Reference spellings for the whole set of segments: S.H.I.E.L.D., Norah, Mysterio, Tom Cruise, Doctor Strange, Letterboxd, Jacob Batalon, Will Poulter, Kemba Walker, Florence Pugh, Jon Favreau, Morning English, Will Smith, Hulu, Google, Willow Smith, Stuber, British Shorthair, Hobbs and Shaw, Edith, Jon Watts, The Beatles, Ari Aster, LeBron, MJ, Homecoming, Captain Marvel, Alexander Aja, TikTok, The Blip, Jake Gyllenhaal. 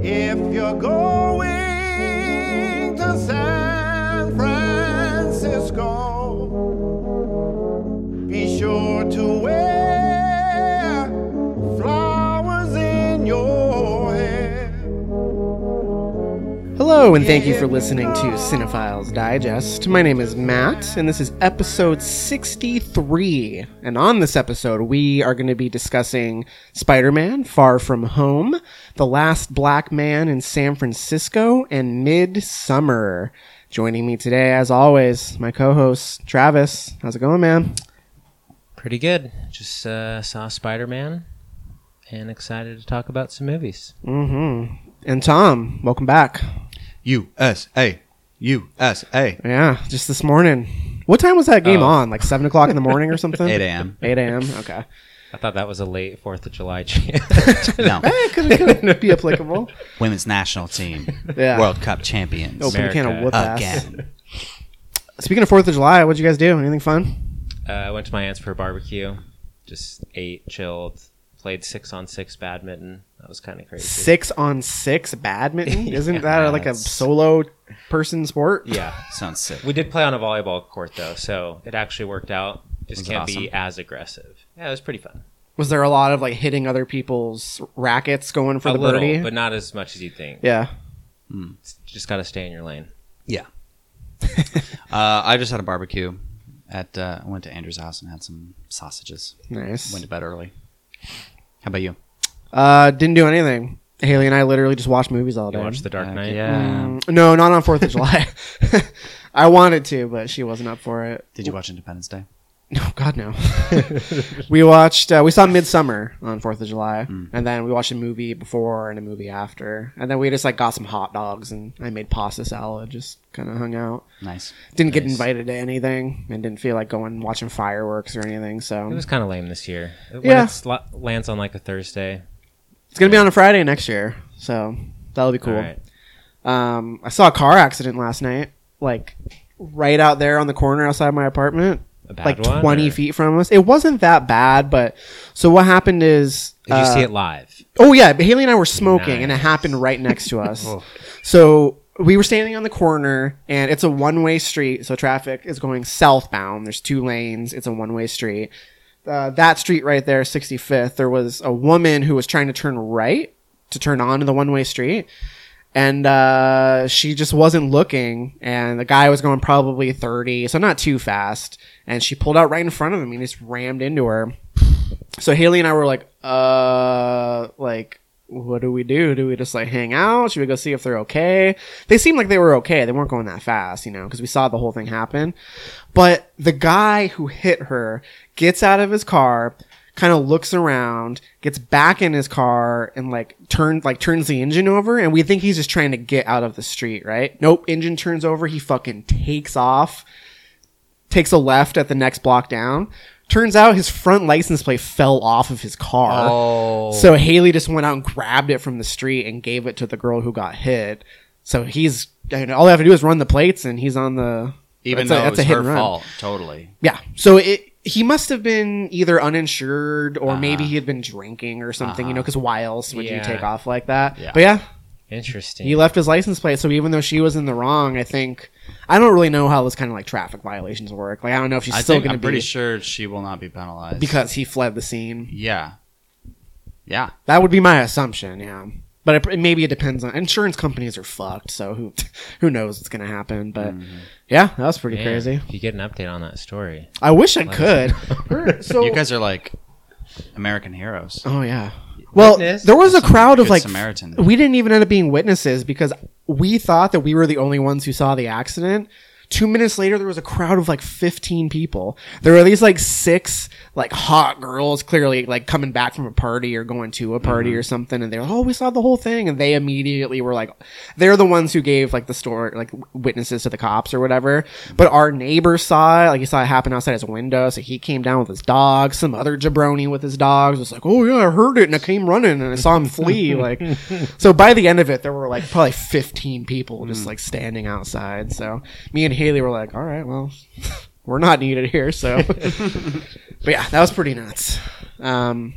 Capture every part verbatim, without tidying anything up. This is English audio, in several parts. If you're going to San Francisco, be sure to wear flowers in your hair. Hello, and thank you for listening to Cinephiles Digest. My name is Matt, and this is episode sixty-three. And on this episode, we are going to be discussing Spider-Man: Far From Home, The Last Black Man in San Francisco, and Midsommar. Joining me today, as always, my co-host, Travis. How's it going, man? Pretty good. Just uh, saw Spider-Man and excited to talk about some movies. Mm-hmm. And Tom, welcome back. U S A. U S A. Yeah, just this morning. What time was that game oh. on? Like seven o'clock in the morning or something? eight a.m. eight a.m. Okay. I thought that was a late fourth of July chant. No. It couldn't, couldn't be applicable. Women's national team. Yeah. World Cup champions. Open a can of whoop ass. Speaking of fourth of July, what'd you guys do? Anything fun? Uh, I went to my aunt's for a barbecue. Just ate, chilled, played six-on-six badminton. That was kind of crazy. Six-on-six badminton? Isn't yeah, that like a solo person sport? Yeah. Sounds sick. We did play on a volleyball court, though, so it actually worked out. Just was can't awesome? Be as aggressive. Yeah, it was pretty fun. Was there a lot of like hitting other people's rackets going for a the little, birdie? But not as much as you think. Yeah. Mm. Just got to stay in your lane. Yeah. uh, I just had a barbecue. At uh, I went to Andrew's house and had some sausages. Nice. Went to bed early. How about you? Uh, didn't do anything. Haley and I literally just watched movies all day. You watched The Dark Knight? Yeah. Mm, no, not on fourth of July. I wanted to, but she wasn't up for it. Did you watch Independence Day? No, God, no. we watched, uh, we saw Midsommar on fourth of July, mm. and then we watched a movie before and a movie after, and then we just like got some hot dogs, and I made pasta salad, just kind of hung out. Nice. Didn't nice. get invited to anything, and didn't feel like going and watching fireworks or anything, so. It was kind of lame this year. When yeah. it sl- lands on like a Thursday. It's going to be on a Friday next year, so that'll be cool. All right. Um, I saw a car accident last night, like right out there on the corner outside my apartment. Like twenty or? feet from us. It wasn't that bad, but so what happened is did uh, you see it live? Oh yeah, but Haley and I were smoking, nice. and it happened right next to us. oh. So we were standing on the corner, and it's a one-way street, so traffic is going southbound. There's two lanes. It's a one-way street. Uh, that street right there, sixty-fifth. There was a woman who was trying to turn right to turn onto the one-way street. And uh, she just wasn't looking, and the guy was going probably thirty, so not too fast. And she pulled out right in front of him and just rammed into her. So Haley and I were like, uh, like, what do we do? Do we just like hang out? Should we go see if they're okay? They seemed like they were okay. They weren't going that fast, you know, because we saw the whole thing happen. But the guy who hit her gets out of his car, kind of looks around, gets back in his car, and like turns like turns the engine over, and we think he's just trying to get out of the street, right? Nope, engine turns over, he fucking takes off, takes a left at the next block down. Turns out his front license plate fell off of his car. Oh. So Haley just went out and grabbed it from the street and gave it to the girl who got hit. So he's I mean, all they have to do is run the plates, and he's on the even that's though a, that's it was a hit her and run. Fault, totally. Yeah, so it. He must have been either uninsured or uh-huh. maybe he had been drinking or something, uh-huh. you know, because why else would yeah. you take off like that? Yeah. But yeah. Interesting. He left his license plate. So even though she was in the wrong, I think, I don't really know how those kind of like traffic violations work. Like, I don't know if she's I still going to be. I'm pretty sure she will not be penalized. Because he fled the scene. Yeah. Yeah. That would be my assumption. Yeah. But it, maybe it depends on insurance companies are fucked. So who, who knows what's going to happen? But mm-hmm. yeah, that was pretty Man, crazy. If you get an update on that story, I wish I could. so, you guys are like American heroes. Oh yeah. Well, Witness? There was There's a crowd of like Samaritan. We didn't even end up being witnesses because we thought that we were the only ones who saw the accident. Two minutes later, there was a crowd of like fifteen people. There were these like six like hot girls, clearly like coming back from a party or going to a party mm-hmm. or something. And they're like, oh, we saw the whole thing. And they immediately were like, they're the ones who gave like the story, like witnesses to the cops or whatever. But our neighbor saw it. Like he saw it happen outside his window. So he came down with his dog. Some other jabroni with his dogs was like, oh yeah, I heard it. And I came running and I saw him flee. Like, so by the end of it, there were like probably fifteen people just mm. like standing outside. So me and Haley were like, all right, well, we're not needed here. So, but yeah, that was pretty nuts. Um,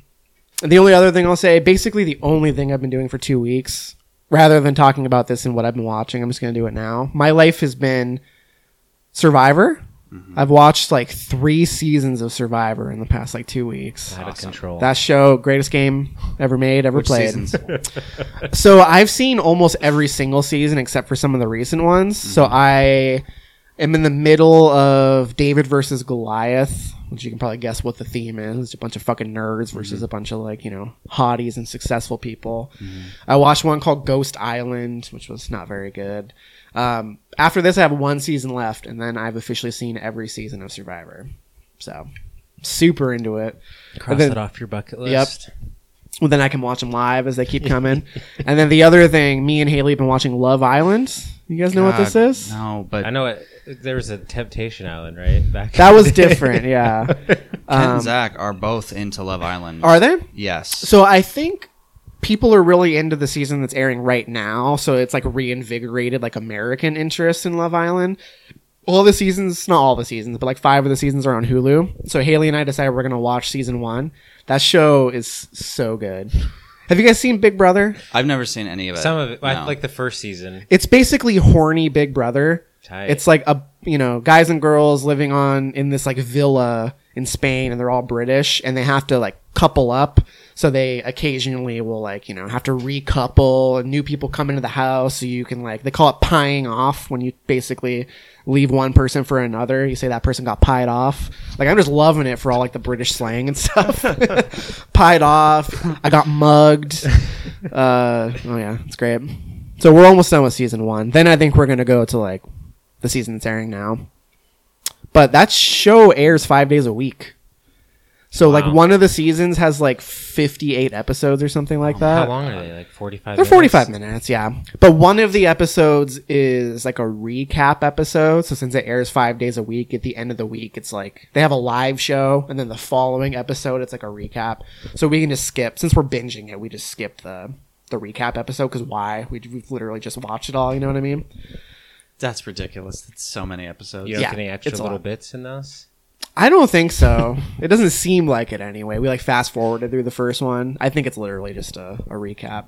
and the only other thing I'll say, basically the only thing I've been doing for two weeks, rather than talking about this and what I've been watching, I'm just going to do it now. My life has been Survivor. Mm-hmm. I've watched like three seasons of Survivor in the past like two weeks. Out of awesome. Control. That show, greatest game ever made, ever Which played. So I've seen almost every single season except for some of the recent ones. Mm-hmm. So I am in the middle of David versus Goliath, which you can probably guess what the theme is. It's a bunch of fucking nerds versus mm-hmm. a bunch of like, you know, hotties and successful people. Mm-hmm. I watched one called Ghost Island, which was not very good. Um, after this, I have one season left, and then I've officially seen every season of Survivor. So, super into it. Cross then, it off your bucket list. Yep. Well, then I can watch them live as they keep coming. And then the other thing, me and Haley have been watching Love Island. You guys know God, what this is? No, but I know it. There was a Temptation Island, right? Back that was different, yeah. Ken um, and Zach are both into Love Island. Are they? Yes. So I think people are really into the season that's airing right now, so it's like reinvigorated like American interest in Love Island. All the seasons, not all the seasons, but like five of the seasons are on Hulu. So Haley and I decided we're going to watch season one. That show is so good. Have you guys seen Big Brother? I've never seen any of it. Some of it, no. Like the first season. It's basically horny Big Brother. Tight. It's like a, you know, guys and girls living on in this like villa in Spain, and they're all British, and they have to like couple up. So they occasionally will like, you know, have to recouple, and new people come into the house. So you can like, they call it pieing off when you basically leave one person for another. You say that person got pied off. Like, I'm just loving it for all like the British slang and stuff. Pied off. I got mugged. Uh, oh yeah, it's great. So we're almost done with season one. Then I think we're going to go to like the season that's airing now. But that show airs five days a week. So, wow. like, one of the seasons has, like, fifty-eight episodes or something like that. How long are they? Like, forty-five minutes? They're forty-five minutes, yeah. But one of the episodes is, like, a recap episode. So, since it airs five days a week, at the end of the week, it's, like, they have a live show. And then the following episode, it's, like, a recap. So, we can just skip. Since we're binging it, we just skip the, the recap episode. Because why? We, we've literally just watched it all. You know what I mean? That's ridiculous. That's so many episodes. You have yeah, any extra little bits in those? I don't think so. It doesn't seem like it anyway. We like fast forwarded through the first one. I think it's literally just a, a recap.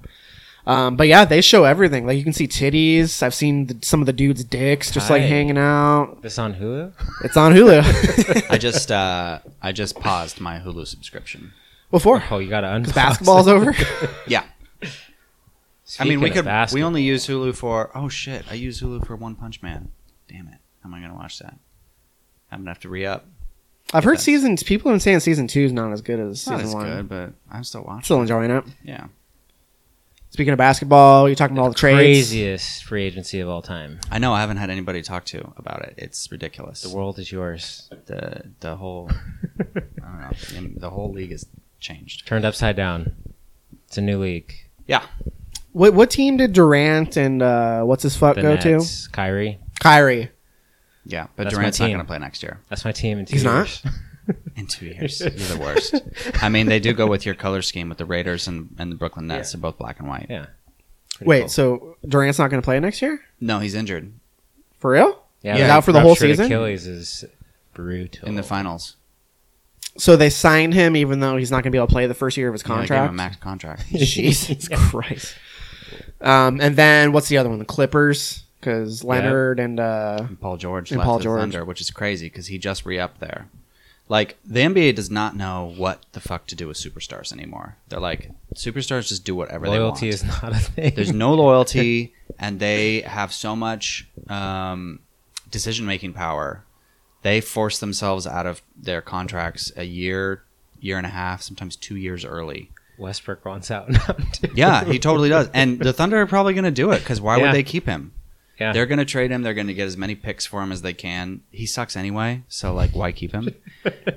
Um, but yeah, they show everything. Like you can see titties. I've seen the, some of the dudes' dicks just Hi. like hanging out. This on Hulu? It's on Hulu. I just uh, I just paused my Hulu subscription. What for? Oh, you got to unpause. Basketball's over? Yeah. Speaking I mean, we could. Basketball. We only use Hulu for. Oh shit! I use Hulu for One Punch Man. Damn it! How am I gonna watch that? I'm gonna have to re up. I've heard seasons. People have been saying season two is not as good as season one. Not as good, but I'm still watching. Still enjoying it. Yeah. Speaking of basketball, you're talking about all the trades. Craziest free agency of all time. I know. I haven't had anybody talk to about it. It's ridiculous. The world is yours. The the whole. I don't know. The whole league has changed. Turned upside down. It's a new league. Yeah. What what team did Durant and uh, what's his fuck the go Nets, to? Kyrie. Kyrie. Yeah, but That's Durant's not going to play next year. That's my team in two He's years. He's not? In two years. You're the worst. I mean, they do go with your color scheme with the Raiders and, and the Brooklyn Nets. Yeah. They're both black and white. Yeah. Pretty Wait, cool. So Durant's not going to play next year? No, he's injured. For real? Yeah. He's yeah. out for the whole season? Achilles is brutal. In the finals. So they signed him even though he's not going to be able to play the first year of his contract? Yeah, they gave him a max contract. Jesus Christ. Um, and then what's the other one? The Clippers, because Leonard yeah. and, uh, and Paul George and left Paul George. Thunder, which is crazy because he just re-upped there. Like the N B A does not know what the fuck to do with superstars anymore. They're like superstars just do whatever loyalty they want. Loyalty is not a thing. There's no loyalty, and they have so much um, decision-making power. They force themselves out of their contracts a year, year and a half, sometimes two years early. Westbrook wants out now, too. Yeah, he totally does. And the Thunder are probably going to do it because why yeah. would they keep him? Yeah. They're going to trade him. They're going to get as many picks for him as they can. He sucks anyway, so like, why keep him?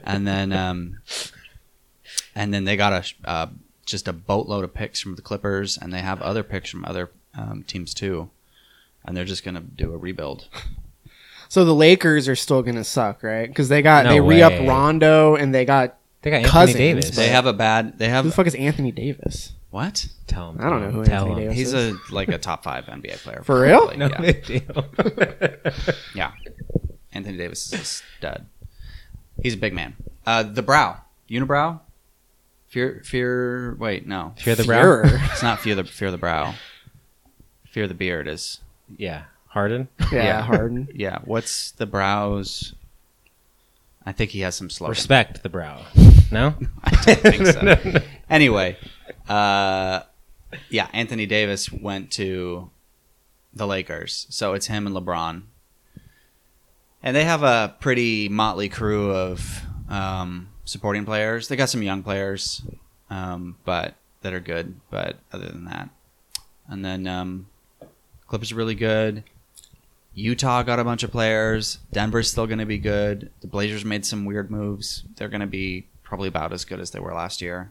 And then, um, and then they got a uh, just a boatload of picks from the Clippers, and they have other picks from other um, teams too. And they're just going to do a rebuild. So the Lakers are still going to suck, right? Because they got no they re upped Rondo, and they got they got Cousins, Anthony Davis. They have a bad. They have who the fuck is Anthony Davis? What? Tell him. I don't know who Tell Anthony him. Davis He's is. He's a like a top five N B A player. For real? No yeah. big deal. Yeah, Anthony Davis is a stud. He's a big man. Uh, the brow, unibrow, fear, fear. Wait, no, fear the brow. It's not fear the fear the brow. Fear the beard is. Yeah, Harden. Yeah, yeah. Harden. Yeah, what's the brow's? I think he has some slogan. Respect the brow. No, I don't think so. no, no. Anyway, uh, yeah, Anthony Davis went to the Lakers, so it's him and LeBron, and they have a pretty motley crew of um, supporting players. They got some young players, um, but that are good. But other than that, and then. Um, Clippers are really good. Utah got a bunch of players. Denver's still going to be good. The Blazers made some weird moves. They're going to be probably about as good as they were last year.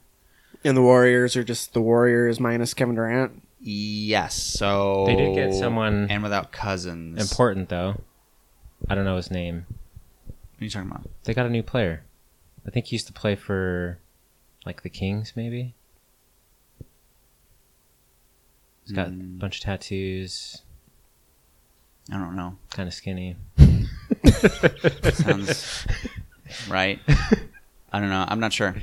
And the Warriors are just the Warriors minus Kevin Durant? Yes. So they did get someone... And without Cousins. Important, though. I don't know his name. What are you talking about? They got a new player. I think he used to play for, like, the Kings, maybe? He's got a bunch of tattoos. I don't know. Kind of skinny. Sounds right. I don't know. I'm not sure.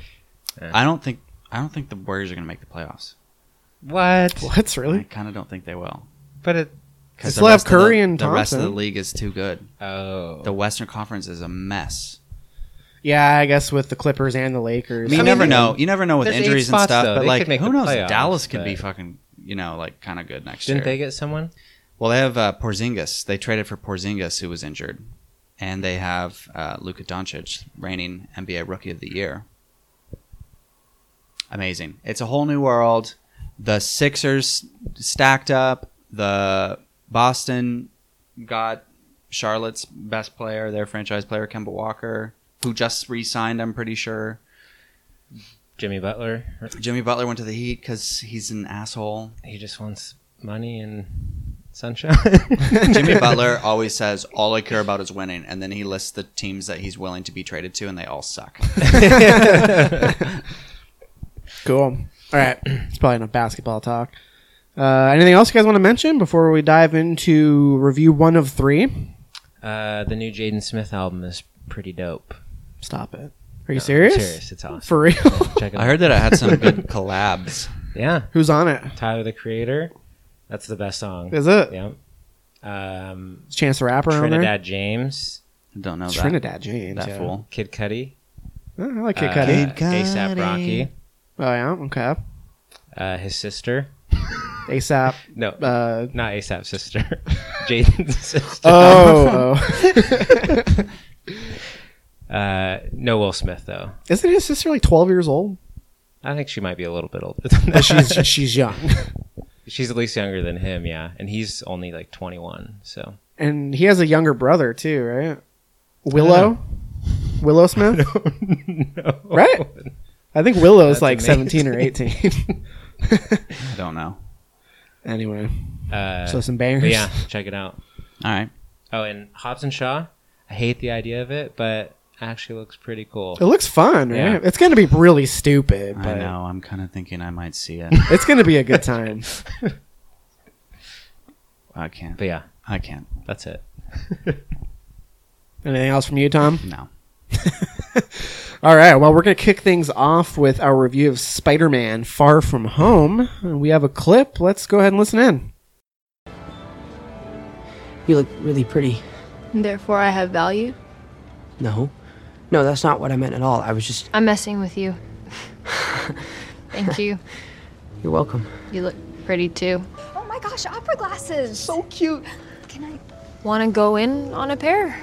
Yeah. I don't think. I don't think the Warriors are going to make the playoffs. What? What? Really? I kind of don't think they will. But it. Because they'll have Curry the, and Thompson. The rest of the league is too good. Oh. The Western Conference is a mess. Yeah, I guess with the Clippers and the Lakers. I mean, you I never mean, know. You never know with injuries spots, and stuff. Though. But they like, who knows? Playoffs, Dallas could but... be fucking. You know, like kind of good next Didn't year. Didn't they get someone? Well, they have uh, Porzingis. They traded for Porzingis, who was injured, and they have uh, Luka Doncic, reigning N B A Rookie of the Year. Amazing! It's a whole new world. The Sixers stacked up. The Boston got Charlotte's best player, their franchise player, Kemba Walker, who just re-signed. I'm pretty sure. Jimmy Butler. Jimmy Butler went to the Heat because he's an asshole. He just wants money and sunshine. Jimmy Butler always says, all I care about is winning. And then he lists the teams that he's willing to be traded to, and they all suck. Cool. All right. It's probably enough basketball talk. Uh, anything else you guys want to mention before we dive into review one of three? Uh, the new Jaden Smith album is pretty dope. Stop it. Are you no, serious? I'm serious. It's awesome. For real? Check it I out. Heard that it had some good collabs. Yeah. Who's on it? Tyler, the Creator. That's the best song. Is it? Yeah. Um, Chance the Rapper Trinidad on there? Trinidad James. I don't know that. Trinidad James. That yeah. fool. Kid Cudi. Oh, I like Kid Cudi. Uh, ASAP Rocky. Oh, yeah? Okay. Uh, his sister. ASAP. No. Uh, not ASAP sister. Jaden's sister. Oh. oh. Uh, no Will Smith, though. Isn't his sister like twelve years old? I think she might be a little bit older than that. she's, she's young. She's at least younger than him, yeah. And he's only like twenty-one, so. And he has a younger brother, too, right? Willow? Willow Smith? I don't know. Right? I think Willow's That's like amazing. seventeen or eighteen. I don't know. Anyway. Uh, so some bangers. Yeah, check it out. All right. Oh, and Hobbs and Shaw. I hate the idea of it, but... actually looks pretty cool. It looks fun, right? Yeah. It's going to be really stupid. But I know. I'm kind of thinking I might see it. It's going to be a good time. I can't. But yeah. I can't. That's it. Anything else from you, Tom? No. All right. Well, we're going to kick things off with our review of Spider-Man: Far From Home. We have a clip. Let's go ahead and listen in. You look really pretty. Therefore, I have value? No. No, that's not what I meant at all. I was just... I'm messing with you. Thank you. You're welcome. You look pretty, too. Oh, my gosh, opera glasses. So cute. Can I... Want to go in on a pair?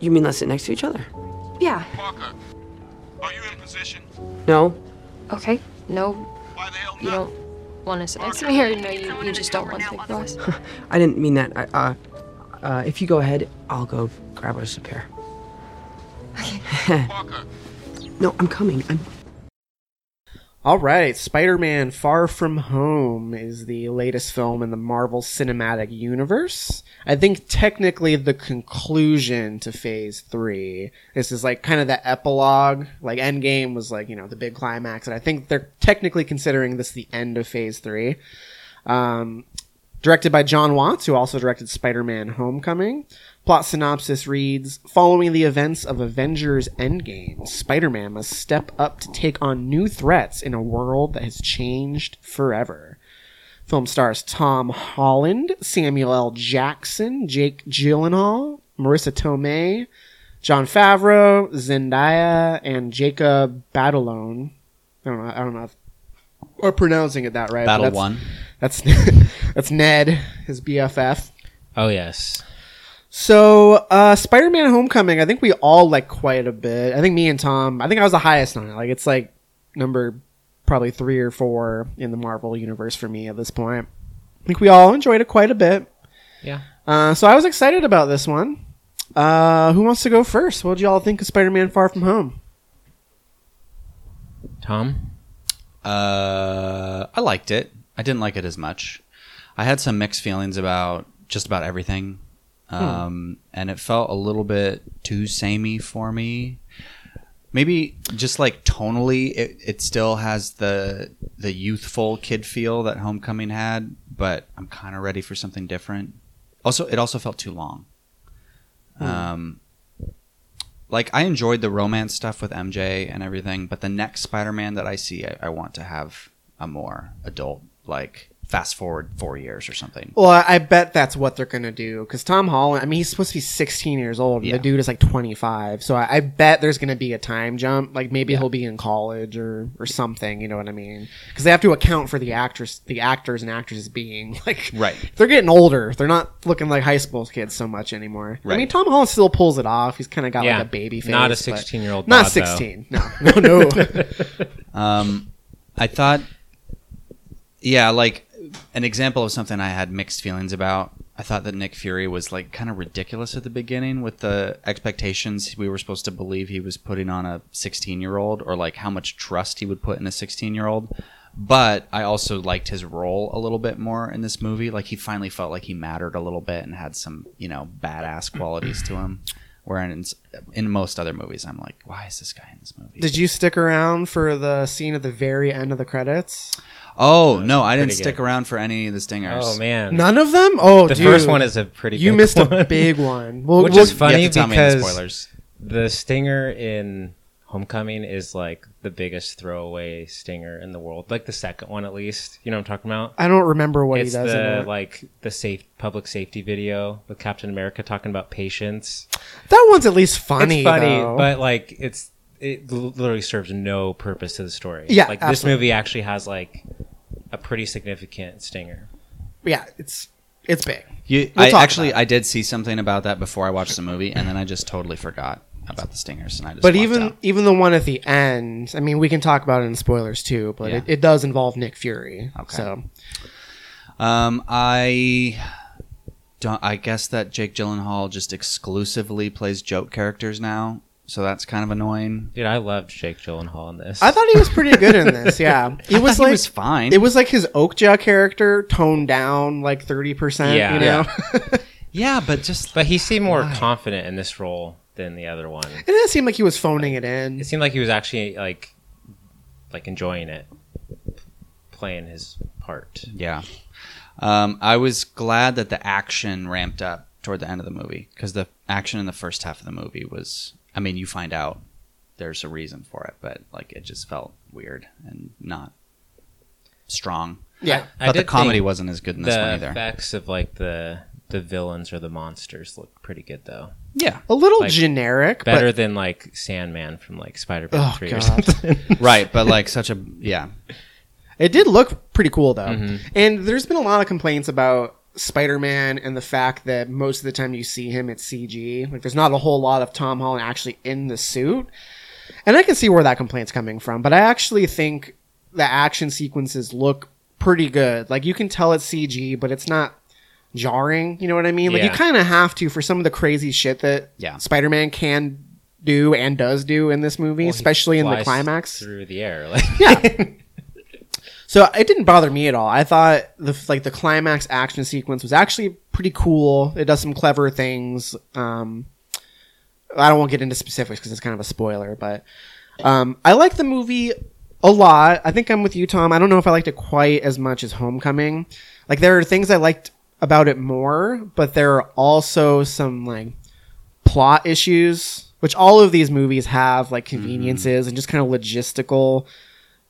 You mean let's sit next to each other? Yeah. Parker, are you in position? No. Okay, no. Why the hell not? You don't want to sit next to me, or no, you, you just don't want to make noise? I didn't mean that. I, uh, uh, if you go ahead, I'll go grab us a pair. Okay. No, I'm coming. I'm... All right, Spider-Man: Far From Home is the latest film in the Marvel Cinematic Universe. I think technically the conclusion to Phase Three. This is like kind of the epilogue. Like Endgame was like, you know, the big climax, and I think they're technically considering this the end of Phase Three. Um, directed by Jon Watts, who also directed Spider-Man: Homecoming. Plot synopsis reads, following the events of Avengers Endgame, Spider-Man must step up to take on new threats in a world that has changed forever. Film stars Tom Holland, Samuel L. Jackson, Jake Gyllenhaal, Marissa Tomei, Jon Favreau, Zendaya, and Jacob Batalon. I don't know, I don't know if we're pronouncing it that right. Battle One. That's, that's Ned, his B F F. Oh, yes. So, uh, Spider-Man Homecoming, I think we all like quite a bit. I think me and Tom, I think I was the highest on it. Like, it's like number probably three or four in the Marvel universe for me at this point. I think we all enjoyed it quite a bit. Yeah. Uh, so I was excited about this one. Uh, who wants to go first? What did y'all think of Spider-Man Far From Home? Tom? Uh, I liked it. I didn't like it as much. I had some mixed feelings about just about everything. Um, hmm. And it felt a little bit too samey for me. Maybe just like tonally, it, it still has the the youthful kid feel that Homecoming had, but I'm kind of ready for something different. Also, it also felt too long. Hmm. Um, like I enjoyed the romance stuff with M J and everything, but the next Spider-Man that I see, I, I want to have a more adult like. Fast forward four years or something. Well, I bet that's what they're going to do. Because Tom Holland, I mean, he's supposed to be sixteen years old. And yeah. The dude is like twenty-five. So I, I bet there's going to be a time jump. Like maybe yeah. he'll be in college or, or something. You know what I mean? Because they have to account for the actress, the actors and actresses being like... Right. They're getting older. They're not looking like high school kids so much anymore. Right. I mean, Tom Holland still pulls it off. He's kind of got yeah. like a baby face. Not a sixteen-year-old. Not sixteen. Though. No. No, no. um, I thought... Yeah, like... An example of something I had mixed feelings about. I thought that Nick Fury was like kind of ridiculous at the beginning with the expectations we were supposed to believe he was putting on a sixteen-year-old, or like how much trust he would put in a sixteen-year-old. But I also liked his role a little bit more in this movie. Like he finally felt like he mattered a little bit and had some, you know, badass qualities to him. Whereas in, in most other movies, I'm like, why is this guy in this movie? Did you stick around for the scene at the very end of the credits? Oh, no, I didn't stick good. around for any of the stingers. Oh, man. None of them? Oh, the dude. The first one is a pretty you big one. You missed a big one. Well, Which well, is funny because the, the stinger in Homecoming is like the biggest throwaway stinger in the world. Like the second one, at least. You know what I'm talking about? I don't remember what it's he does. It's the, like, the safe, public safety video with Captain America talking about patience. That one's at least funny, It's funny, though. But like it's... It literally serves no purpose to the story. Yeah, like absolutely. This movie actually has like a pretty significant stinger. Yeah, it's it's big. You, we'll I actually I did see something about that before I watched the movie, and then I just totally forgot about the stingers. And I just but even out. even the one at the end. I mean, we can talk about it in spoilers too, but yeah. it, it does involve Nick Fury. Okay. So, um, I. Don't, I guess that Jake Gyllenhaal just exclusively plays joke characters now. So that's kind of annoying. Dude, I loved Jake Gyllenhaal in this. I thought he was pretty good in this, yeah. He was like he was fine. It was like his Okja character toned down like thirty percent, yeah. you know? Yeah. yeah, but just... But he seemed more God. confident in this role than the other one. It didn't seem like he was phoning it in. It seemed like he was actually like, like enjoying it, playing his part. Yeah. Um, I was glad that the action ramped up toward the end of the movie, because the action in the first half of the movie was... I mean, you find out there's a reason for it, but like it just felt weird and not strong. Yeah, but the comedy wasn't as good in this one either. The effects of like the the villains or the monsters looked pretty good though. Yeah, a little like, generic, better but... than like Sandman from like Spider-Man oh, three God. or something. Right, but like such a yeah, it did look pretty cool though. Mm-hmm. And there's been a lot of complaints about Spider-Man and the fact that most of the time you see him it's C G. Like there's not a whole lot of Tom Holland actually in the suit, and I can see where that complaint's coming from, but I actually think the action sequences look pretty good. Like, you can tell it's C G, but it's not jarring. You know what I mean? Like, yeah. you kind of have to for some of the crazy shit that yeah. Spider-Man can do and does do in this movie, well, especially in the climax. Through the air. Like. Yeah. So it didn't bother me at all. I thought the like the climax action sequence was actually pretty cool. It does some clever things. Um, I don't want to get into specifics because it's kind of a spoiler, but um, I like the movie a lot. I think I'm with you, Tom. I don't know if I liked it quite as much as Homecoming. Like, there are things I liked about it more, but there are also some like plot issues, which all of these movies have, like conveniences mm-hmm. and just kind of logistical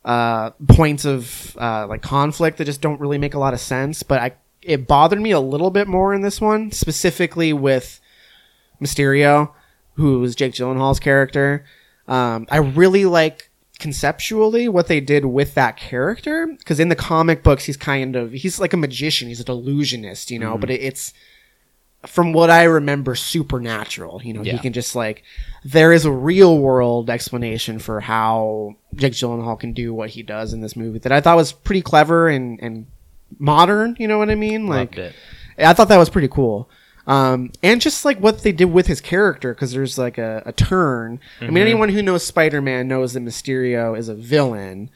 uh points of uh like conflict that just don't really make a lot of sense. But I it bothered me a little bit more in this one, specifically with Mysterio, who's Jake Gyllenhaal's character. um I really like conceptually what they did with that character, because in the comic books he's kind of he's like a magician, he's a delusionist, you know mm-hmm. but it, it's from what I remember, supernatural. You know, yeah. he can just like, there is a real world explanation for how Jake Gyllenhaal can do what he does in this movie that I thought was pretty clever and, and modern. You know what I mean? Like, loved it. I thought that was pretty cool. Um, and just like what they did with his character, because there's like a, a turn. Mm-hmm. I mean, anyone who knows Spider-Man knows that Mysterio is a villain.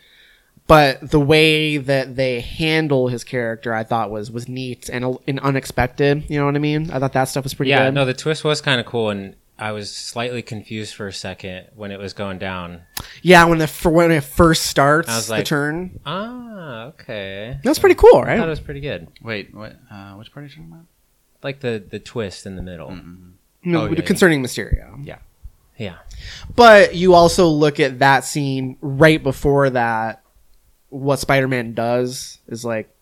But the way that they handle his character, I thought was was neat and, and unexpected. You know what I mean? I thought that stuff was pretty yeah, good. Yeah, no, the twist was kind of cool, and I was slightly confused for a second when it was going down. Yeah, when the when it first starts, I was like, the turn. Ah, okay. That was pretty cool, right? I thought it was pretty good. Wait, what? Uh, which part are you talking about? Like the, the twist in the middle. Mm-hmm. No, oh, concerning yeah. Mysterio. Yeah. Yeah. But you also look at that scene right before that. What Spider-Man does is like,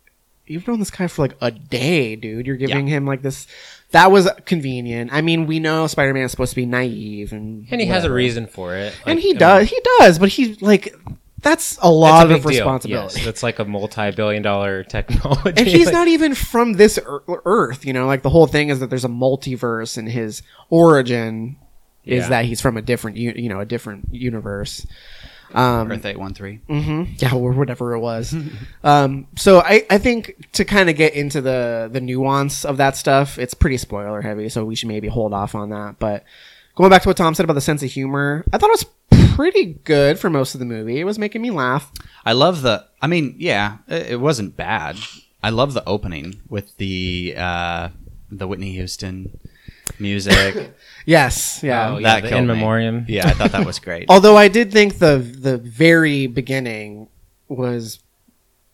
you've known this guy for like a day, dude. You're giving yeah. him like this. That was convenient. I mean, we know Spider-Man is supposed to be naive, and and he whatever. has a reason for it. Like, and he does, I mean, he does, but he like that's a lot that's a of responsibility. Yes, that's like a multi-billion-dollar technology. And he's like, not even from this Earth, you know. Like the whole thing is that there's a multiverse, and his origin yeah. is that he's from a different, you know, a different universe. Um, Earth eight one three. Mm-hmm. Yeah, or whatever it was. um, so I, I think to kind of get into the, the nuance of that stuff, it's pretty spoiler heavy, so we should maybe hold off on that. But going back to what Tom said about the sense of humor, I thought it was pretty good for most of the movie. It was making me laugh. I love the... I mean, yeah, it, it wasn't bad. I love the opening with the uh, the Whitney Houston... music. Yes. Yeah. Oh, that yeah, in me. Memoriam. Yeah, I thought that was great. Although I did think the the very beginning was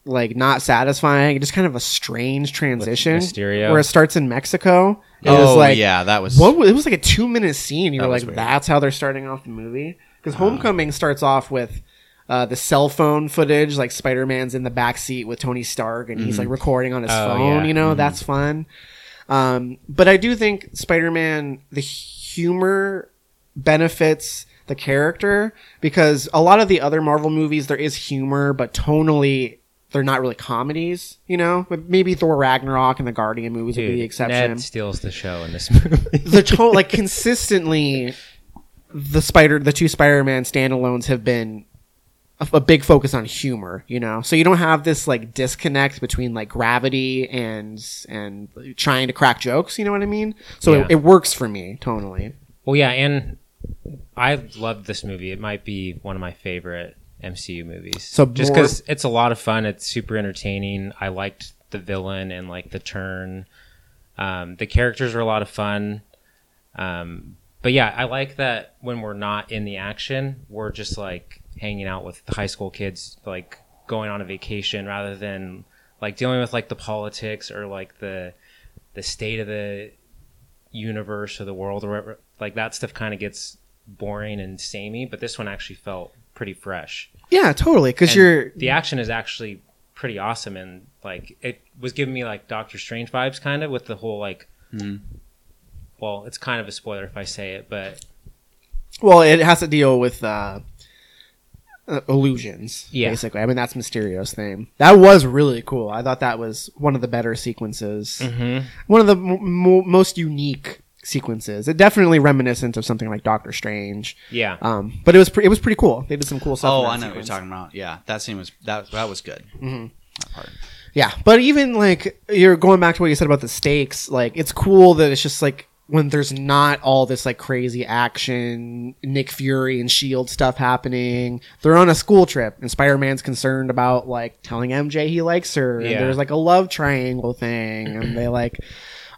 like not satisfying. Just kind of a strange transition. Mysterio. Where it starts in Mexico. It oh was like, yeah, that was. What, it was like a two minute scene. You were like, weird. That's how they're starting off the movie, because Homecoming uh, starts off with uh, the cell phone footage. Like Spider-Man's in the back seat with Tony Stark, and mm-hmm. he's like recording on his oh, phone. Yeah. You know, mm-hmm. that's fun. Um, but I do think Spider-Man, the humor benefits the character, because a lot of the other Marvel movies, there is humor, but tonally, they're not really comedies, you know? But maybe Thor Ragnarok and the Guardian movies Dude, would be the exception. Ned steals the show in this movie. the to- Like, consistently, the Spider, the two Spider-Man standalones have been a, a big focus on humor, you know, so you don't have this like disconnect between like gravity and and trying to crack jokes, you know what I mean? So yeah. it, it works for me tonally. Well, yeah, and I loved this movie. It might be one of my favorite M C U movies. So just because more... it's a lot of fun, it's super entertaining. I liked the villain and like the turn. Um, the characters were a lot of fun. Um, but yeah, I like that when we're not in the action, we're just like hanging out with the high school kids, like going on a vacation, rather than like dealing with like the politics or like the the state of the universe or the world or whatever. Like that stuff kind of gets boring and samey, but this one actually felt pretty fresh. Yeah, totally. Because you're the action is actually pretty awesome, and like it was giving me like Doctor Strange vibes, kind of with the whole like. Mm. Well, it's kind of a spoiler if I say it, but well, it has to deal with. Uh... Uh, illusions, yeah. basically. I mean, that's Mysterio's thing. That was really cool. I thought that was one of the better sequences. Mm-hmm. One of the m- m- most unique sequences. It definitely reminiscent of something like Doctor Strange. Yeah. Um, but it was pre- it was pretty cool. They did some cool stuff. Oh, I know sequence. What you're talking about. Yeah, that scene was that that was good. Mm-hmm. That part. Yeah, but even like you're going back to what you said about the stakes. Like, it's cool that it's just like when there's not all this like crazy action, Nick Fury and S H I E L D stuff happening. They're on a school trip, and Spider-Man's concerned about like telling M J he likes her. Yeah. And there's like a love triangle thing, and they like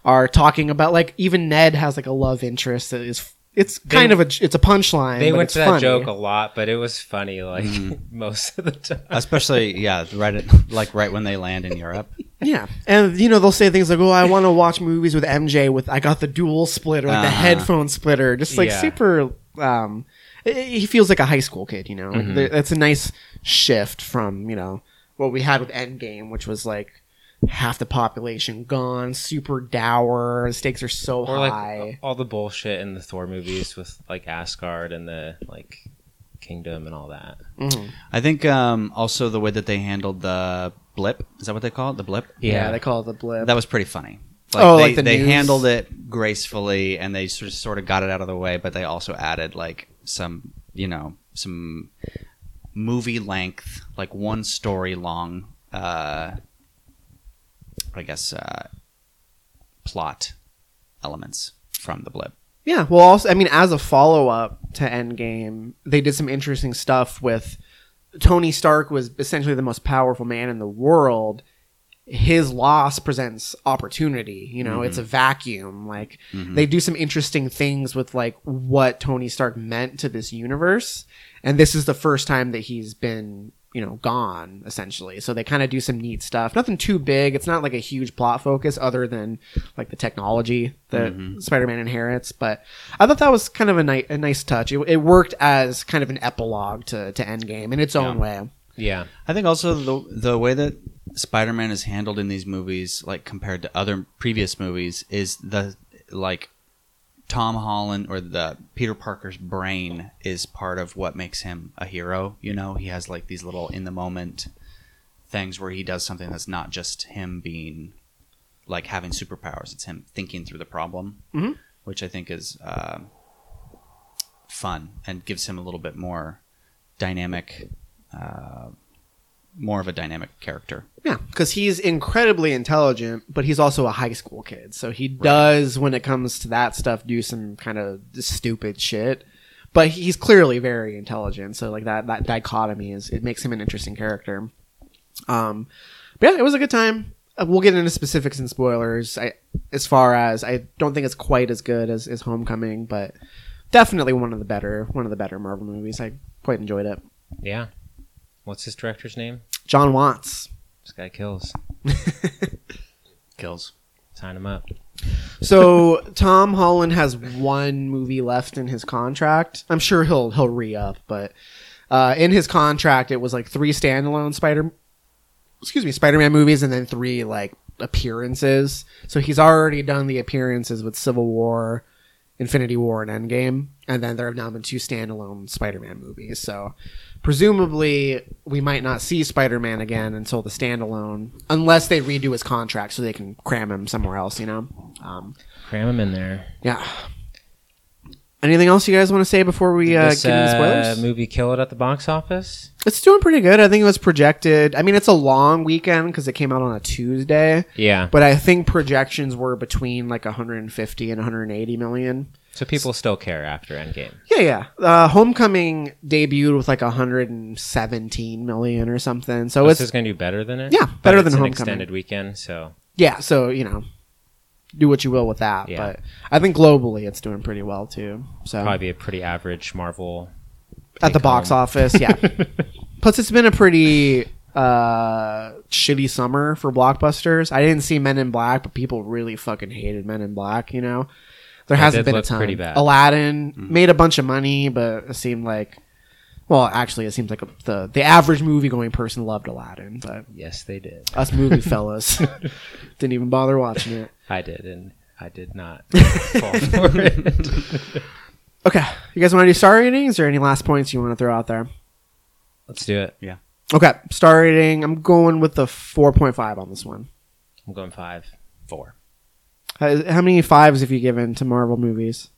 are talking about like even Ned has like a love interest that is. It's kind they, of a it's a punchline. They but went it's to that funny. joke a lot, but it was funny like mm-hmm. most of the time. Especially yeah, right at, like right when they land in Europe. Yeah, and you know they'll say things like, "Oh, I want to watch movies with M J with I got the dual splitter, like uh-huh. the headphone splitter," just like yeah. super. Um, he feels like a high school kid, you know. Mm-hmm. That's a nice shift from you know what we had with Endgame, which was like. Half the population gone, super dour. The stakes are so or high. Like all the bullshit in the Thor movies with like Asgard and the like kingdom and all that. Mm-hmm. I think um, also the way that they handled the blip. Is that what they call it? The blip. Yeah, yeah. They call it the blip. That was pretty funny. Like oh, they, like the they news? handled it gracefully and they sort of sort of got it out of the way, but they also added like some you know some movie length, like one story long. Uh, I guess uh, plot elements from the blip. Yeah, well, also, I mean, as a follow-up to Endgame, they did some interesting stuff with Tony Stark was essentially the most powerful man in the world. His loss presents opportunity. You know, mm-hmm. it's a vacuum. Like mm-hmm. they do some interesting things with like what Tony Stark meant to this universe, and this is the first time that he's been. You know, gone essentially. So they kind of do some neat stuff. Nothing too big. It's not like a huge plot focus other than like the technology that mm-hmm. Spider-Man inherits. But I thought that was kind of a, ni- a nice touch. It, it worked as kind of an epilogue to, to Endgame in its yeah. own way. Yeah. I think also the the way that Spider-Man is handled in these movies, like compared to other previous movies, is the like Tom Holland or the Peter Parker's brain is part of what makes him a hero. You know, he has like these little in the moment things where he does something that's not just him being like having superpowers. It's him thinking through the problem, mm-hmm. which I think is uh, fun and gives him a little bit more dynamic, uh, more of a dynamic character. Yeah, because he's incredibly intelligent, but he's also a high school kid. So he right. does, when it comes to that stuff, do some kind of stupid shit. But he's clearly very intelligent. So like that that dichotomy, is it makes him an interesting character. Um, but yeah, it was a good time. We'll get into specifics and spoilers. I, as far as, I don't think it's quite as good as, as Homecoming, but definitely one of the better, one of the better Marvel movies. I quite enjoyed it. Yeah. What's his director's name? Jon Watts. This guy kills. kills. Sign him up. So Tom Holland has one movie left in his contract. I'm sure he'll he'll re-up, but uh, in his contract it was like three standalone Spider, excuse me, Spider-Man movies, and then three like appearances. So he's already done the appearances with Civil War, Infinity War, and Endgame, and then there have now been two standalone Spider-Man movies. So presumably we might not see Spider-Man again until the standalone, unless they redo his contract so they can cram him somewhere else, you know? Um, cram him in there. Yeah. Anything else you guys want to say before we uh, this, get into spoilers? Uh, movie kill it at the box office? It's doing pretty good. I think it was projected. I mean, it's a long weekend because it came out on a Tuesday. Yeah. But I think projections were between like one hundred fifty and one hundred eighty million. So people still care after Endgame. Yeah, yeah. Uh, Homecoming debuted with like one hundred seventeen million or something. So oh, it's so going to do better than it? Yeah, but better than Homecoming. It's an extended weekend, so. Yeah, so, you know. Do what you will with that, yeah. But I think globally it's doing pretty well too. So probably be a pretty average Marvel at the box office, yeah. Plus, it's been a pretty uh, shitty summer for blockbusters. I didn't see Men in Black, but people really fucking hated Men in Black. You know, there it hasn't been a ton. Pretty bad. Aladdin mm-hmm. made a bunch of money, but it seemed like, well, actually, it seems like a, the the average movie going person loved Aladdin, but yes, they did. Us movie fellas didn't even bother watching it. I did, and I did not fall for it. Okay. You guys want to do star ratings or any last points you want to throw out there? Let's do it. Yeah. Okay. Star rating. I'm going with the four point five on this one. I'm going five. Four. How, how many fives have you given to Marvel movies?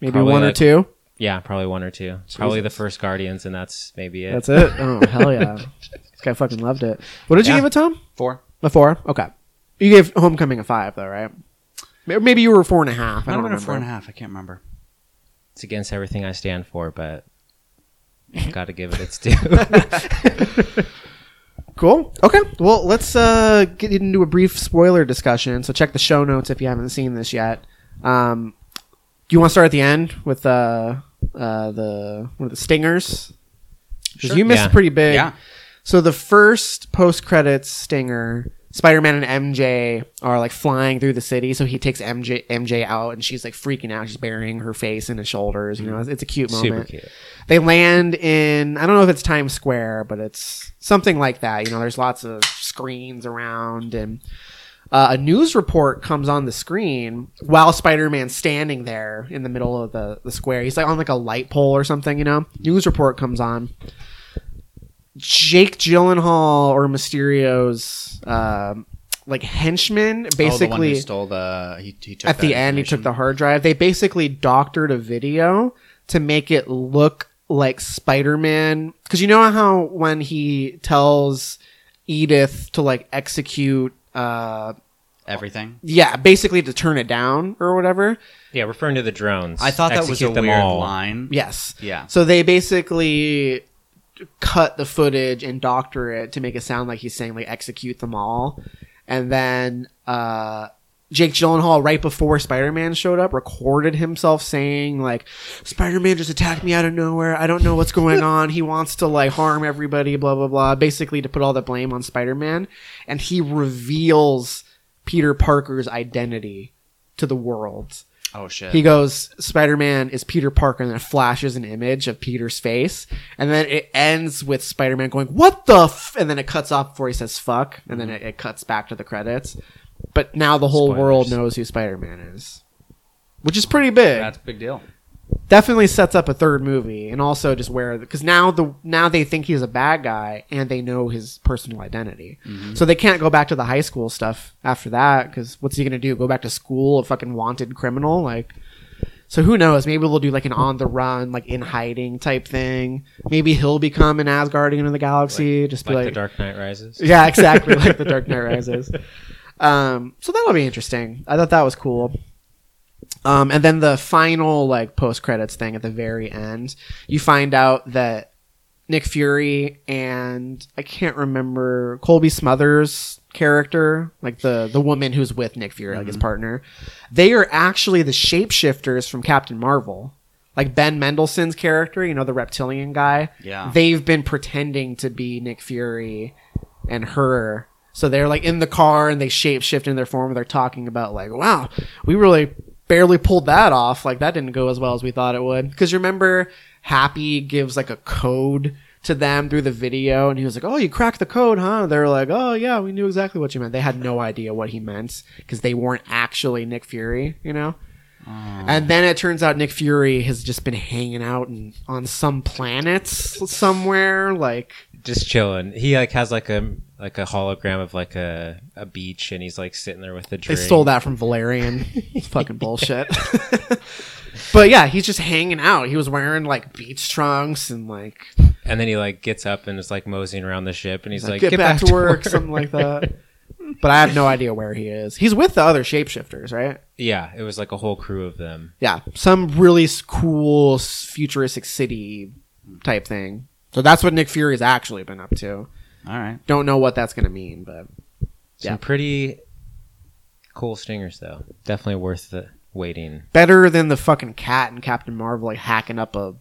Maybe probably one like, or two? Yeah, probably one or two. Jesus. Probably the first Guardians, and that's maybe it. That's it? Oh, hell yeah. This guy fucking loved it. What did yeah. you give it, Tom? Four. A four? Okay. You gave Homecoming a five, though, right? Maybe you were four and a half. I, I don't remember. Four and a half. I can't remember. It's against everything I stand for, but I've got to give it its due. Cool. Okay. Well, let's uh, get into a brief spoiler discussion. So check the show notes if you haven't seen this yet. Um, do you want to start at the end with uh, uh, the one of the stingers? Because sure. you missed yeah. pretty big. Yeah. So the first post-credits stinger, Spider-Man and M J are like flying through the city. So he takes M J M J out, and she's like freaking out. She's burying her face in his shoulders. You know, it's, it's a cute moment. Super cute. They land in, I don't know if it's Times Square, but it's something like that. You know, there's lots of screens around, and uh, a news report comes on the screen while Spider-Man's standing there in the middle of the, the square. He's like on like a light pole or something, you know, news report comes on. Jake Gyllenhaal or Mysterio's uh, like henchman basically oh, the one who stole the he, he took at the end he took the hard drive. They basically doctored a video to make it look like Spider-Man, because you know how when he tells Edith to like execute uh, everything, yeah, basically to turn it down or whatever. Yeah, referring to the drones. I thought that was a weird all. line. Yes. Yeah. So they basically cut the footage and doctor it to make it sound like he's saying like execute them all, and then uh Jake Gyllenhaal, right before Spider-Man showed up, recorded himself saying like, Spider-Man just attacked me out of nowhere, I don't know what's going on, he wants to like harm everybody, blah blah blah, basically to put all the blame on Spider-Man. And he reveals Peter Parker's identity to the world. Oh, shit. He goes, Spider-Man is Peter Parker, and then it flashes an image of Peter's face. And then it ends with Spider-Man going, what the f-? And then it cuts off before he says fuck, and then it, it cuts back to the credits. But now the whole Spoilers. world knows who Spider-Man is, which is pretty big. That's a big deal. Definitely sets up a third movie, and also just where, because now the now they think he's a bad guy, and they know his personal identity. Mm-hmm. So they can't go back to the high school stuff after that, because what's he gonna do? Go back to school, a fucking wanted criminal? Like, so who knows? Maybe we'll do like an on the run, like in hiding type thing. Maybe he'll become an Asgardian of the galaxy. Like, just be like, like the Dark Knight Rises. Yeah, exactly, like the Dark Knight Rises. Um, so that'll be interesting. I thought that was cool. Um, and then the final like post credits thing at the very end, you find out that Nick Fury and I can't remember Colby Smuthers' character, like the, the woman who's with Nick Fury, mm-hmm. like his partner, they are actually the shapeshifters from Captain Marvel. Like Ben Mendelsohn's character, you know, the reptilian guy. Yeah. They've been pretending to be Nick Fury and her. So they're like in the car and they shapeshift in their form. They're talking about like, wow, we really barely pulled that off, like that didn't go as well as we thought it would, because remember Happy gives like a code to them through the video and he was like, oh, you cracked the code, huh? They're like, oh yeah, we knew exactly what you meant. They had no idea what he meant because they weren't actually Nick Fury, you know. Oh. And then it turns out Nick Fury has just been hanging out and on some planets somewhere, like just chilling. He like has like a like a hologram of like a, a beach, and he's like sitting there with the drink. They stole that from Valerian. It's fucking bullshit. But yeah, he's just hanging out. He was wearing like beach trunks and like. And then he like gets up and is like moseying around the ship, and he's, he's like, like, "Get, get back, back to work, work," something like that. But I have no idea where he is. He's with the other shapeshifters, right? Yeah, it was like a whole crew of them. Yeah, some really cool futuristic city type thing. So that's what Nick Fury's actually been up to. All right. Don't know what that's going to mean, but yeah. Some pretty cool stingers, though. Definitely worth the waiting. Better than the fucking cat and Captain Marvel like hacking up a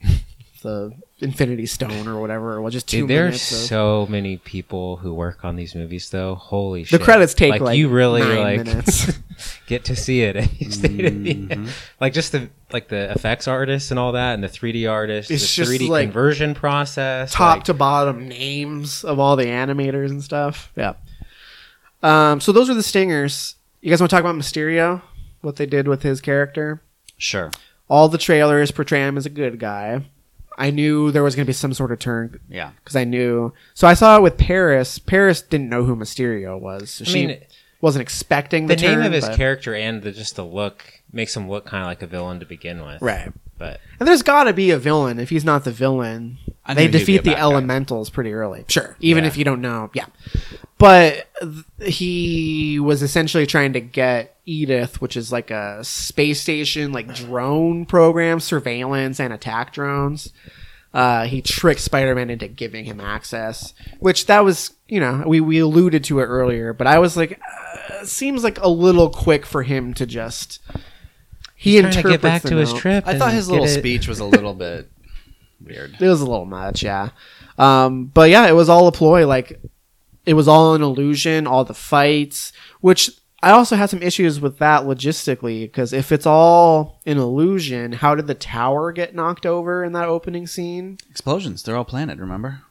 the Infinity Stone or whatever. Well, just two Dude, there minutes. There are so of... many people who work on these movies, though. Holy the shit! The credits take like, like you really nine like get to see it. Mm-hmm. Like just the like the effects artists and all that, and the three D artists, it's the three D like conversion process, top like... to bottom names of all the animators and stuff. Yeah. Um. So those are the stingers. You guys want to talk about Mysterio? What they did with his character? Sure. All the trailers portray him as a good guy. I knew there was going to be some sort of turn. Yeah. Because I knew. So I saw it with Paris. Paris didn't know who Mysterio was. So I she mean, wasn't expecting the, the turn. The name of his but... character and the, just the look makes him look kind of like a villain to begin with. Right. But And there's got to be a villain. If he's not the villain, they defeat the elementals guy. Pretty early. Sure. Even yeah. if you don't know. Yeah. But he was essentially trying to get Edith, which is like a space station, like drone program, surveillance and attack drones. Uh, he tricked Spider-Man into giving him access, which that was, you know, we, we alluded to it earlier, but I was like, uh, seems like a little quick for him to just, he He's interprets to get back to his trip. I thought his little it. speech was a little bit weird. It was a little much. Yeah. Um, but yeah, it was all a ploy. Like, it was all an illusion, all the fights, which I also had some issues with that logistically, because if it's all an illusion, how did the tower get knocked over in that opening scene? Explosions. They're all planted, remember?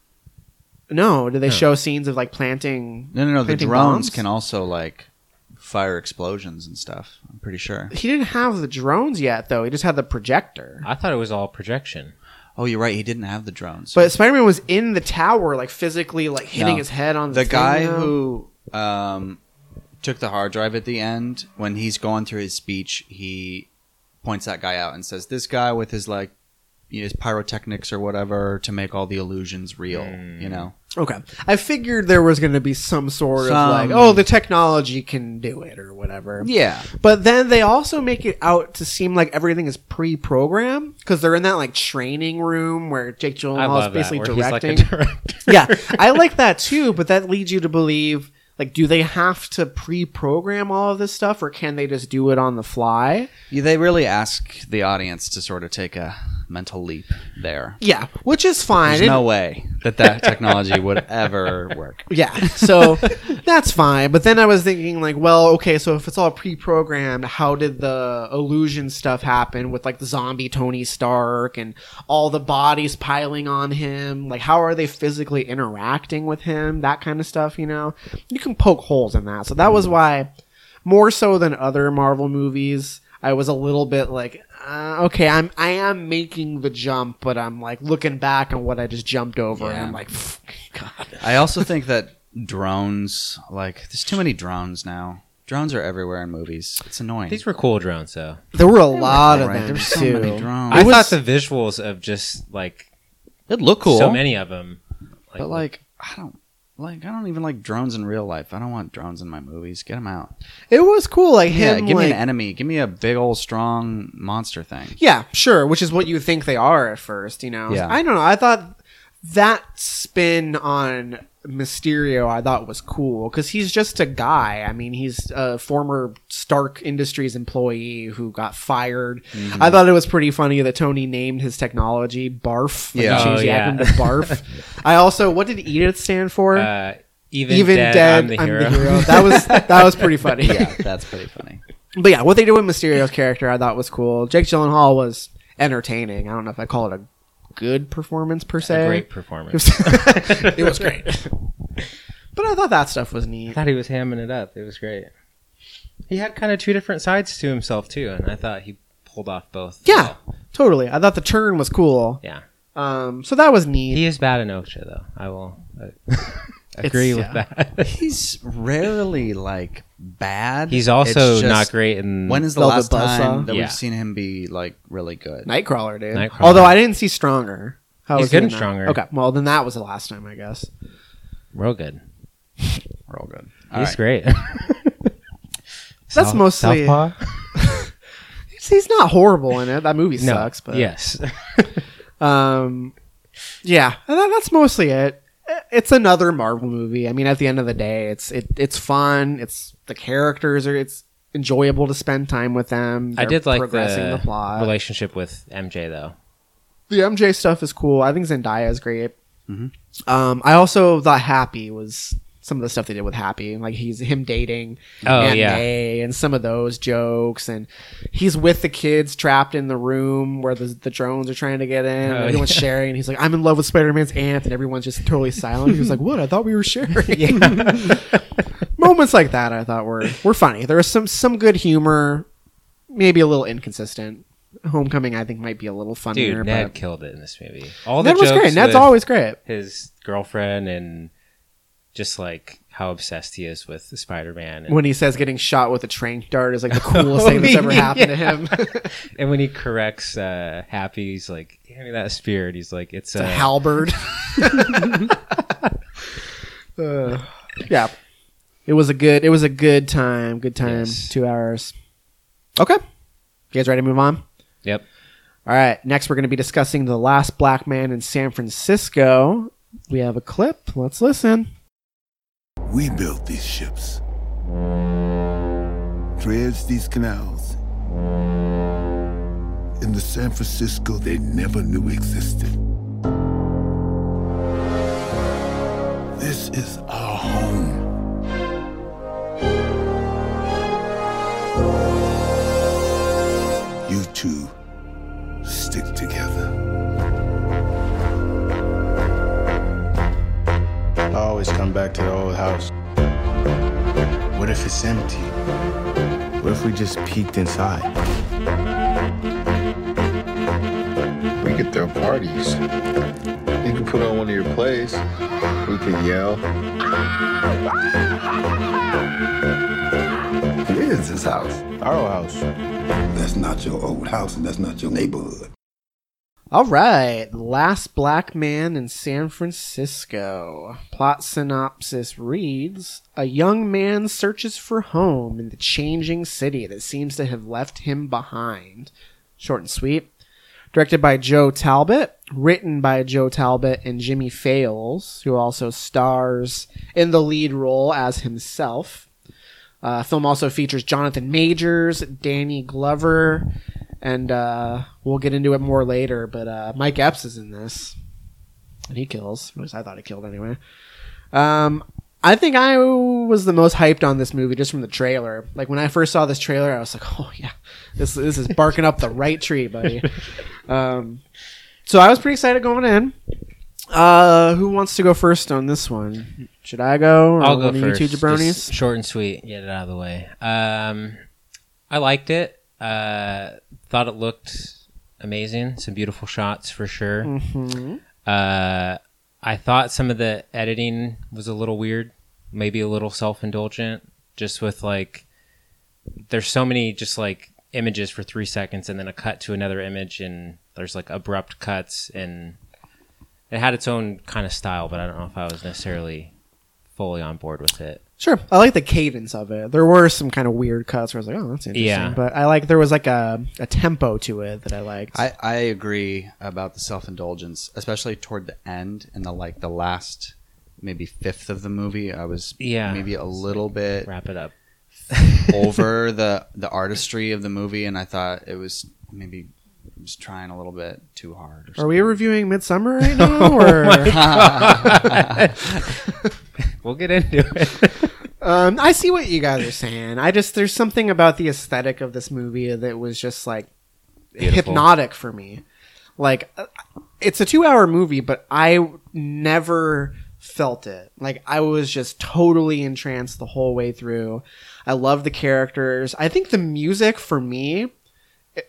No. Did they no. show scenes of like planting No, no, no. The drones bombs? Can also like fire explosions and stuff. I'm pretty sure. He didn't have the drones yet, though. He just had the projector. I thought it was all projection. Oh, you're right. He didn't have the drones. But Spider-Man was in the tower, like physically, like hitting no. his head on the. The guy now. who um, took the hard drive at the end, when he's going through his speech, he points that guy out and says, "This guy with his like, you know, his pyrotechnics or whatever to make all the illusions real." Mm. You know. Okay, I figured there was going to be some sort some... of like, oh, the technology can do it or whatever. Yeah, but then they also make it out to seem like everything is pre-programmed, because they're in that like training room where Jake Gyllenhaal is basically directing. He's like a yeah, I like that too, but that leads you to believe like, do they have to pre-program all of this stuff, or can they just do it on the fly? Yeah, they really ask the audience to sort of take a mental leap there. Yeah, which is fine. There's it, no way that that technology would ever work. Yeah, so that's fine. But then I was thinking like, well, okay, so if it's all pre-programmed, how did the illusion stuff happen with like the zombie Tony Stark and all the bodies piling on him? Like, how are they physically interacting with him? That kind of stuff, you know? You can poke holes in that. So that was why, more so than other Marvel movies, I was a little bit like, uh, okay, I'm I am making the jump, but I'm like looking back on what I just jumped over, yeah. and I'm like, God. I also think that drones, like, there's too many drones now. Drones are everywhere in movies. It's annoying. These were cool drones, though. There were a they lot were cool, of them. Right? There were so many drones. I was, thought the visuals of just like it looked cool. So many of them, like, but like I don't. Like, I don't even like drones in real life. I don't want drones in my movies. Get them out. It was cool. Like him. Yeah, give like, me an enemy. Give me a big old strong monster thing. Yeah, sure. Which is what you think they are at first, you know? Yeah. I don't know. I thought that spin on Mysterio I thought was cool, because he's just a guy. I mean, he's a former Stark Industries employee who got fired. Mm-hmm. I thought it was pretty funny that Tony named his technology Barf. Like, yeah, he changed oh, the yeah. acronym to Barf. I also, what did Edith stand for? Uh, even, even dead, dead I'm, the, I'm hero. the hero. That was that was pretty funny. Yeah, that's pretty funny. But yeah, what they did with Mysterio's character I thought was cool. Jake Gyllenhaal was entertaining. I don't know if I call it a good performance per se. A great performance. It was great. But I thought that stuff was neat. I thought he was hamming it up. It was great. He had kind of two different sides to himself too, and I thought he pulled off both. Yeah, well. Totally. I thought the turn was cool. Yeah. Um. So that was neat. He is bad in Okja, though. I will uh, agree with yeah. that. He's rarely like bad. He's also just not great in... When is the last time that yeah. we've seen him be like really good? Nightcrawler, dude. Nightcrawler. Although I didn't see Stronger. How He's was good he in Stronger. That? Okay, well then that was the last time, I guess. Real good. Real good. All He's right. great. That's South, mostly... He's not horrible in it. That movie no. sucks, but... Yes. um, yeah, that's mostly it. It's another Marvel movie. I mean, at the end of the day, it's it it's fun. It's the characters are it's enjoyable to spend time with them. They're I did like the, the plot. Relationship with M J though. The M J stuff is cool. I think Zendaya is great. Mm-hmm. Um, I also thought Happy was some of the stuff they did with Happy, like he's him dating oh, and yeah. May and some of those jokes, and he's with the kids trapped in the room where the, the drones are trying to get in. Oh, everyone's yeah. sharing, and he's like, "I'm in love with Spider-Man's aunt," and everyone's just totally silent. He was like, "What? I thought we were sharing." Moments like that, I thought were were funny. There was some some good humor, maybe a little inconsistent. Homecoming, I think, might be a little funnier. Dude, Ned but... killed it in this movie. All Ned the was jokes great. Ned's always great. His girlfriend and. Just like how obsessed he is with Spider-Man. And when he says getting shot with a tranq dart is like the coolest thing that's ever happened yeah. to him. And when he corrects uh, Happy, he's like, "Hand me that spear." And he's like, it's, it's a, a halberd. uh, yeah, it was a good. It was a good time. Good time. Yes. Two hours. Okay, you guys ready to move on? Yep. All right. Next, we're going to be discussing The Last Black Man in San Francisco. We have a clip. Let's listen. We built these ships, dredged these canals. In the San Francisco they never knew existed. This is our home. You two stick together. I always come back to the old house. What if it's empty? What if we just peeked inside? We could throw parties. You could put on one of your plays. We could yell. It is this house. Our old house. That's not your old house, and that's not your neighborhood. All right. Last Black Man in San Francisco. Plot synopsis reads, a young man searches for home in the changing city that seems to have left him behind. Short and sweet. Directed by Joe Talbot, written by Joe Talbot and Jimmy Fails, who also stars in the lead role as himself. Uh, film also features Jonathan Majors, Danny Glover, and uh, we'll get into it more later, but uh, Mike Epps is in this. And he kills. At least I thought he killed anyway. Um, I think I was the most hyped on this movie just from the trailer. Like, when I first saw this trailer, I was like, oh, yeah, this this is barking up the right tree, buddy. Um, so I was pretty excited going in. Uh, who wants to go first on this one? Should I go? Or I'll go first. You two jabronis? Just short and sweet. Get it out of the way. Um, I liked it. Uh, thought it looked amazing. Some beautiful shots for sure. Mm-hmm. Uh, I thought some of the editing was a little weird, maybe a little self-indulgent, just with like, there's so many just like images for three seconds and then a cut to another image and there's like abrupt cuts, and it had its own kind of style, but I don't know if I was necessarily fully on board with it. Sure. I like the cadence of it. There were some kind of weird cuts where I was like, oh, that's interesting. Yeah. But I like, there was like a, a tempo to it that I liked. I, I agree about the self-indulgence, especially toward the end and the, like the last maybe fifth of the movie. I was yeah. maybe a little like, bit wrap it up over the, the artistry of the movie. And I thought it was maybe just trying a little bit too hard. Or Are we reviewing Midsommar right now? Or? Oh we'll get into it. um, I see what you guys are saying. I just, there's something about the aesthetic of this movie that was just like Beautiful. hypnotic for me. Like, it's a two hour movie, but I never felt it. Like, I was just totally entranced the whole way through. I love the characters. I think the music for me,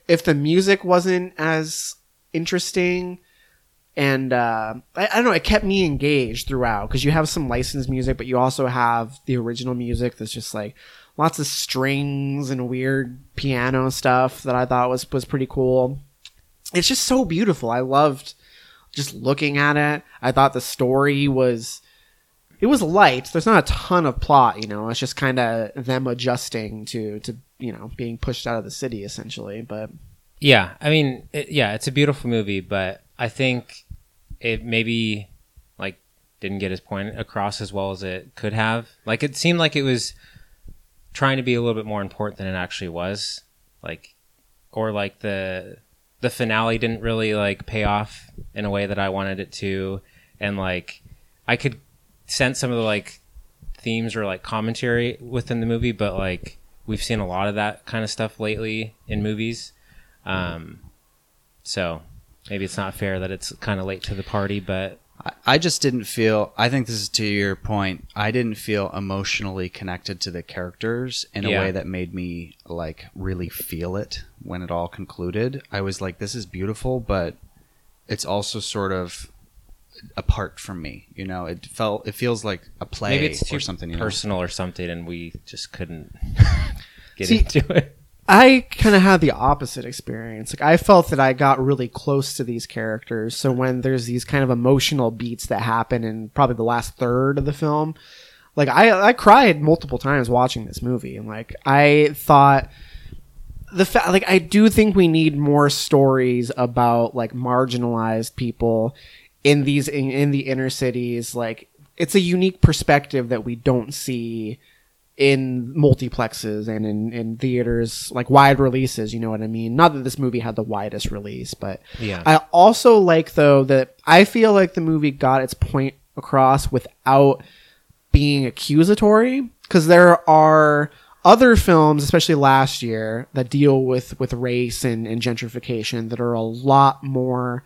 if the music wasn't as interesting, and uh, I, I don't know, it kept me engaged throughout, because you have some licensed music, but you also have the original music that's just like lots of strings and weird piano stuff that I thought was, was pretty cool. It's just so beautiful. I loved just looking at it. I thought the story was, it was light. There's not a ton of plot, you know, it's just kind of them adjusting to, to, you know, being pushed out of the city essentially. But yeah, I mean, it, yeah, it's a beautiful movie, but I think it maybe like didn't get his point across as well as it could have. Like, it seemed like it was trying to be a little bit more important than it actually was. Like, or like the the finale didn't really like pay off in a way that I wanted it to. And like, I could sense some of the like themes or like commentary within the movie, but like we've seen a lot of that kind of stuff lately in movies. Um, so. Maybe it's not fair that it's kind of late to the party, but... I just didn't feel... I think this is to your point. I didn't feel emotionally connected to the characters in a yeah. way that made me, like, really feel it when it all concluded. I was like, this is beautiful, but it's also sort of apart from me, you know? It felt, it feels like a play Maybe it's too or something. personal know? or something, and we just couldn't get See, into it. I kind of had the opposite experience. Like, I felt that I got really close to these characters. So when there's these kind of emotional beats that happen in probably the last third of the film, Like, I, I cried multiple times watching this movie. And, like, I thought... the fa- Like, I do think we need more stories about, like, marginalized people in these... In, in the inner cities. Like, it's a unique perspective that we don't see in multiplexes and in, in theaters, like, wide releases, you know what I mean? Not that this movie had the widest release, but... Yeah. I also like, though, that I feel like the movie got its point across without... being accusatory, because there are other films, especially last year, that deal with with race and, and gentrification that are a lot more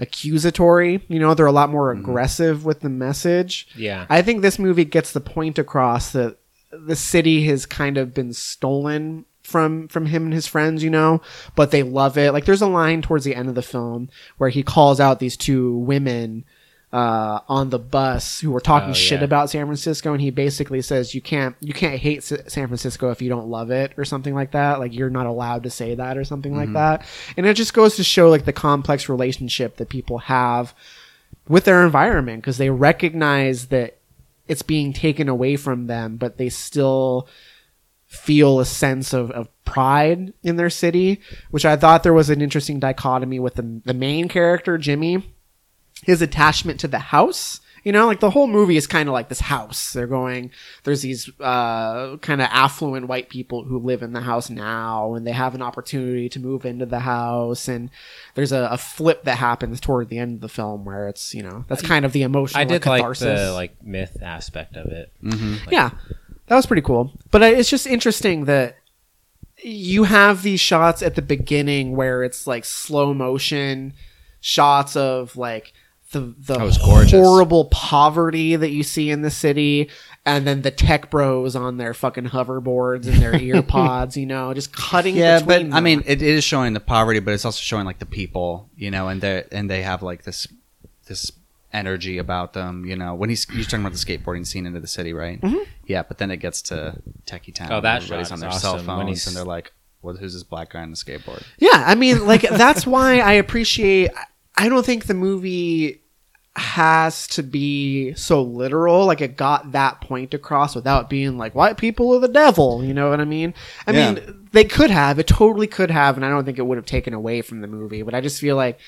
accusatory. You know, they're a lot more aggressive mm. with the message. Yeah. I think this movie gets the point across that the city has kind of been stolen from from him and his friends, you know, but they love it. Like, there's a line towards the end of the film where he calls out these two women uh on the bus who were talking oh, shit yeah. about San Francisco, and he basically says you can't you can't hate S- San Francisco if you don't love it, or something like that. Like, you're not allowed to say that, or something mm-hmm. like that. And it just goes to show, like, the complex relationship that people have with their environment, because they recognize that it's being taken away from them, but they still feel a sense of, of pride in their city, which I thought there was an interesting dichotomy with the, the main character, Jimmy. His attachment to the house, you know, like, the whole movie is kind of like this house. They're going, there's these uh, kind of affluent white people who live in the house now, and they have an opportunity to move into the house. And there's a, a flip that happens toward the end of the film where it's, you know, that's kind of the emotional I did catharsis. Like the like myth aspect of it. Mm-hmm. Like, yeah, that was pretty cool. But it's just interesting that you have these shots at the beginning where it's like slow motion shots of like, the the horrible poverty that you see in the city, and then the tech bros on their fucking hoverboards and their ear pods, you know, just cutting yeah between but them. I mean, it, it is showing the poverty, but it's also showing, like, the people, you know, and they and they have, like, this this energy about them, you know, when he's you're talking about the skateboarding scene into the city, right? Mm-hmm. Yeah, but then it gets to techie town. Oh, that everybody's on their awesome. Cell phones, and they're like, well, who's this black guy on the skateboard? Yeah, I mean, like, that's why I appreciate I don't think the movie has to be so literal. Like, it got that point across without being like, white people are the devil, you know what I mean? I yeah. mean, they could have, it totally could have, and I don't think it would have taken away from the movie, but I just feel like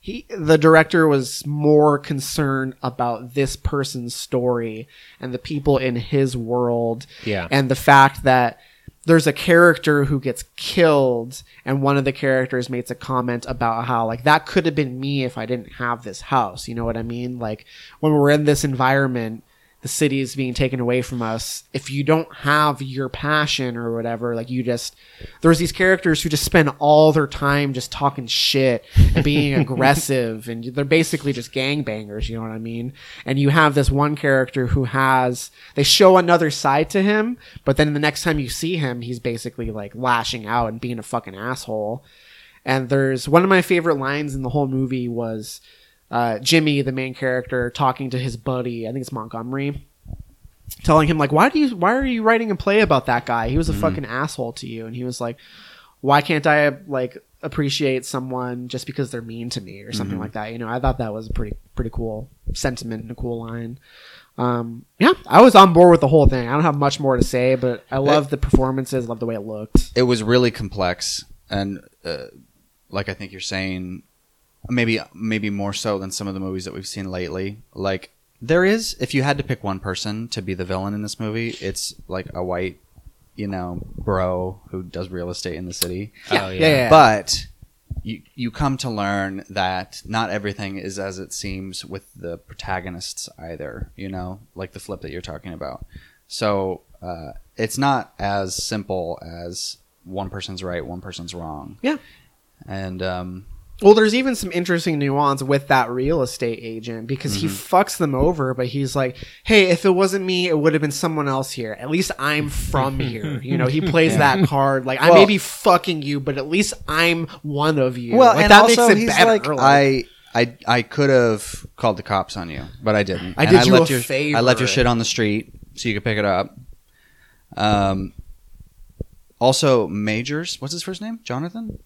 he, the director was more concerned about this person's story and the people in his world, yeah. and the fact that there's a character who gets killed, and one of the characters makes a comment about how, like, that could have been me if I didn't have this house. You know what I mean? Like, when we're in this environment, the city is being taken away from us. If you don't have your passion or whatever, like, you just, there's these characters who just spend all their time just talking shit and being aggressive, and they're basically just gangbangers. You know what I mean? And you have this one character who has, they show another side to him, but then the next time you see him, he's basically, like, lashing out and being a fucking asshole. And there's one of my favorite lines in the whole movie was, Uh, Jimmy, the main character, talking to his buddy, I think it's Montgomery, telling him, like, why do you why are you writing a play about that guy? He was a mm. fucking asshole to you. And he was like, why can't I, like, appreciate someone just because they're mean to me, or something mm-hmm. like that? You know, I thought that was a pretty pretty cool sentiment and a cool line. Um, yeah, I was on board with the whole thing. I don't have much more to say, but I love the performances, love the way it looked. It was really complex, and uh, like I think you're saying, Maybe maybe more so than some of the movies that we've seen lately. Like, there is, if you had to pick one person to be the villain in this movie, it's, like, a white, you know, bro who does real estate in the city. Yeah. Oh, yeah. Yeah, yeah. But you you come to learn that not everything is as it seems with the protagonists either, you know, like the flip that you're talking about. So uh, it's not as simple as one person's right, one person's wrong. Yeah. And... um Well, there's even some interesting nuance with that real estate agent, because mm-hmm. he fucks them over, but he's like, hey, if it wasn't me, it would have been someone else here. At least I'm from here. You know, he plays yeah. that card. Like, well, I may be fucking you, but at least I'm one of you. Well, like, and that also, makes it he's better. Like, I, I, I could have called the cops on you, but I didn't. I and did I you left a your, favor. I left your shit on the street so you could pick it up. Um. Also, Majors. What's his first name? Jonathan?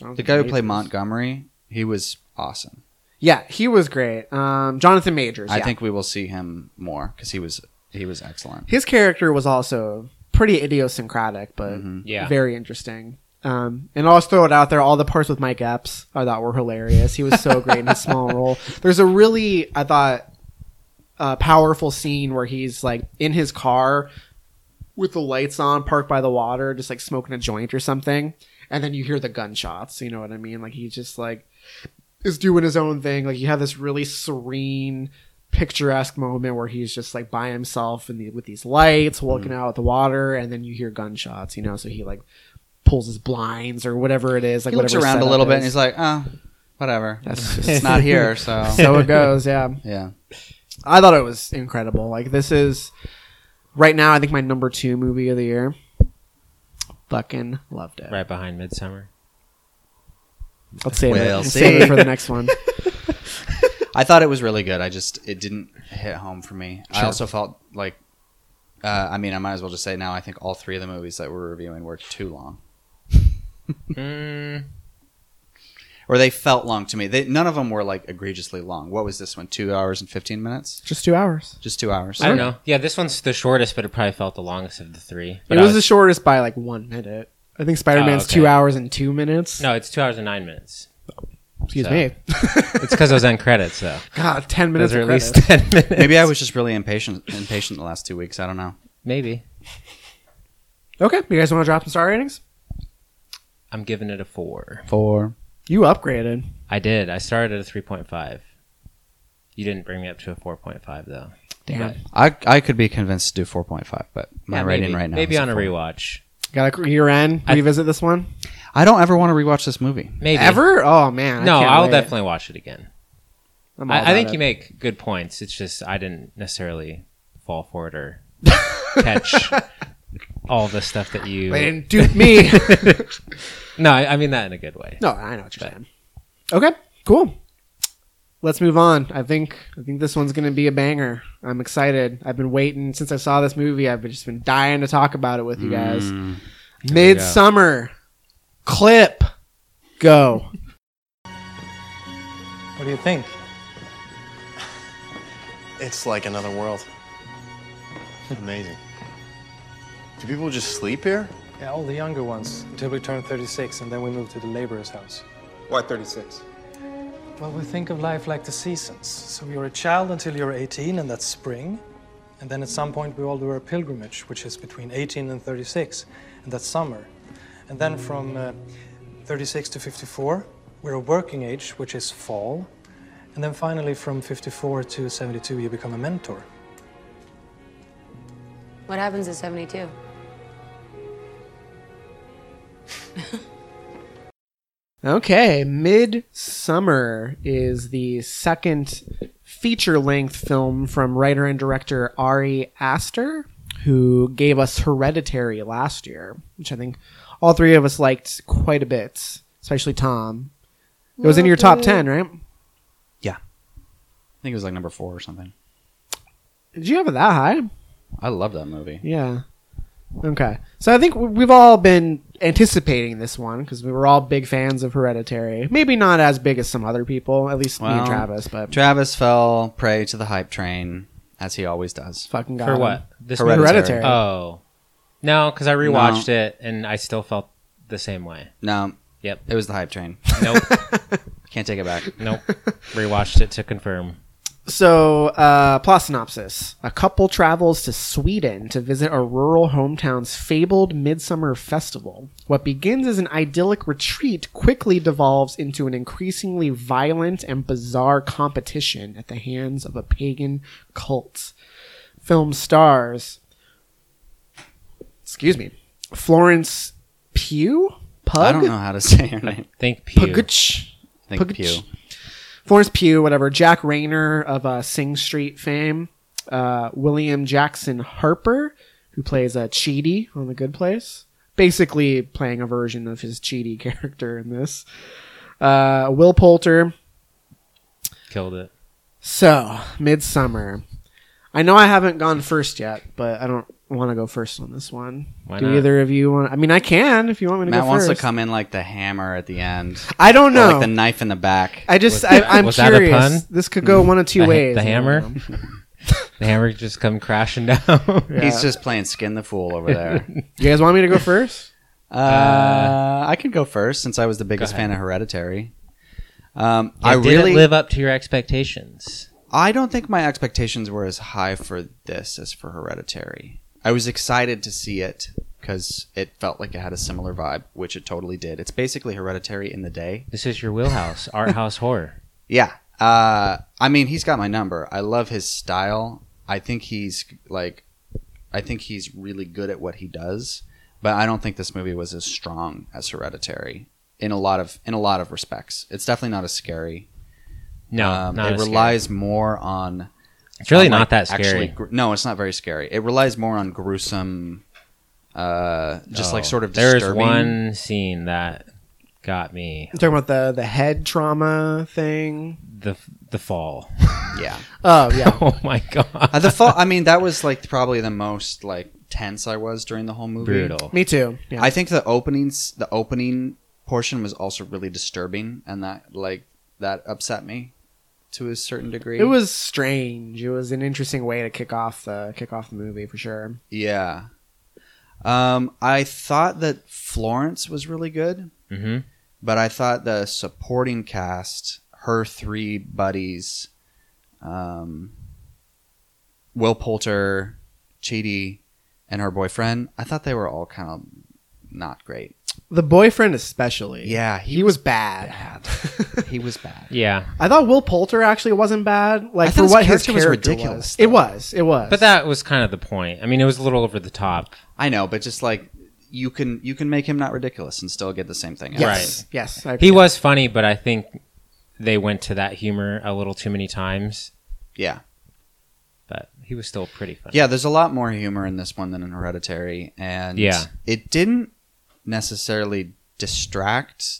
Jonathan the guy Majors. Who played Montgomery, he was awesome. Yeah, he was great. Um, Jonathan Majors. Yeah. I think we will see him more because he was He was excellent. His character was also pretty idiosyncratic, but mm-hmm. yeah. very interesting. Um, and I'll just throw it out there. All the parts with Mike Epps I thought were hilarious. He was so great in his small role. There's a really, I thought, uh, powerful scene where he's like in his car with the lights on, parked by the water, just like smoking a joint or something. And then you hear the gunshots. You know what I mean? Like, he just like is doing his own thing. Like, you have this really serene, picturesque moment where he's just like by himself and the, with these lights, looking mm. out at the water, and then you hear gunshots. You know, so he like pulls his blinds or whatever it is. Like, he looks around a little bit, is. and he's like, "Oh, whatever. That's just, it's not here." So so it goes. Yeah, yeah. I thought it was incredible. Like, this is right now, I think, my number two movie of the year. Fucking loved it. Right behind Midsommar. Let's save we'll it. Save it for the next one. I thought it was really good. I just, it didn't hit home for me. Sure. I also felt like, uh, I mean, I might as well just say now, I think all three of the movies that we're reviewing were too long. mm. Or they felt long to me. They, none of them were like egregiously long. What was this one? Two hours and fifteen minutes? Just two hours. Just two hours. I don't know. Yeah, this one's the shortest, but it probably felt the longest of the three. But it was, was the shortest by like one minute. I think Spider-Man's oh, okay. two hours and two minutes. No, it's two hours and nine minutes. Excuse so. me. It's because I was on credits, though. God, ten minutes. Or at least ten minutes. Maybe I was just really impatient. Impatient the last two weeks. I don't know. Maybe. Okay, you guys want to drop some star ratings? I'm giving it a four. Four. You upgraded. I did. I started at a three point five. You didn't bring me up to a four point five, though. Damn. I I could be convinced to do four point five, but my yeah, rating maybe, right now. Maybe is on a, a rewatch. Got a year end revisit th- this one. I don't ever want to rewatch this movie. Maybe ever? Oh man! I no, I'll wait. definitely watch it again. I, I think it. you make good points. It's just I didn't necessarily fall for it or catch all the stuff that you. They didn't dupe me. No, I, I mean that in a good way. No, I know what you're but. saying. Okay, cool. Let's move on. I think I think this one's going to be a banger. I'm excited. I've been waiting since I saw this movie. I've just been dying to talk about it with you guys. Mm. Midsommar. Clip. Go. What do you think? It's like another world. Amazing. Do people just sleep here? Yeah, all the younger ones, until we turn thirty-six, and then we move to the laborer's house. Why thirty-six? Well, we think of life like the seasons. So you're a child until you're eighteen, and that's spring. And then at some point we all do our pilgrimage, which is between eighteen and thirty-six, and that's summer. And then from uh, thirty-six to fifty-four, we're a working age, which is fall. And then finally from fifty-four to seventy-two, you become a mentor. What happens at seventy-two? Okay, Midsommar is the second feature-length film from writer and director Ari Aster, who gave us Hereditary last year, which I think all three of us liked quite a bit, especially Tom. It was in your top ten, right? Yeah. I think it was like number four or something. Did you have it that high? I love that movie. Yeah. Okay. So I think we've all been anticipating this one because we were all big fans of Hereditary. Maybe not as big as some other people, at least well, me and Travis. But Travis fell prey to the hype train, as he always does. Fucking got For him. What? This Hereditary. Hereditary. Oh. No, because I rewatched no. it and I still felt the same way. No. Yep. It was the hype train. Nope. Can't take it back. Nope. Rewatched it to confirm. So, uh, plot synopsis. A couple travels to Sweden to visit a rural hometown's fabled Midsummer Festival. What begins as an idyllic retreat quickly devolves into an increasingly violent and bizarre competition at the hands of a pagan cult. Film stars... Excuse me. Florence Pugh? Pug? I don't know how to say her name. Think Pugh. Puguch. Think Puguch. Pugh. Florence Pugh, whatever. Jack Rayner of uh, Sing Street fame. Uh, William Jackson Harper, who plays uh, Chidi on The Good Place. Basically playing a version of his Chidi character in this. Uh, Will Poulter. Killed it. So, Midsommar. I know I haven't gone first yet, but I don't want to go first on this one. Why do not? Either of you want... I mean, I can if you want me to Matt go first. Matt wants to come in like the hammer at the end. I don't know. Or like the knife in the back. I just... Was, I, I'm was curious. That a pun? This could go one of two the, ways. The hammer? The hammer just come crashing down. Yeah. He's just playing Skin the Fool over there. You guys want me to go first? Uh, uh, I could go first since I was the biggest fan of Hereditary. Um, yeah, I didn't really live up to your expectations. I don't think my expectations were as high for this as for Hereditary. I was excited to see it because it felt like it had a similar vibe, which it totally did. It's basically Hereditary in the day. This is your wheelhouse, art house horror. Yeah. Uh, I mean, he's got my number. I love his style. I think he's like, I think he's really good at what he does. But I don't think this movie was as strong as Hereditary in a lot of in a lot of respects. It's definitely not as scary. No, um, not it as relies scary. more on. It's really on, not like, that scary. Actually, no, it's not very scary. It relies more on gruesome, uh, just oh, like sort of disturbing. There's one scene that got me. You're talking about the the head trauma thing. The the fall. Yeah. Oh yeah. Oh my god. Uh, the fall. I mean, that was like probably the most like. tense I was during the whole movie. Brutal. Me too. Yeah. I think the openings, the opening portion was also really disturbing, and that like that upset me to a certain degree. It was strange. It was an interesting way to kick off the kick off the movie for sure. Yeah. Um, I thought that Florence was really good, mm-hmm. but I thought the supporting cast, her three buddies, um, Will Poulter, Chidi, and her boyfriend, I thought they were all kind of not great. The boyfriend especially. Yeah. He, he was, was bad. bad. He was bad. Yeah. I thought Will Poulter actually wasn't bad. Like, for what his character was ridiculous. It was. It was. But that was kind of the point. I mean, it was a little over the top. I know, but just like, you can you can make him not ridiculous and still get the same thing. Yes. Right. Yes. I agree. He was funny, but I think they went to that humor a little too many times. Yeah. He was still pretty funny. Yeah, there's a lot more humor in this one than in Hereditary, and yeah. it didn't necessarily distract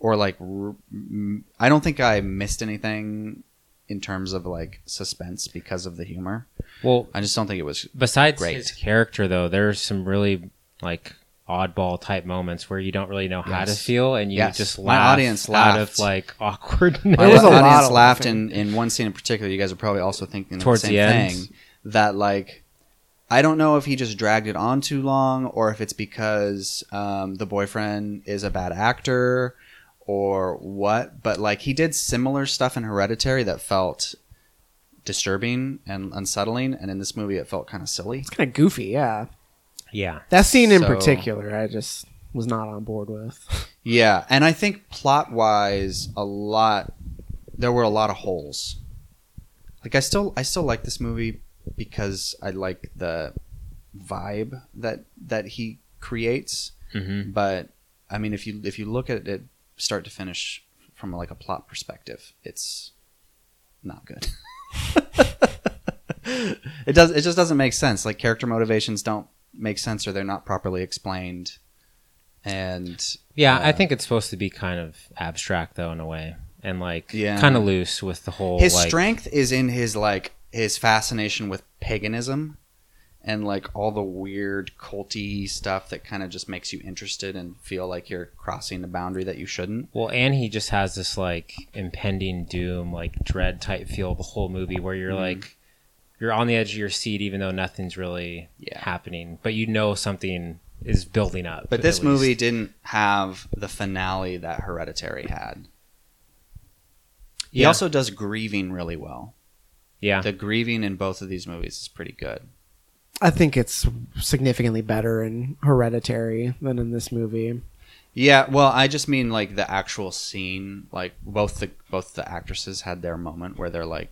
or like. I don't think I missed anything in terms of like suspense because of the humor. Well, I just don't think it was. Besides great. his character, though, there's some really like oddball type moments where you don't really know yes. how to feel, and you yes. just laugh. My audience laughed. Out of like awkwardness. My was a audience lot laughed in, in one scene in particular. You guys are probably also thinking towards the same the end. thing. That like, I don't know if he just dragged it on too long, or if it's because um, the boyfriend is a bad actor, or what. But like, he did similar stuff in Hereditary that felt disturbing and unsettling, and in this movie it felt kind of silly. It's kind of goofy, yeah. Yeah. That scene in so, particular, I just was not on board with. Yeah. And I think plot-wise, a lot, there were a lot of holes. Like, I still I still like this movie because I like the vibe that that he creates. Mm-hmm. But, I mean, if you if you look at it start to finish from, like, a plot perspective, it's not good. It does. It just doesn't make sense. Like, character motivations don't make sense, or they're not properly explained. And yeah, uh, I think it's supposed to be kind of abstract though in a way, and like yeah. kind of loose with the whole his like, strength is in his like his fascination with paganism and like all the weird culty stuff that kind of just makes you interested and feel like you're crossing the boundary that you shouldn't. Well, and he just has this like impending doom, like dread type feel the whole movie, where you're mm. like you're on the edge of your seat, even though nothing's really yeah. happening. But you know something is building up. But this movie didn't have the finale that Hereditary had. Yeah. He also does grieving really well. Yeah. The grieving in both of these movies is pretty good. I think it's significantly better in Hereditary than in this movie. Yeah, well, I just mean like the actual scene. Like both the both the actresses had their moment where they're like,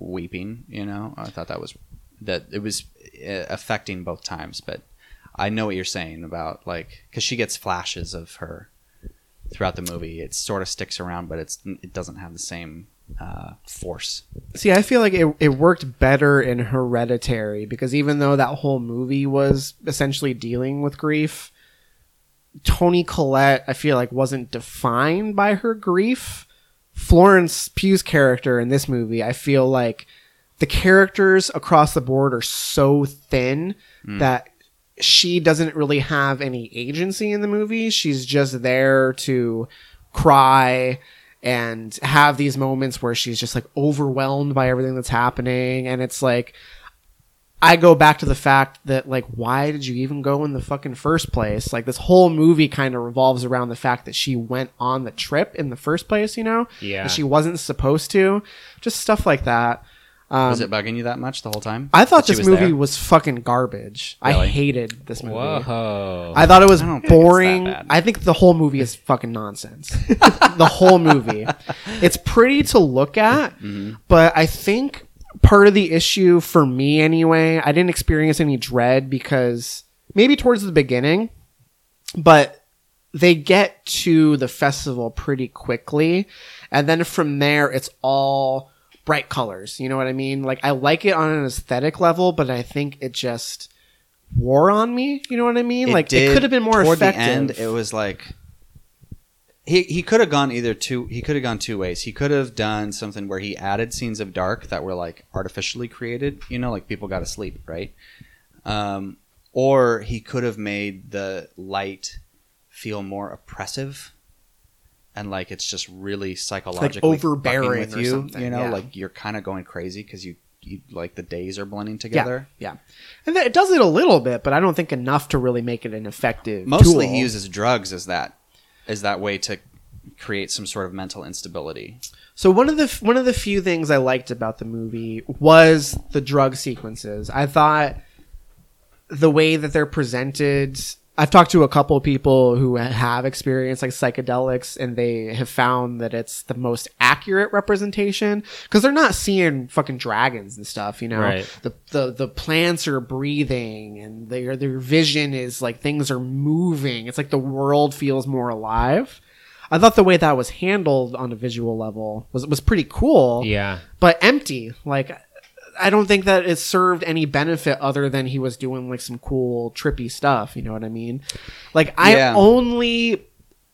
weeping, you know. I thought that was that it was affecting both times, but I know what you're saying about like because she gets flashes of her throughout the movie. It sort of sticks around, but it's it doesn't have the same uh force. See, I feel like it it worked better in Hereditary because even though that whole movie was essentially dealing with grief, Toni Collette I feel like wasn't defined by her grief. Florence Pugh's character in this movie, I feel like the characters across the board are so thin mm. that she doesn't really have any agency in the movie. She's just there to cry and have these moments where she's just like overwhelmed by everything that's happening. And it's like, I go back to the fact that, like, why did you even go in the fucking first place? Like, this whole movie kind of revolves around the fact that she went on the trip in the first place, you know? Yeah. And she wasn't supposed to. Just stuff like that. Um, was it bugging you that much the whole time? I thought this was movie there? was fucking garbage. Really? I hated this movie. Whoa. I thought it was I boring. Think I think the whole movie is fucking nonsense. The whole movie. It's pretty to look at, mm-hmm. but I think... part of the issue for me anyway, I didn't experience any dread because maybe towards the beginning, but they get to the festival pretty quickly. And then from there, it's all bright colors. You know what I mean? Like, I like it on an aesthetic level, but I think it just wore on me. You know what I mean? It like did, it could have been more toward effective. The end, it was like... He he could have gone either two he could have gone two ways. He could have done something where he added scenes of dark that were like artificially created, you know, like people got to sleep, right? Um, or he could have made the light feel more oppressive and like it's just really psychologically like overbearing with or you, something. You know, yeah. like you're kind of going crazy because you, you like the days are blending together. Yeah. yeah. And th- it does it a little bit, but I don't think enough to really make it an effective Mostly tool. He uses drugs as that. Is that way to create some sort of mental instability? So one of the one of the few things I liked about the movie was the drug sequences. I thought the way that they're presented. I've talked to a couple people who have experienced like psychedelics, and they have found that it's the most accurate representation because they're not seeing fucking dragons and stuff. You know, right. the, the the plants are breathing, and their their vision is like things are moving. It's like the world feels more alive. I thought the way that was handled on a visual level was was pretty cool. Yeah, but empty. Like, I don't think that it served any benefit other than he was doing like some cool trippy stuff. You know what I mean? Like, I yeah. only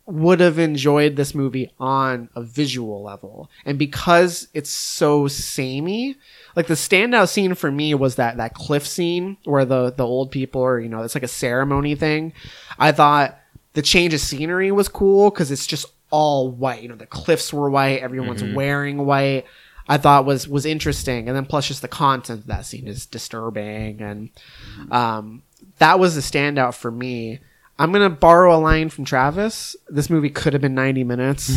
would have enjoyed this movie on a visual level. And because it's so samey, like the standout scene for me was that, that cliff scene where the, the old people are, you know, it's like a ceremony thing. I thought the change of scenery was cool. 'Cause it's just all white. You know, the cliffs were white. Everyone's mm-hmm. wearing white. I thought was was interesting, and then plus just the content of that scene is disturbing, and um, that was a standout for me. I'm gonna borrow a line from Travis. This movie could have been ninety minutes.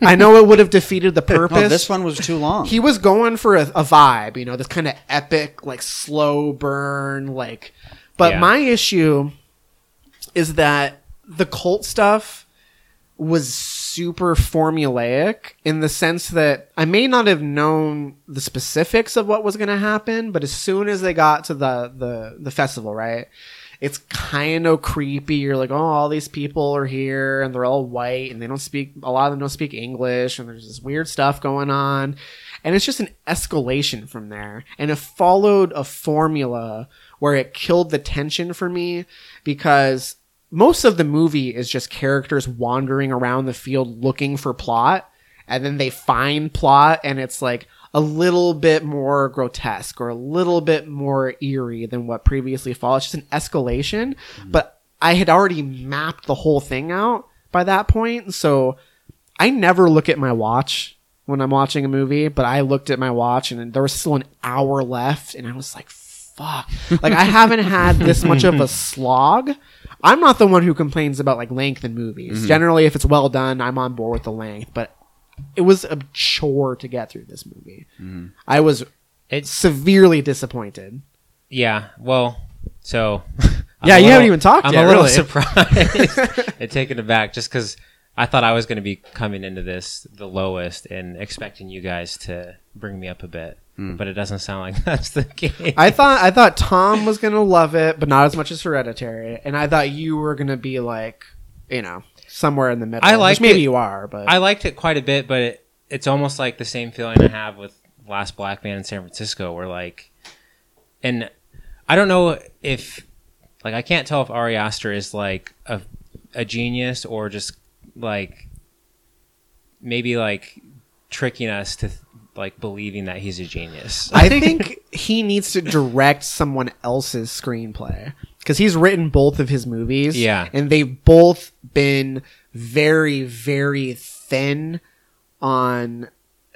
I know it would have defeated the purpose. No, this one was too long. He was going for a, a vibe, you know, this kind of epic, like slow burn, like. But yeah. my issue is that the cult stuff was super formulaic in the sense that I may not have known the specifics of what was going to happen, but as soon as they got to the, the, the festival, right, it's kind of creepy. You're like, oh, all these people are here and they're all white and they don't speak, a lot of them don't speak English and there's this weird stuff going on. And it's just an escalation from there. And it followed a formula where it killed the tension for me because most of the movie is just characters wandering around the field looking for plot, and then they find plot, and it's like a little bit more grotesque or a little bit more eerie than what previously followed. It's just an escalation, mm-hmm. but I had already mapped the whole thing out by that point, so I never look at my watch when I'm watching a movie, but I looked at my watch, and there was still an hour left, and I was like, fuck. Like, I haven't had this much of a slog. I'm not the one who complains about like length in movies. Mm-hmm. Generally, if it's well done, I'm on board with the length. But it was a chore to get through this movie. Mm-hmm. I was it's, severely disappointed. Yeah. Well, so yeah, you little, haven't even talked. I'm yet, a little really. surprised and taken aback just because I thought I was going to be coming into this the lowest and expecting you guys to bring me up a bit. But it doesn't sound like that's the case. I thought I thought Tom was going to love it, but not as much as Hereditary. And I thought you were going to be like, you know, somewhere in the middle. I liked which maybe it, you are, but I liked it quite a bit, but it, it's almost like the same feeling I have with Last Black Man in San Francisco, where like, and I don't know if, like, I can't tell if Ari Aster is like a, a genius or just like, maybe like tricking us to th- like believing that he's a genius. I think he needs to direct someone else's screenplay because he's written both of his movies. Yeah. And they've both been very, very thin on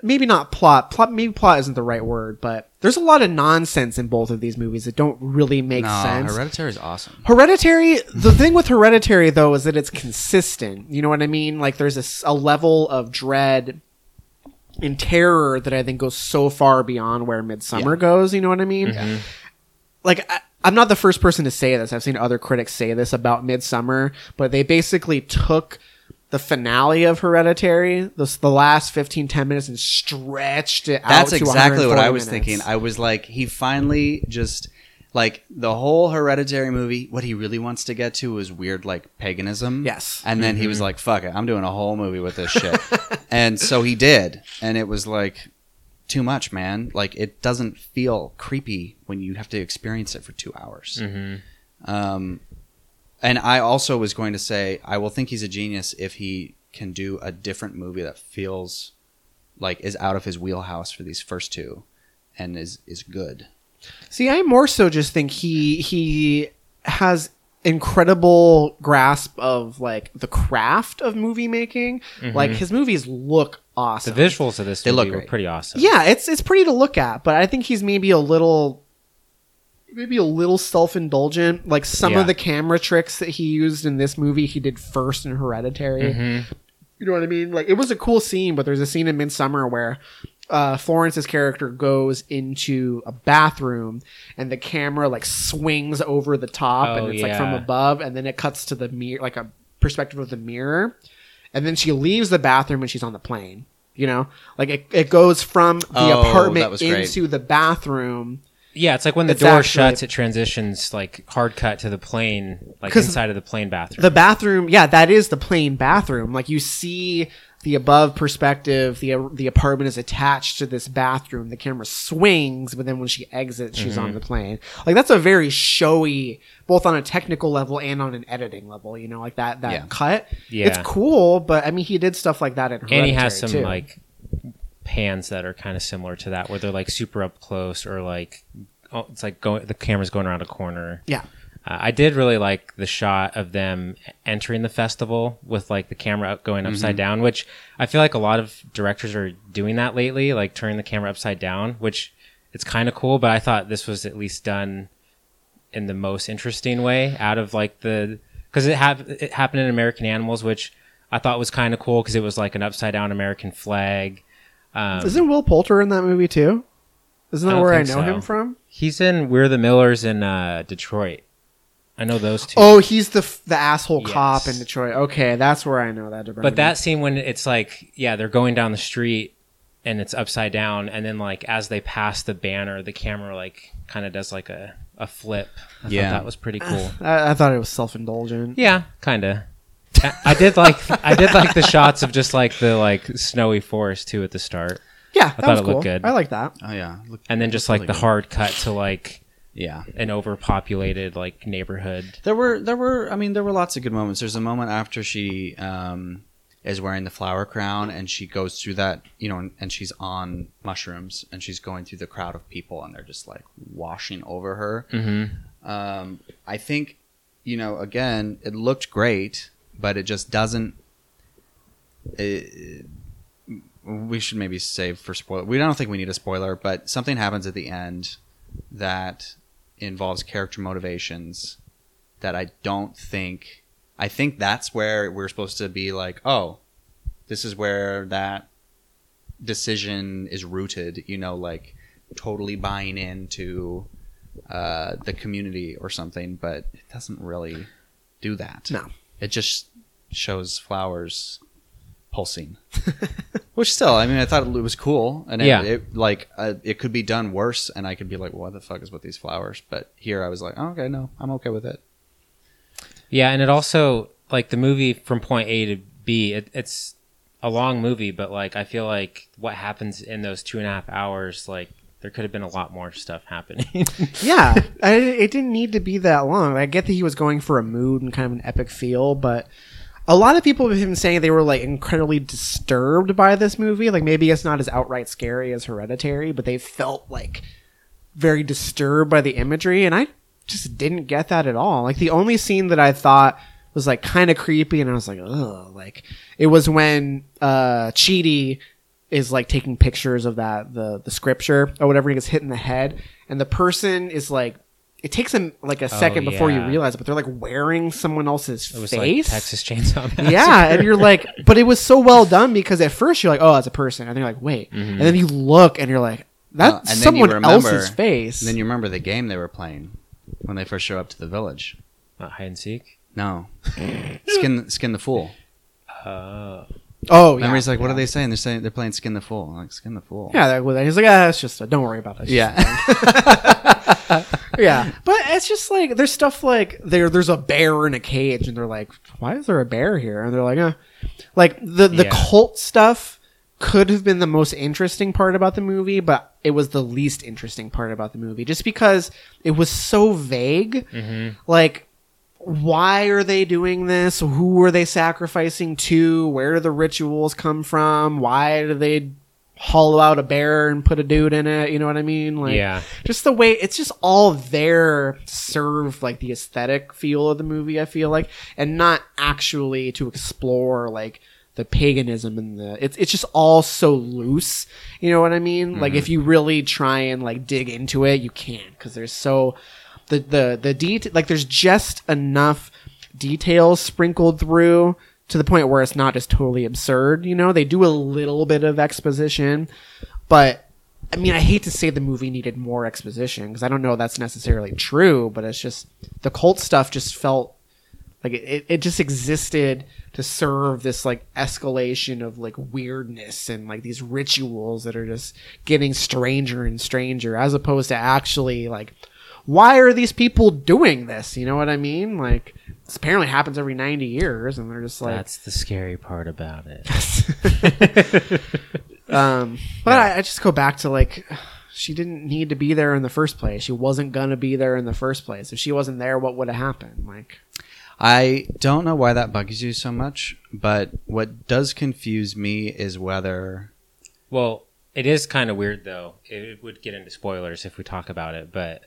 maybe not plot, plot, maybe plot isn't the right word, but there's a lot of nonsense in both of these movies that don't really make no, sense. Hereditary is awesome. Hereditary, the thing with Hereditary, though, is that it's consistent. You know what I mean? Like, there's a, a level of dread and terror that I think goes so far beyond where Midsommar yeah. goes. You know what I mean? Mm-hmm. Like, I, I'm not the first person to say this. I've seen other critics say this about Midsommar, but they basically took the finale of Hereditary, the, the last fifteen, ten minutes, and stretched it out. That's exactly what I was minutes. thinking. I was like, he finally just, like, the whole Hereditary movie, what he really wants to get to is weird, like, paganism. Yes. And then mm-hmm. he was like, fuck it, I'm doing a whole movie with this shit. And so he did. And it was like, too much, man. Like, it doesn't feel creepy when you have to experience it for two hours. Mm-hmm. Um, And I also was going to say, I will think he's a genius if he can do a different movie that feels like is out of his wheelhouse for these first two and is, is good. See, I more so just think he he has incredible grasp of like the craft of movie making. Mm-hmm. Like his movies look awesome. The visuals of this they movie look were pretty awesome. Yeah, it's it's pretty to look at, but I think he's maybe a little... maybe a little self-indulgent. Like some yeah. of the camera tricks that he used in this movie, he did first in Hereditary. Mm-hmm. You know what I mean? Like it was a cool scene, but there's a scene in Midsommar where uh, Florence's character goes into a bathroom and the camera like swings over the top oh, and it's yeah. like from above, and then it cuts to the mirror, like a perspective of the mirror. And then she leaves the bathroom and she's on the plane, you know, like it, it goes from the oh, apartment into the bathroom. Yeah, it's like when the it's door actually, shuts, it transitions like hard cut to the plane, like inside of the plane bathroom. The bathroom, yeah, that is the plane bathroom. Like you see the above perspective, the the apartment is attached to this bathroom. The camera swings, but then when she exits, she's mm-hmm. on the plane. Like that's a very showy, both on a technical level and on an editing level. You know, like that that yeah. cut. Yeah, it's cool, but I mean, he did stuff like that in Hereditary, and he has some too. like. pans that are kind of similar to that, where they're like super up close, or like oh, it's like going the camera's going around a corner. Yeah, uh, I did really like the shot of them entering the festival with like the camera going upside mm-hmm. down, which I feel like a lot of directors are doing that lately, like turning the camera upside down, which it's kind of cool. But I thought this was at least done in the most interesting way out of like the because it have it happened in American Animals, which I thought was kind of cool because it was like an upside down American flag. Um, Isn't Will Poulter in that movie too? Isn't that I where I know so. him from? He's in We're the Millers in uh, Detroit. I know those two. Oh, he's the f- the asshole yes. cop in Detroit. Okay, that's where I know that. But me. that scene when it's like, yeah, they're going down the street and it's upside down, and then like as they pass the banner, the camera like kind of does like a, a flip. I yeah. thought that was pretty cool. I, I thought it was self-indulgent. Yeah, kind of. I did like I did like the shots of just like the like snowy forest too at the start. Yeah, that I thought was it looked cool. good. I like that. Oh yeah, looked, and then just like really the good. hard cut to like yeah an overpopulated like neighborhood. There were there were I mean there were lots of good moments. There's a moment after she um, is wearing the flower crown and she goes through that you know and, and she's on mushrooms and she's going through the crowd of people and they're just like washing over her. Mm-hmm. Um, I think you know again it looked great. But it just doesn't. It, we should maybe save for spoiler. We don't think we need a spoiler, but something happens at the end that involves character motivations that I don't think. I think that's where we're supposed to be like, oh, this is where that decision is rooted. You know, like totally buying into uh, the community or something. But it doesn't really do that. No. It just shows flowers pulsing, which still, I mean, I thought it was cool, and yeah. it, it like uh, it could be done worse, and I could be like, well, "What the fuck is with these flowers?" But here, I was like, oh, "Okay, no, I'm okay with it." Yeah, and it also like the movie from point A to B. It, it's a long movie, but like I feel like what happens in those two and a half hours, like. There could have been a lot more stuff happening. yeah. I, it didn't need to be that long. I get that he was going for a mood and kind of an epic feel, but a lot of people have been saying they were like incredibly disturbed by this movie. Like maybe it's not as outright scary as Hereditary, but they felt like very disturbed by the imagery. And I just didn't get that at all. Like the only scene that I thought was like kind of creepy and I was like, ugh, like it was when uh, Chidi is like taking pictures of that the the scripture or whatever. He gets hit in the head, and the person is like, it takes them like a second oh, yeah. before you realize it, but they're like wearing someone else's face. It was face. Like Texas Chainsaw Massacre. Yeah, and you're like, but it was so well done because at first you're like, oh, that's a person, and then you're like, wait, mm-hmm. and then you look and you're like, that's well, someone remember, else's face. And then you remember the game they were playing when they first show up to the village. Not hide and seek. No, skin skin the fool. Uh, oh, yeah. Memory's like, what yeah. are they saying? They're saying they're playing skin the fool. I'm like skin the fool. Yeah, he's like, ah, it's just a, don't worry about it. Yeah. Yeah, but it's just like there's stuff like there. There's a bear in a cage, and they're like, "Why is there a bear here?" And they're like, "Uh," like the the yeah. cult stuff could have been the most interesting part about the movie, but it was the least interesting part about the movie, just because it was so vague. Mm-hmm. Like, why are they doing this? Who are they sacrificing to? Where do the rituals come from? Why do they hollow out a bear and put a dude in it? You know what I mean? Like, yeah. Just the way it's just all there serve like the aesthetic feel of the movie, I feel like, and not actually to explore like the paganism and the it's it's just all so loose. You know what I mean? Mm-hmm. Like if you really try and like dig into it, you can't, because there's so the the the detail. Like there's just enough details sprinkled through to the point where it's not just totally absurd, you know? They do a little bit of exposition, but, I mean, I hate to say the movie needed more exposition, because I don't know if that's necessarily true, but it's just, the cult stuff just felt, like, it, it just existed to serve this, like, escalation of, like, weirdness and, like, these rituals that are just getting stranger and stranger, as opposed to actually, like, why are these people doing this? You know what I mean? Like, this apparently happens every ninety years, and they're just like... That's the scary part about it. um, but yeah. I, I just go back to, like, she didn't need to be there in the first place. She wasn't going to be there in the first place. If she wasn't there, what would have happened? Like, I don't know why that bugs you so much, but what does confuse me is whether... Well, it is kind of weird, though. It would get into spoilers if we talk about it, but...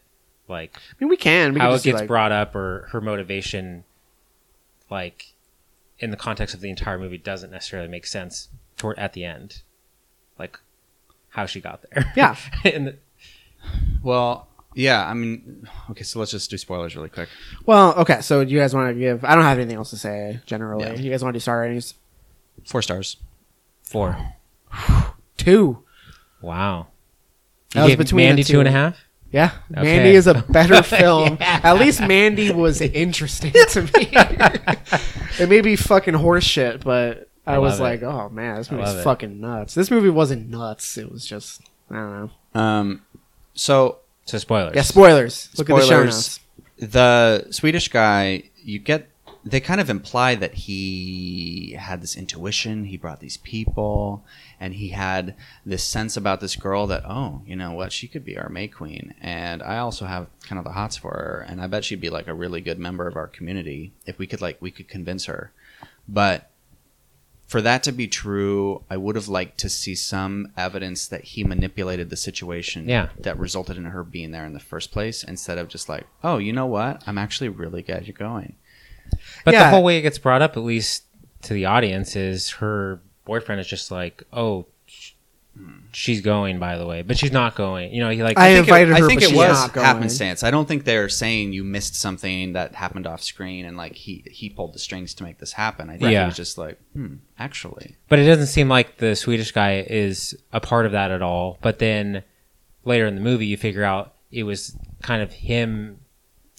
Like, I mean, we can. We how can just it gets like, brought up or her motivation, like, in the context of the entire movie doesn't necessarily make sense toward at the end. Like, how she got there. Yeah. And the- well, yeah, I mean, okay, so let's just do spoilers really quick. Well, okay, so do you guys want to give... I don't have anything else to say, generally. Yeah. You guys want to do star ratings? Four stars. Four. Two. Wow. You that gave was between Mandy two. two and a half? Yeah, okay. Mandy is a better film. Yeah. At least Mandy was interesting to me. It may be fucking horseshit, but I, I was like, it. oh man, this movie's fucking nuts. This movie wasn't nuts. It was just, I don't know. Um, so, so spoilers. Yeah, spoilers. Look spoilers. at the show notes. The Swedish guy, you get, they kind of imply that he had this intuition. He brought these people, and he had this sense about this girl that, oh, you know what? She could be our May Queen. And I also have kind of the hots for her. And I bet she'd be like a really good member of our community if we could like, we could convince her. But for that to be true, I would have liked to see some evidence that he manipulated the situation yeah. that resulted in her being there in the first place, instead of just like, oh, you know what? I'm actually really glad you're going. But yeah. the whole way it gets brought up, at least to the audience, is her boyfriend is just like, "Oh, sh- she's going, by the way, but she's not going." You know, he like I, I think invited it, her, I think but it she's was not going. Happenstance. I don't think they're saying you missed something that happened off screen, and like he he pulled the strings to make this happen. I think yeah. he was just like, "Hmm, actually." But it doesn't seem like the Swedish guy is a part of that at all. But then later in the movie, you figure out it was kind of him.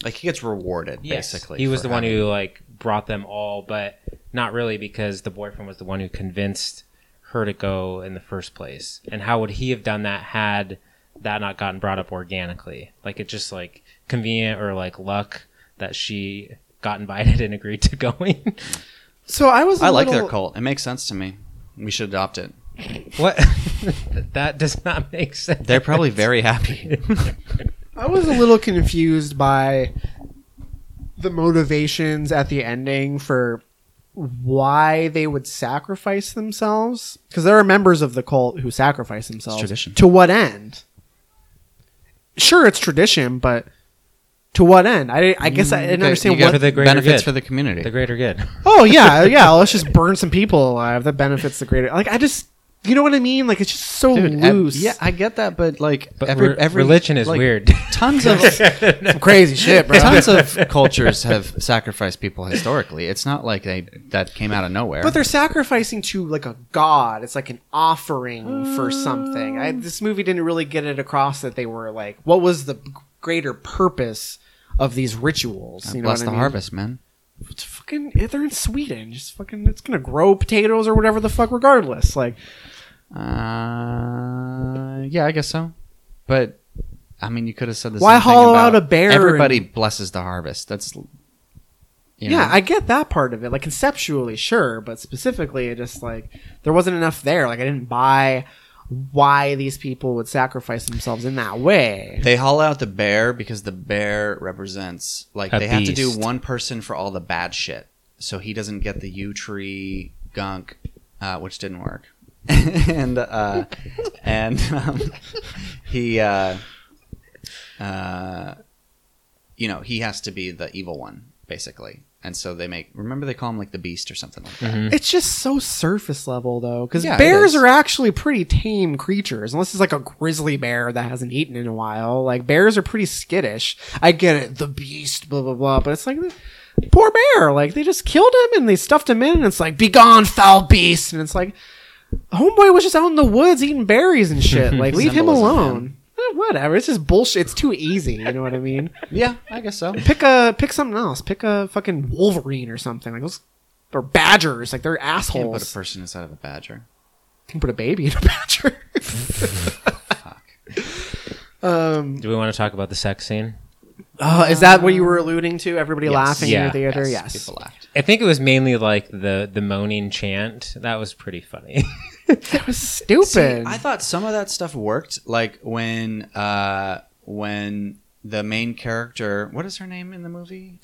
Like, he gets rewarded, yes. basically. He was the one who, like, brought them all, but not really, because the boyfriend was the one who convinced her to go in the first place. And how would he have done that had that not gotten brought up organically? Like, it's just, like, convenient or, like, luck that she got invited and agreed to going. So I was I like little... their cult. It makes sense to me. We should adopt it. What? That does not make sense. They're probably very happy. I was a little confused by the motivations at the ending for why they would sacrifice themselves. Because there are members of the cult who sacrifice themselves. It's tradition. To what end? Sure, it's tradition, but to what end? I, I guess I didn't understand what... For the benefits good. For the community. The greater good. Oh, yeah, yeah. Let's just burn some people alive. That benefits the greater... Like, I just... You know what I mean? Like, it's just so Dude, loose. Ev- yeah, I get that, but like, but every, re- every religion is like, weird. Tons of some crazy shit, bro. Tons of cultures have sacrificed people historically. It's not like they that came out of nowhere. But they're sacrificing to like a god. It's like an offering um, for something. I, this movie didn't really get it across that they were like, what was the greater purpose of these rituals? You know bless what I the mean? Harvest, man. It's fucking. They're in Sweden. Just fucking. It's gonna grow potatoes or whatever the fuck. Regardless, like. Uh, yeah, I guess so. But I mean, you could have said this. Why hollow out a bear? Everybody and... blesses the harvest. That's. You yeah, know? I get that part of it. Like conceptually, sure, but specifically, it just like there wasn't enough there. Like I didn't buy why these people would sacrifice themselves in that way. They haul out the bear because the bear represents like a they beast. Have to do one person for all the bad shit, so he doesn't get the yew tree gunk, uh, which didn't work, and uh, and um, he, uh, uh, you know, he has to be the evil one basically. And so they make, remember they call him like the beast or something like that. Mm-hmm. It's just so surface level though. Cause yeah, bears are actually pretty tame creatures. Unless it's like a grizzly bear that hasn't eaten in a while. Like bears are pretty skittish. I get it. The beast, blah, blah, blah. But it's like, poor bear. Like they just killed him and they stuffed him in and it's like, be gone, foul beast. And it's like, homeboy was just out in the woods eating berries and shit. Like leave him alone. Man. Whatever, it's just bullshit. It's too easy. You know what I mean? Yeah, I guess so. Pick a pick something else. Pick a fucking wolverine or something like those, or badgers. Like they're assholes. You can't put a person inside of a badger. You can put a baby in a badger. Fuck. Um, Do we want to talk about the sex scene? Oh, is that what you were alluding to? Everybody yes. laughing yeah. in the theater? Yes. yes. People laughed. I think it was mainly like the, the moaning chant. That was pretty funny. That was stupid. See, I thought some of that stuff worked. Like when uh, when the main character, what is her name in the movie?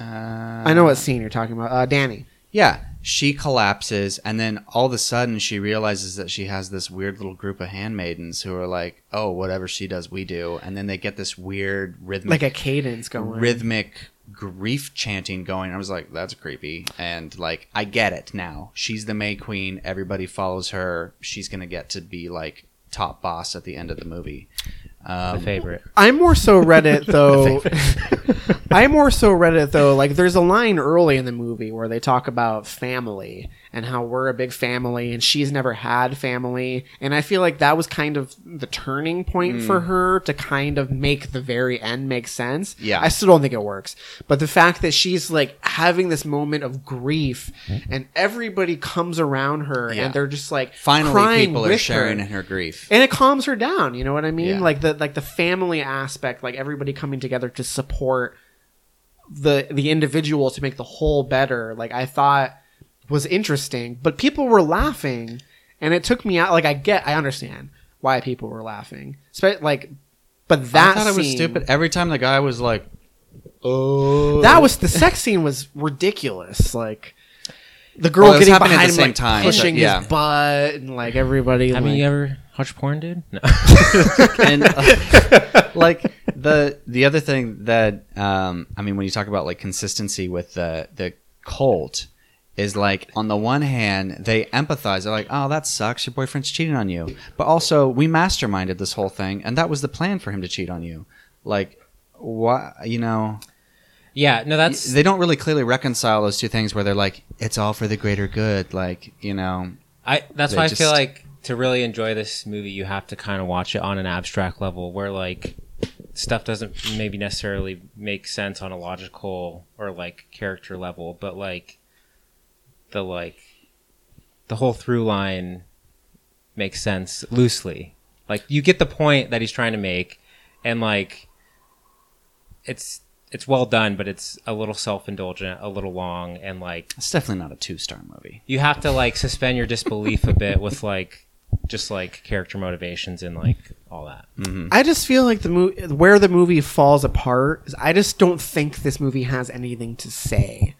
Uh, I know what scene you're talking about. Uh, Danny. Yeah. She collapses and then all of a sudden she realizes that she has this weird little group of handmaidens who are like, oh, whatever she does, we do. And then they get this weird rhythmic... Like a cadence going. Rhythmic grief chanting going. I was like, that's creepy. And like, I get it now. She's the May Queen. Everybody follows her. She's going to get to be like top boss at the end of the movie. Um, the favorite. I more so read it though. I more so read it though. Like there's a line early in the movie where they talk about family and how we're a big family and she's never had family. And I feel like that was kind of the turning point mm. for her to kind of make the very end make sense. Yeah. I still don't think it works. But the fact that she's like having this moment of grief and everybody comes around her yeah. and they're just like finally crying people with are sharing her. In her grief. And it calms her down. You know what I mean? Yeah. Like the like the family aspect, like everybody coming together to support the the individual to make the whole better, like I thought was interesting, but people were laughing and it took me out. Like I get, I understand why people were laughing. Spe- like, but that I thought scene, it was stupid. Every time the guy was like, "Oh," that was the sex scene was ridiculous. Like the girl oh, getting behind at the him, same like, time, pushing like, yeah. his butt, and like everybody. Have like, you ever watched porn, dude? No. And uh, like the the other thing that um, I mean, when you talk about like consistency with the the cult. Is like, on the one hand, they empathize. They're like, oh, that sucks. Your boyfriend's cheating on you. But also, we masterminded this whole thing, and that was the plan for him to cheat on you. Like, why, you know... Yeah, no, that's... They don't really clearly reconcile those two things where they're like, it's all for the greater good. Like, you know... I. That's why just... I feel like to really enjoy this movie, you have to kind of watch it on an abstract level where, like, stuff doesn't maybe necessarily make sense on a logical or, like, character level. But, like... the like the whole through line makes sense loosely. Like you get the point that he's trying to make and like it's it's well done, but it's a little self-indulgent, a little long, and like it's definitely not a two-star movie. You have to like suspend your disbelief a bit with like just like character motivations and like all that. Mm-hmm. I just feel like the movie where the movie falls apart is I just don't think this movie has anything to say.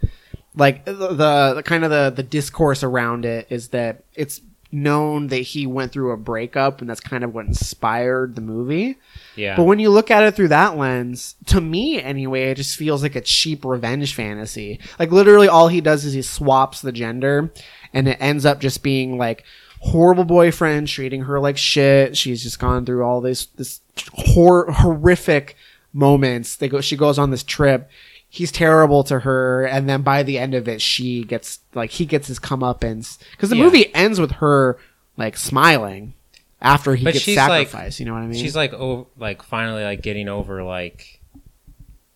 Like the, the, the kind of the, the discourse around it is that it's known that he went through a breakup and that's kind of what inspired the movie. Yeah. But when you look at it through that lens, to me anyway, it just feels like a cheap revenge fantasy. Like literally all he does is he swaps the gender and it ends up just being like, horrible boyfriend treating her like shit. She's just gone through all this this hor- horrific moments. They go. She goes on this trip. He's terrible to her, and then by the end of it, she gets like he gets his comeuppance because the yeah. movie ends with her like smiling after he but gets sacrificed. Like, you know what I mean? She's like oh, like finally like getting over like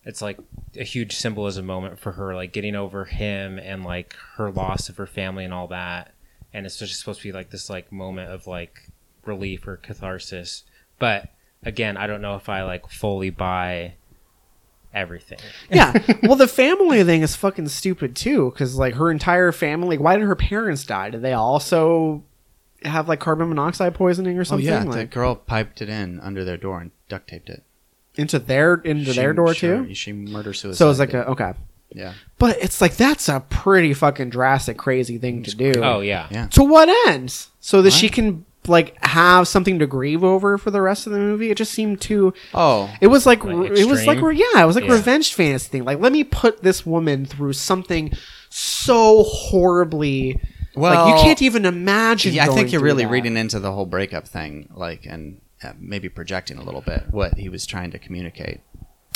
it's like a huge symbolism moment for her, like getting over him and like her loss of her family and all that. And it's just supposed to be like this like moment of like relief or catharsis. But again, I don't know if I like fully buy everything. Yeah. Well, the family thing is fucking stupid too. Cause like her entire family, why did her parents die? Did they also have like carbon monoxide poisoning or something? Oh, yeah. Like, the girl piped it in under their door and duct taped it. Into their into she, their door sure, too? She murder suicide. So it's like a, okay. Yeah. But it's like that's a pretty fucking drastic, crazy thing to do. Oh yeah. yeah. To what end? So that what? she can like have something to grieve over for the rest of the movie? It just seemed too Oh. It was like, like it was like yeah, it was like yeah. revenge fantasy thing. Like, let me put this woman through something so horribly well, like you can't even imagine. Yeah, I think you're really that. reading into the whole breakup thing, like and maybe projecting a little bit what he was trying to communicate.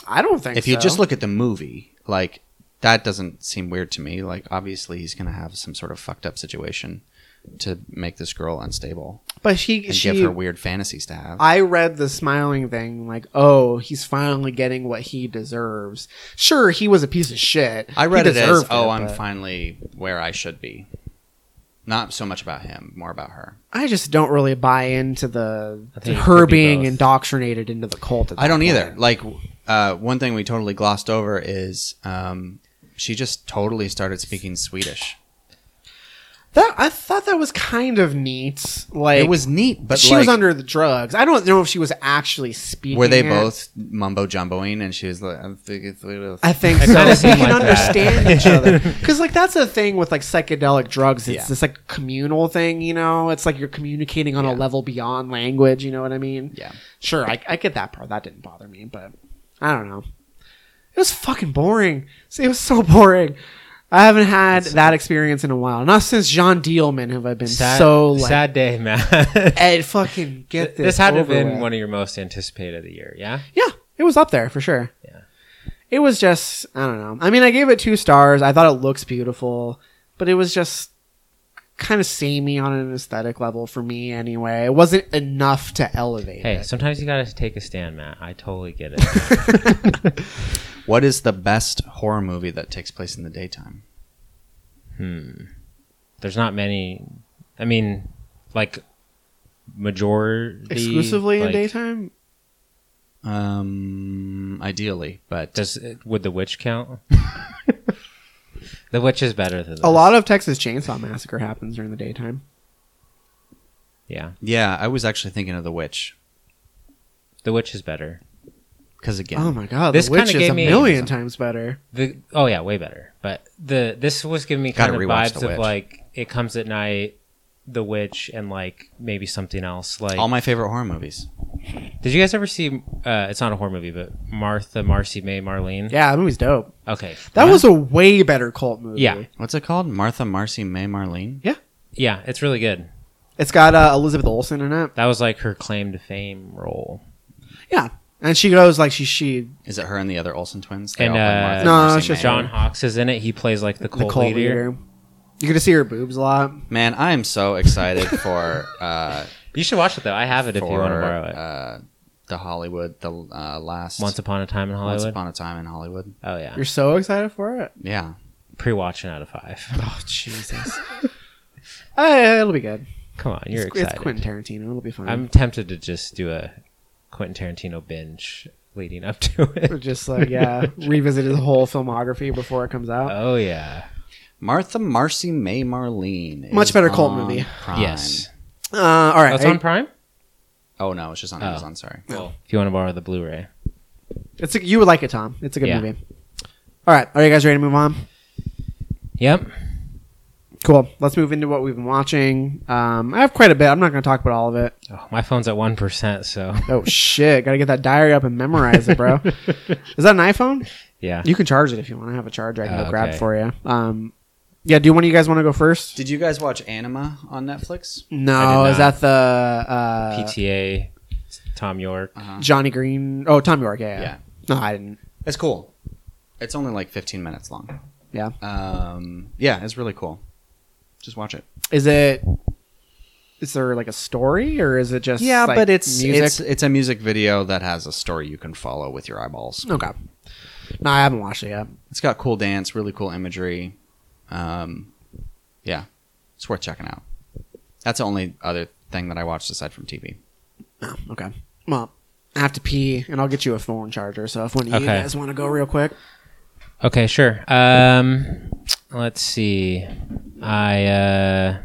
I don't think so. If you so. just look at the movie, like, that doesn't seem weird to me. Like, obviously he's going to have some sort of fucked up situation to make this girl unstable. But she... And she, give her weird fantasies to have. I read the smiling thing, like, oh, he's finally getting what he deserves. Sure, he was a piece of shit. I read it as, oh, it, I'm but... finally where I should be. Not so much about him, more about her. I just don't really buy into the her being both. indoctrinated into the cult. At I don't point. either. Like, uh, one thing we totally glossed over is um, she just totally started speaking Swedish. That I thought that was kind of neat. Like, it was neat, but she like, was under the drugs. I don't know if she was actually speaking. Were they it. both mumbo jumboing? And she was like, I think so. I think so. Like we can understand that. each other, because like that's the thing with like psychedelic drugs. It's yeah. this like communal thing, you know. It's like you're communicating on yeah. a level beyond language. You know what I mean? Yeah. Sure, I, I get that part. That didn't bother me, but I don't know. It was fucking boring. See, it was so boring. I haven't had That's that experience in a while. Not since John Dielman have I been sad, so like sad day, man. Ed, fucking get this. This had to have been with. one of your most anticipated of the year, yeah? Yeah, it was up there for sure. Yeah, it was just I don't know. I mean, I gave it two stars. I thought it looks beautiful, but it was just kind of samey on an aesthetic level for me anyway. It wasn't enough to elevate. Hey, it. sometimes you gotta take a stand, Matt. I totally get it. What is the best horror movie that takes place in the daytime? Hmm. There's not many. I mean, like, majority... Exclusively like, in daytime? Um, ideally, but... Does would The Witch count? The Witch is better than this. A lot of Texas Chainsaw Massacre happens during the daytime. Yeah. Yeah, I was actually thinking of The Witch. The Witch is better. Because again, oh my god, this kind of gave me a million times better. The oh yeah, way better. But the this was giving me kind of vibes of like It Comes at Night, The Witch, and like maybe something else. Like all my favorite horror movies. Did you guys ever see? Uh, it's not a horror movie, but Martha Marcy May Marlene. Yeah, that movie's dope. Okay, that yeah. was a way better cult movie. Yeah, what's it called? Martha Marcy May Marlene. Yeah, yeah, it's really good. It's got uh, Elizabeth Olsen in it. That was like her claim to fame role. Yeah. And she goes like she she is it her and the other Olsen twins? They and uh, no, it's just John Hawkes is in it. He plays like the cult, the cult leader. leader. You're gonna see her boobs a lot. Man, I am so excited for. Uh, you should watch it though. I have it for, if you want to borrow it. Uh, the Hollywood, the uh, last Once Upon a Time in Hollywood. Once Upon a Time in Hollywood. Oh yeah, you're so excited for it. Yeah, pre-watching out of five. Oh Jesus, hey, it'll be good. Come on, you're it's, excited. It's Quentin Tarantino. It'll be fun. I'm tempted to just do a Quentin Tarantino binge leading up to it. We're just like, yeah, revisit his whole filmography before it comes out. Oh, yeah. Martha Marcy May Marlene. Much better cult movie. Prime. Yes. Uh, all right. That's oh, on Prime? Oh, no. It's just on oh. Amazon. Sorry. Well, if you want to borrow the Blu-ray. It's a, you would like it, Tom. It's a good yeah. movie. All right. Are you guys ready to move on? Yep. Cool. Let's move into what we've been watching. Um, I have quite a bit. I'm not going to talk about all of it. Oh, my phone's at one percent, so... Oh, shit. Got to get that diary up and memorize it, bro. Is that an iPhone? Yeah. You can charge it if you want. I have a charger I can uh, go grab okay. for you. Um, Yeah, do one of you guys want to go first? Did you guys watch Anima on Netflix? No, is that the uh, P T A Tom York, uh-huh. Johnny Green? Oh, Tom York, yeah, yeah. yeah. No, I didn't. It's cool. It's only like fifteen minutes long. Yeah. Um. Yeah, it's really cool. Just watch it. Is it? Is there like a story, or is it just? Yeah, like but it's music? it's it's a music video that has a story you can follow with your eyeballs. Okay. No, I haven't watched it yet. It's got cool dance, really cool imagery. Um, yeah, it's worth checking out. That's the only other thing that I watched aside from T V. Oh, okay. Well, I have to pee, and I'll get you a phone charger. So if one of okay. you guys want to go real quick, okay, sure. Um, let's see. I uh,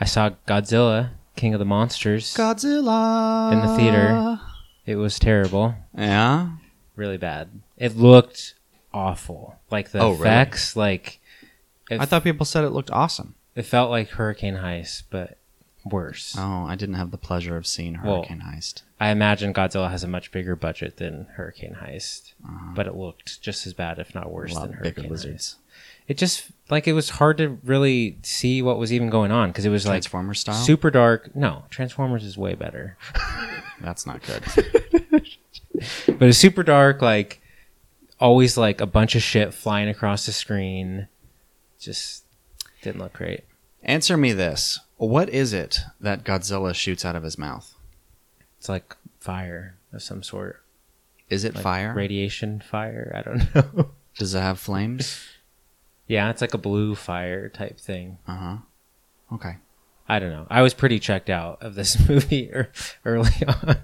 I saw Godzilla, King of the Monsters, Godzilla in the theater. It was terrible. Yeah, really bad. It looked awful. Like the oh, effects, really? like it, I thought people said it looked awesome. It felt like Hurricane Heist, but worse. Oh, I didn't have the pleasure of seeing Hurricane well, Heist. I imagine Godzilla has a much bigger budget than Hurricane Heist, uh-huh. but it looked just as bad, if not worse, a lot than Hurricane bigger lizards. Heist. It just like it was hard to really see what was even going on because it was like Transformers style, super dark. No, Transformers is way better. That's not good. But it's super dark, like. Always like a bunch of shit flying across the screen. Just didn't look great. Answer me this. What is it that Godzilla shoots out of his mouth? It's like fire of some sort. Is it like fire? Radiation fire? I don't know. Does it have flames? Yeah, it's like a blue fire type thing. Uh-huh. Okay. I don't know. I was pretty checked out of this movie early on.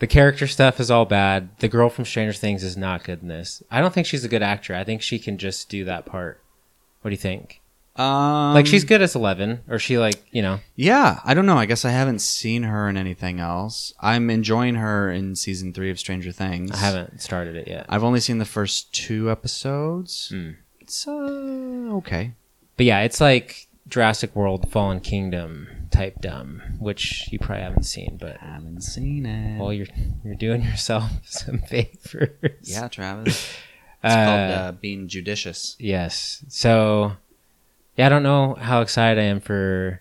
The character stuff is all bad. The girl from Stranger Things is not good in this. I don't think she's a good actor. I think she can just do that part. What do you think? Um, like, she's good as Eleven, or she, like, you know. Yeah, I don't know. I guess I haven't seen her in anything else. I'm enjoying her in season three of Stranger Things. I haven't started it yet. I've only seen the first two episodes. Mm. It's, uh, okay. But, yeah, it's like Jurassic World Fallen Kingdom type dumb, which you probably haven't seen, but I haven't seen it. Well, you're you're doing yourself some favors. Yeah, Travis. It's uh, called uh, being judicious. Yes. So, yeah, I don't know how excited I am for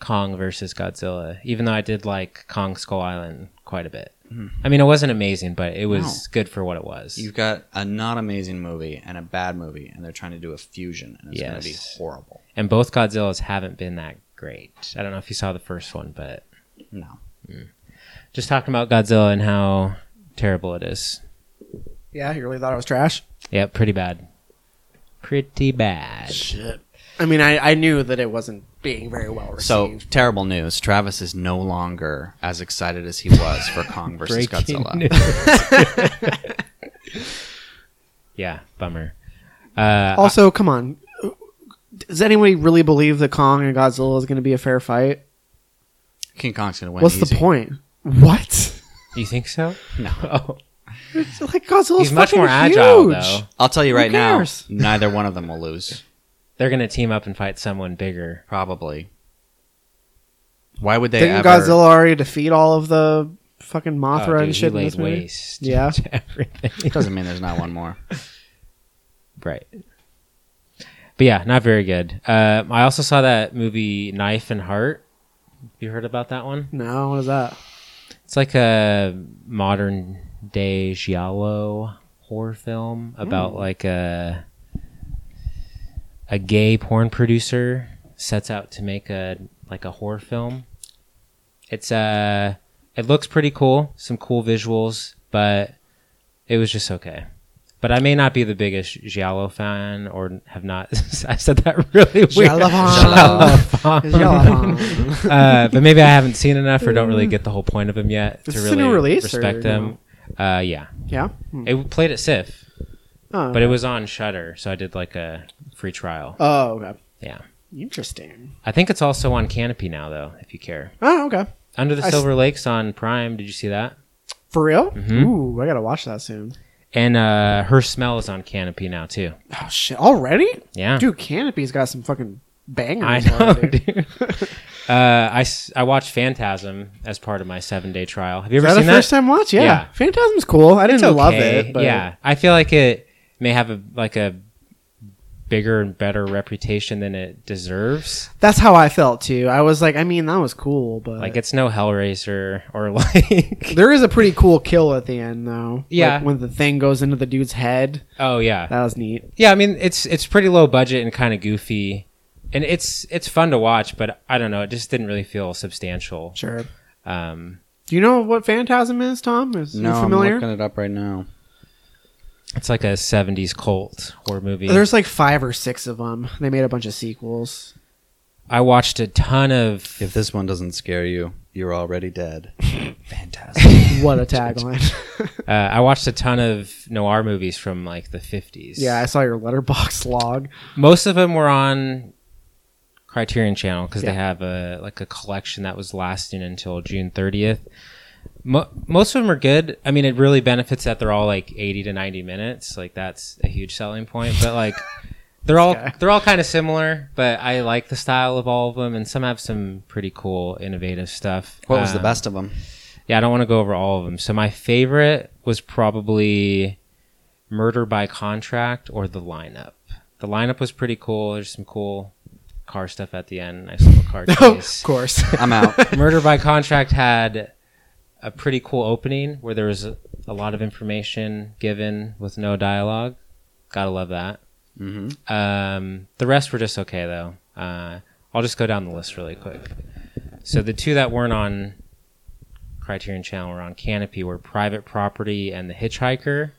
Kong versus Godzilla, even though I did like Kong Skull Island quite a bit. Mm. I mean, it wasn't amazing, but it was no. good for what it was. You've got a not amazing movie and a bad movie, and they're trying to do a fusion, and it's yes. going to be horrible. And both Godzillas haven't been that great. I don't know if you saw the first one, but no. Mm. Just talking about Godzilla and how terrible it is. Yeah, you really thought it was trash? Yeah, pretty bad. Pretty bad. Shit. I mean, I, I knew that it wasn't being very well received. So, terrible news. Travis is no longer as excited as he was for Kong versus Godzilla. Yeah, bummer. Uh, also, I- come on. Does anybody really believe that Kong and Godzilla is going to be a fair fight? King Kong's going to win. What's easy. The point? What? You think so? No. Oh. It's like Godzilla's He's much more huge. Agile, though. I'll tell you right now, neither one of them will lose. They're going to team up and fight someone bigger, probably. Why would they? Didn't ever... Godzilla already defeat all of the fucking Mothra oh, dude, and shit in this movie? Waste yeah, everything. Doesn't mean there's not one more. Right. But yeah, not very good. Uh, I also saw that movie Knife and Heart. You heard about that one? No, what is that? It's like a modern day giallo horror film about mm. like a a gay porn producer sets out to make a like a horror film. It's uh it looks pretty cool, some cool visuals, but it was just okay. But I may not be the biggest giallo fan, or have not. I said that really weird. Giallo. Giallo. uh, but maybe I haven't seen enough, or don't really get the whole point of him yet to really release, respect him. No? Uh, yeah, yeah. Hmm. It played at S I F, oh, but it was on Shudder, so I did like a free trial. Oh, okay. Yeah. Interesting. I think it's also on Canopy now, though, if you care. Oh, okay. Under the I Silver s- Lakes on Prime. Did you see that? For real? Mm-hmm. Ooh, I gotta watch that soon. And uh, Her Smell is on Canopy now, too. Oh, shit. Already? Yeah. Dude, Canopy's got some fucking bangers. I know, on it, dude. dude. uh, I, I watched Phantasm as part of my seven-day trial. Have you ever seen that? Is that the first time watch? Yeah. yeah. Phantasm's cool. I didn't okay. love it. But... yeah. I feel like it may have a like a bigger and better reputation than it deserves. That's how I felt too. I was like, I mean, that was cool, but like, it's no Hellraiser or like. There is a pretty cool kill at the end, though. Yeah, like when the thing goes into the dude's head. Oh yeah, that was neat. Yeah, I mean, it's it's pretty low budget and kind of goofy, and it's it's fun to watch. But I don't know, it just didn't really feel substantial. Sure. Um, do you know what Phantasm is, Tom? Is no, you familiar? I'm looking it up right now. It's like a seventies cult horror movie. There's like five or six of them. They made a bunch of sequels. I watched a ton of... If this one doesn't scare you, you're already dead. Fantastic. What a tagline. uh, I watched a ton of noir movies from like the fifties. Yeah, I saw your Letterboxd log. Most of them were on Criterion Channel because yeah. they have a like a collection that was lasting until June thirtieth. Most of them are good. I mean, it really benefits that they're all like eighty to ninety minutes. Like that's a huge selling point. But like, they're all guy. they're all kind of similar. But I like the style of all of them, and some have some pretty cool, innovative stuff. What um, was the best of them? Yeah, I don't want to go over all of them. So my favorite was probably Murder by Contract or The Lineup. The Lineup was pretty cool. There's some cool car stuff at the end. Nice little car chase. Oh, of course, I'm out. Murder by Contract had a pretty cool opening where there was a, a lot of information given with no dialogue. Gotta love that. Mm-hmm. Um, the rest were just okay, though. Uh, I'll just go down the list really quick. So the two that weren't on Criterion Channel or on Canopy were Private Property and The Hitchhiker.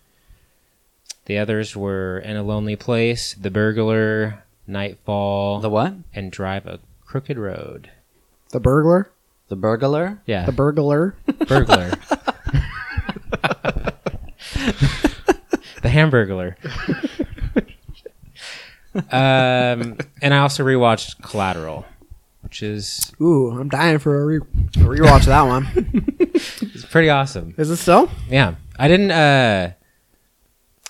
The others were In a Lonely Place, The Burglar, Nightfall. The what? And Drive a Crooked Road. The Burglar? The Burglar? Yeah. The Burglar. Burglar. The Hamburglar. Um, and I also rewatched Collateral, which is... Ooh, I'm dying for a, re- a rewatch of that one. It's pretty awesome. Is it so? Yeah. I didn't... Uh,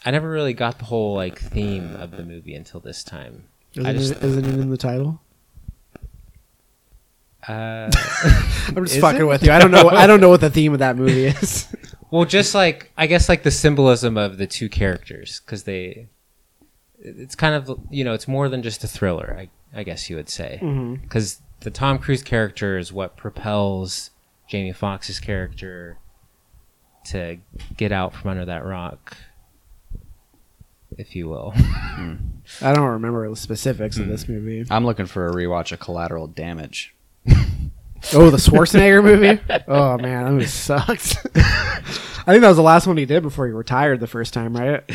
I never really got the whole like theme of the movie until this time. Isn't, I just, it, isn't it in the title? Uh, I'm just fucking it? with you. I don't know. I don't know what the theme of that movie is. Well, just like I guess, like the symbolism of the two characters, because they, it's kind of you know, it's more than just a thriller. I I guess you would say, because mm-hmm. the Tom Cruise character is what propels Jamie Foxx's character to get out from under that rock, if you will. Mm. I don't remember the specifics mm. of this movie. I'm looking for a rewatch of Collateral Damage. Oh, the Schwarzenegger movie? Oh man, that movie sucks. I think that was the last one he did before he retired the first time, right?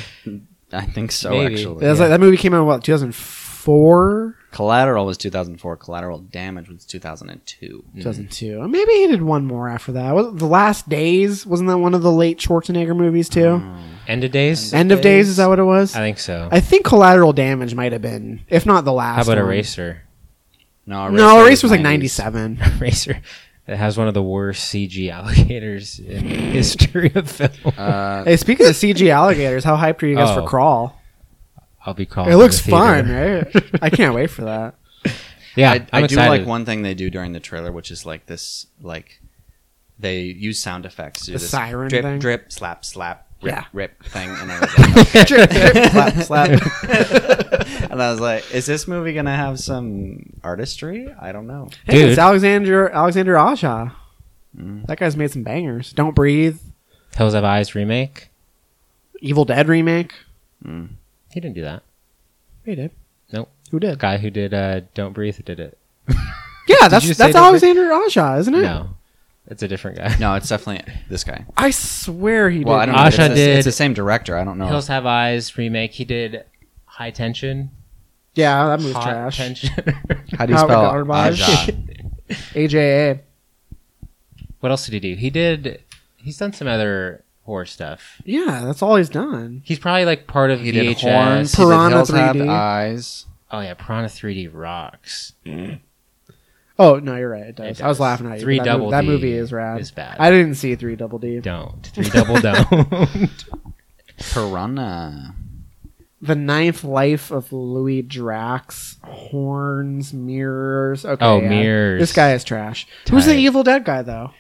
I think so. Maybe. Actually, yeah. Like, that movie came out in what, two thousand four? Collateral was two thousand four. Collateral Damage was two thousand two. two thousand two. Mm. Maybe he did one more after that. Was The Last Days, wasn't that one of the late Schwarzenegger movies too? Mm. End of Days. End, End of days? days? Is that what it was? I think so. I think Collateral Damage might have been, if not the last. How about one? Eraser? No, Eraser no, was, was like ninety-seven. Eraser. It has one of the worst C G alligators in the history of film. Uh, hey, speaking of C G alligators, how hyped are you guys oh, for Crawl? I'll be crawling. It looks the fun, right? I can't wait for that. Yeah, I, I do like one thing they do during the trailer, which is like this, like they use sound effects. The siren drip, thing? Drip, slap, slap, rip, yeah. rip thing. And I was like, drip, drip, slap, slap. And I was like, is this movie going to have some artistry? I don't know. Hey, Dude. It's Alexander Alexander Aja. Mm. That guy's made some bangers. Don't Breathe. Hills Have Eyes remake. Evil Dead remake. Mm. He didn't do that. He did. Nope. Who did? The guy who did uh, Don't Breathe did it. Yeah, that's that's Alexander Aja, isn't it? No. It's a different guy. No, it's definitely this guy. I swear he did. Well, I don't know. Aja it's did. A, it's the same director. I don't know. Hills Have Eyes remake. He did High Tension. Yeah, that movie's trash. Tension. How do you How spell Aja? A J A. What else did he do? He did. He's done some other horror stuff. Yeah, that's all he's done. He's probably like part of he V H S. Did Horns. Piranha he did three D. Have Eyes. Oh yeah, Piranha three D rocks. Mm. Oh no, you're right. It does. It does. I was laughing at you. Three that Double movie, D. That movie is rad. Is bad. I didn't see Three Double D. Don't Three Double Don't. Piranha. The Ninth Life of Louis Drax, Horns, Mirrors. Okay, oh, yeah. Mirrors. This guy is trash. Tight. Who's the Evil Dead guy, though?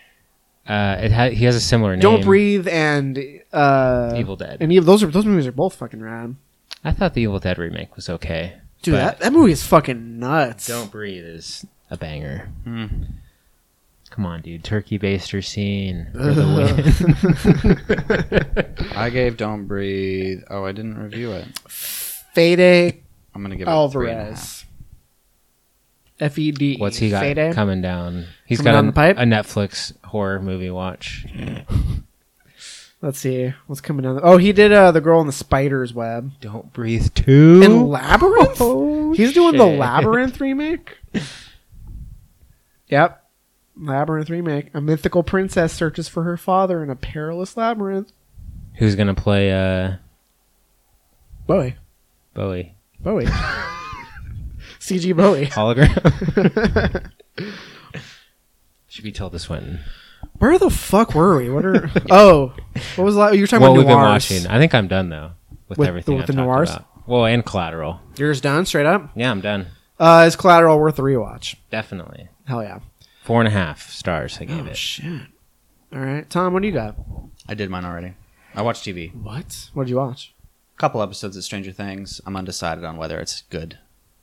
Uh, it ha- he has a similar name. Don't Breathe and uh, Evil Dead. And Evil. Those are those movies are both fucking rad. I thought the Evil Dead remake was okay. Dude, that, that movie is fucking nuts. Don't Breathe is a banger. Mm. Come on, dude. Turkey baster scene for the win. I gave Don't Breathe. Oh, I didn't review it. Fede I'm gonna give Alvarez. It F E D E. What's he got Fede? coming down? He's coming got down a, the pipe? a Netflix horror movie watch. Let's see. What's coming down? The- oh, he did uh, The Girl in the Spider's Web. Don't Breathe two. And Labyrinth? Oh, He's shit. doing the Labyrinth remake? Yep. Labyrinth remake. A mythical princess searches for her father in a perilous labyrinth. Who's going to play... Uh... Bowie. Bowie. Bowie. C G Bowie. Hologram. Should be Tilda Swinton. Where the fuck were we? What are? Oh, what was that? You were talking well, about noirs. Well, we've been watching. I think I'm done, though, with, with everything the, with I've the talked noirs? About. Well, and Collateral. You're just done, straight up? Yeah, I'm done. Uh, is Collateral worth a rewatch? Definitely. Hell yeah. Four and a half stars I gave oh, it. Oh, shit. All right. Tom, what do you got? I did mine already. I watched T V. What? What did you watch? A couple episodes of Stranger Things. I'm undecided on whether it's good.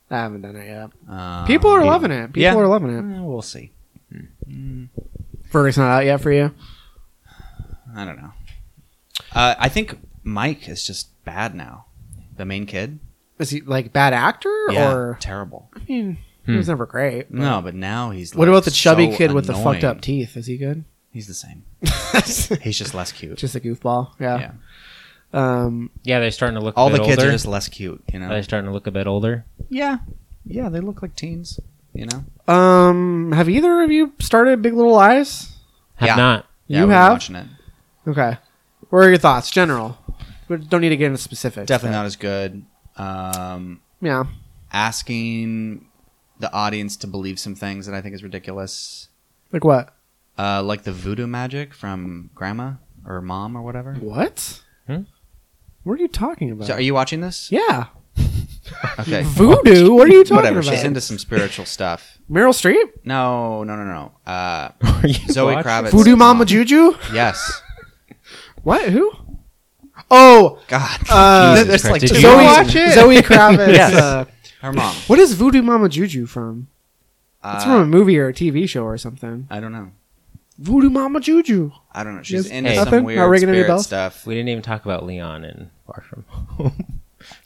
I haven't done it yet. Um, People are yeah. loving it. People yeah. are loving it. Uh, we'll see. Mm. Verdict's not out yet for you? I don't know. Uh, I think Mike is just bad now. The main kid. Is he like bad actor yeah, or terrible? I mean, hmm. he was never great. But... No, but now he's. Like, what about the chubby so kid with annoying. the fucked up teeth? Is he good? He's the same. He's just less cute. Just a goofball. Yeah. Yeah. Um, yeah, they're starting to look. All a bit the kids older. are just less cute. You know, are they starting to look a bit older. Yeah. Yeah, they look like teens. You know, um, have either of you started Big Little Lies? Have yeah. not. Yeah, you have watching it. Okay, what are your thoughts? General, we don't need to get into specifics. Definitely but. not as good. Um, yeah, asking the audience to believe some things that I think is ridiculous. Like what? Uh, like the voodoo magic from grandma or mom or whatever. What? Hmm? What are you talking about? So are you watching this? Yeah. Okay. Voodoo? What are you talking Whatever. about? She's into some spiritual stuff. Meryl Streep? No, no, no, no. Uh, Zoe watch? Kravitz. Voodoo Mama mom. Juju? Yes. What? Who? Oh. God. Uh, there's like Did two Zoe, watch it? Zoe Kravitz. Yes. Uh, her mom. What is Voodoo Mama Juju from? Uh, it's from a movie or a T V show or something. I don't know. Voodoo Mama Juju. I don't know. She's yes. into hey, some nothing? weird spirit stuff. We didn't even talk about Leon in Far From Home.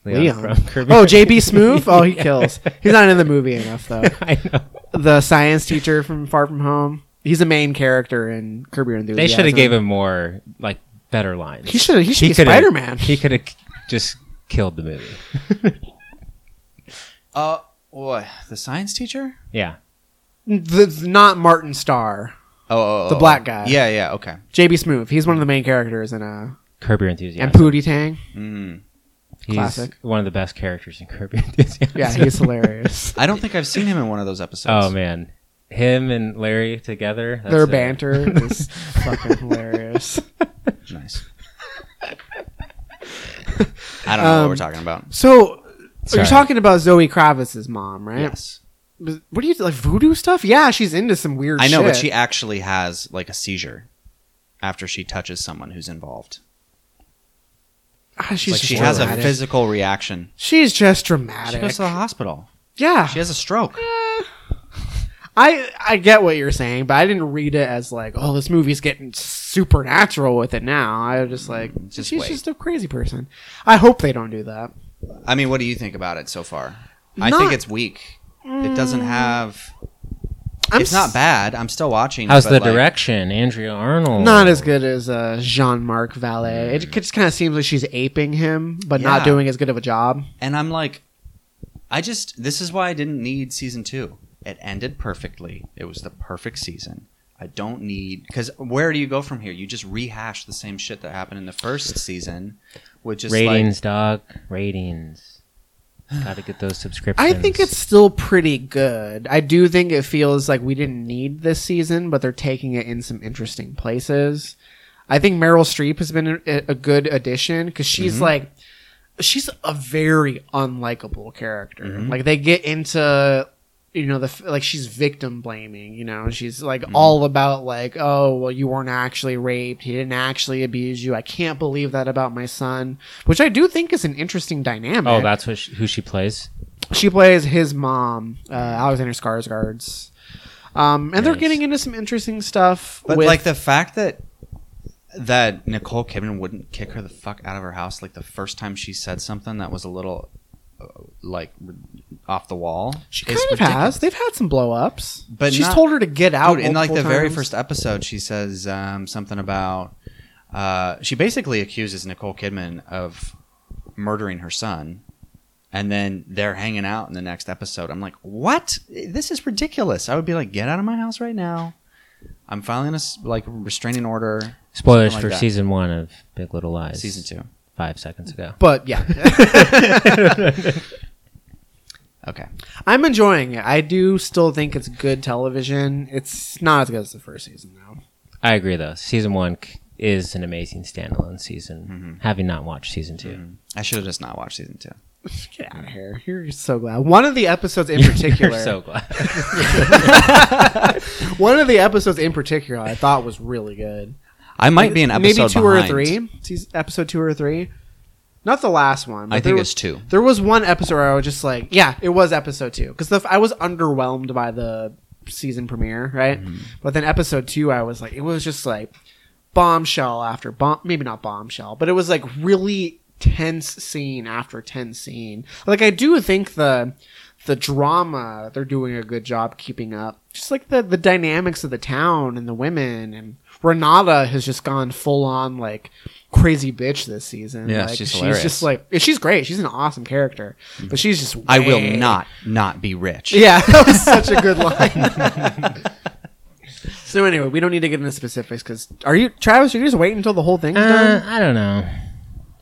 Leon. Leon. Oh, J B Smoove? Oh, he kills. He's not in the movie enough, though. I know. The science teacher from Far From Home. He's a main character in Curb Your Enthusiasm. They should have gave him more, like, better lines. He should have. He should he be Spider-Man. He could have just killed the movie. uh, what? The science teacher? Yeah. The, not Martin Starr. Oh, oh, oh. The black guy. Yeah, yeah, okay. J B Smoove. He's one of the main characters in uh, Curb Your Enthusiasm. And Pootie Tang. Mm-hmm. He's Classic. one of the best characters in Curb Your Enthusiasm. Yeah, he's hilarious. I don't think I've seen him in one of those episodes. Oh, man. Him and Larry together. That's Their banter it. is fucking hilarious. Nice. I don't know um, what we're talking about. So, Sorry. you're talking about Zoe Kravitz's mom, right? Yes. What do you, like voodoo stuff? Yeah, she's into some weird shit. I know, shit. but she actually has like a seizure after she touches someone who's involved. Ah, she's like she has dramatic. a physical reaction. She's just dramatic. She goes to the hospital. Yeah. She has a stroke. Eh. I I get what you're saying, but I didn't read it as like, oh, this movie's getting supernatural with it now. I was just like, just she's wait. just a crazy person. I hope they don't do that. I mean, what do you think about it so far? Not, I think it's weak. Mm, it doesn't have... I'm it's not bad. I'm still watching. How's but the like, direction? Andrea Arnold. Not as good as uh, Jean-Marc Vallée. It just kind of seems like she's aping him, but yeah. not doing as good of a job. And I'm like, I just, this is why I didn't need season two. It ended perfectly. It was the perfect season. I don't need, because where do you go from here? You just rehash the same shit that happened in the first season. With just ratings, like, dog. Ratings. Gotta get those subscriptions. I think it's still pretty good. I do think it feels like we didn't need this season, but they're taking it in some interesting places. I think Meryl Streep has been a, a good addition because she's mm-hmm. like, she's a very unlikable character. Mm-hmm. Like they get into you know, the like she's victim blaming, you know, she's like mm. all about like, oh, well, you weren't actually raped. He didn't actually abuse you. I can't believe that about my son, which I do think is an interesting dynamic. Oh, that's who she, who she plays. She plays his mom, uh, Alexander Skarsgård's. Um, and nice. They're getting into some interesting stuff. But with, like the fact that that Nicole Kidman wouldn't kick her the fuck out of her house, like the first time she said something that was a little uh, like off the wall. She kind of has. They've had some blow ups, but she's not, told her to get out. Dude, in like the times. very first episode, she says um, something about. Uh, she basically accuses Nicole Kidman of murdering her son. And then they're hanging out in the next episode. I'm like, what? This is ridiculous. I would be like, get out of my house right now. I'm filing a like restraining order. Spoilers like for that. Season one of Big Little Lies. Season two. Five seconds ago. But yeah. Okay. I'm enjoying it. I do still think it's good television. It's not as good as the first season, though. I agree, though. Season one is an amazing standalone season, mm-hmm. having not watched season two. Mm-hmm. I should have just not watched season two. Get out of here. You're so glad. One of the episodes in particular. You're so glad. One of the episodes in particular I thought was really good. I might be an episode Maybe two behind. or three. Episode two or three. Not the last one. I think was, it's two. There was one episode where I was just like, yeah, it was episode two. Because I was underwhelmed by the season premiere, right? Mm-hmm. But then episode two, I was like, it was just like bombshell after bomb. Maybe not bombshell, but it was like really tense scene after tense scene. Like I do think the the drama, they're doing a good job keeping up. Just like the the dynamics of the town and the women, and Renata has just gone full on like crazy bitch this season. Yeah, like, she's, she's just like she's great. She's an awesome character, but she's just way... I will not not be rich. Yeah, that was such a good line. So anyway, we don't need to get into specifics because are you Travis? You're just waiting until the whole thing's uh, done. I don't know.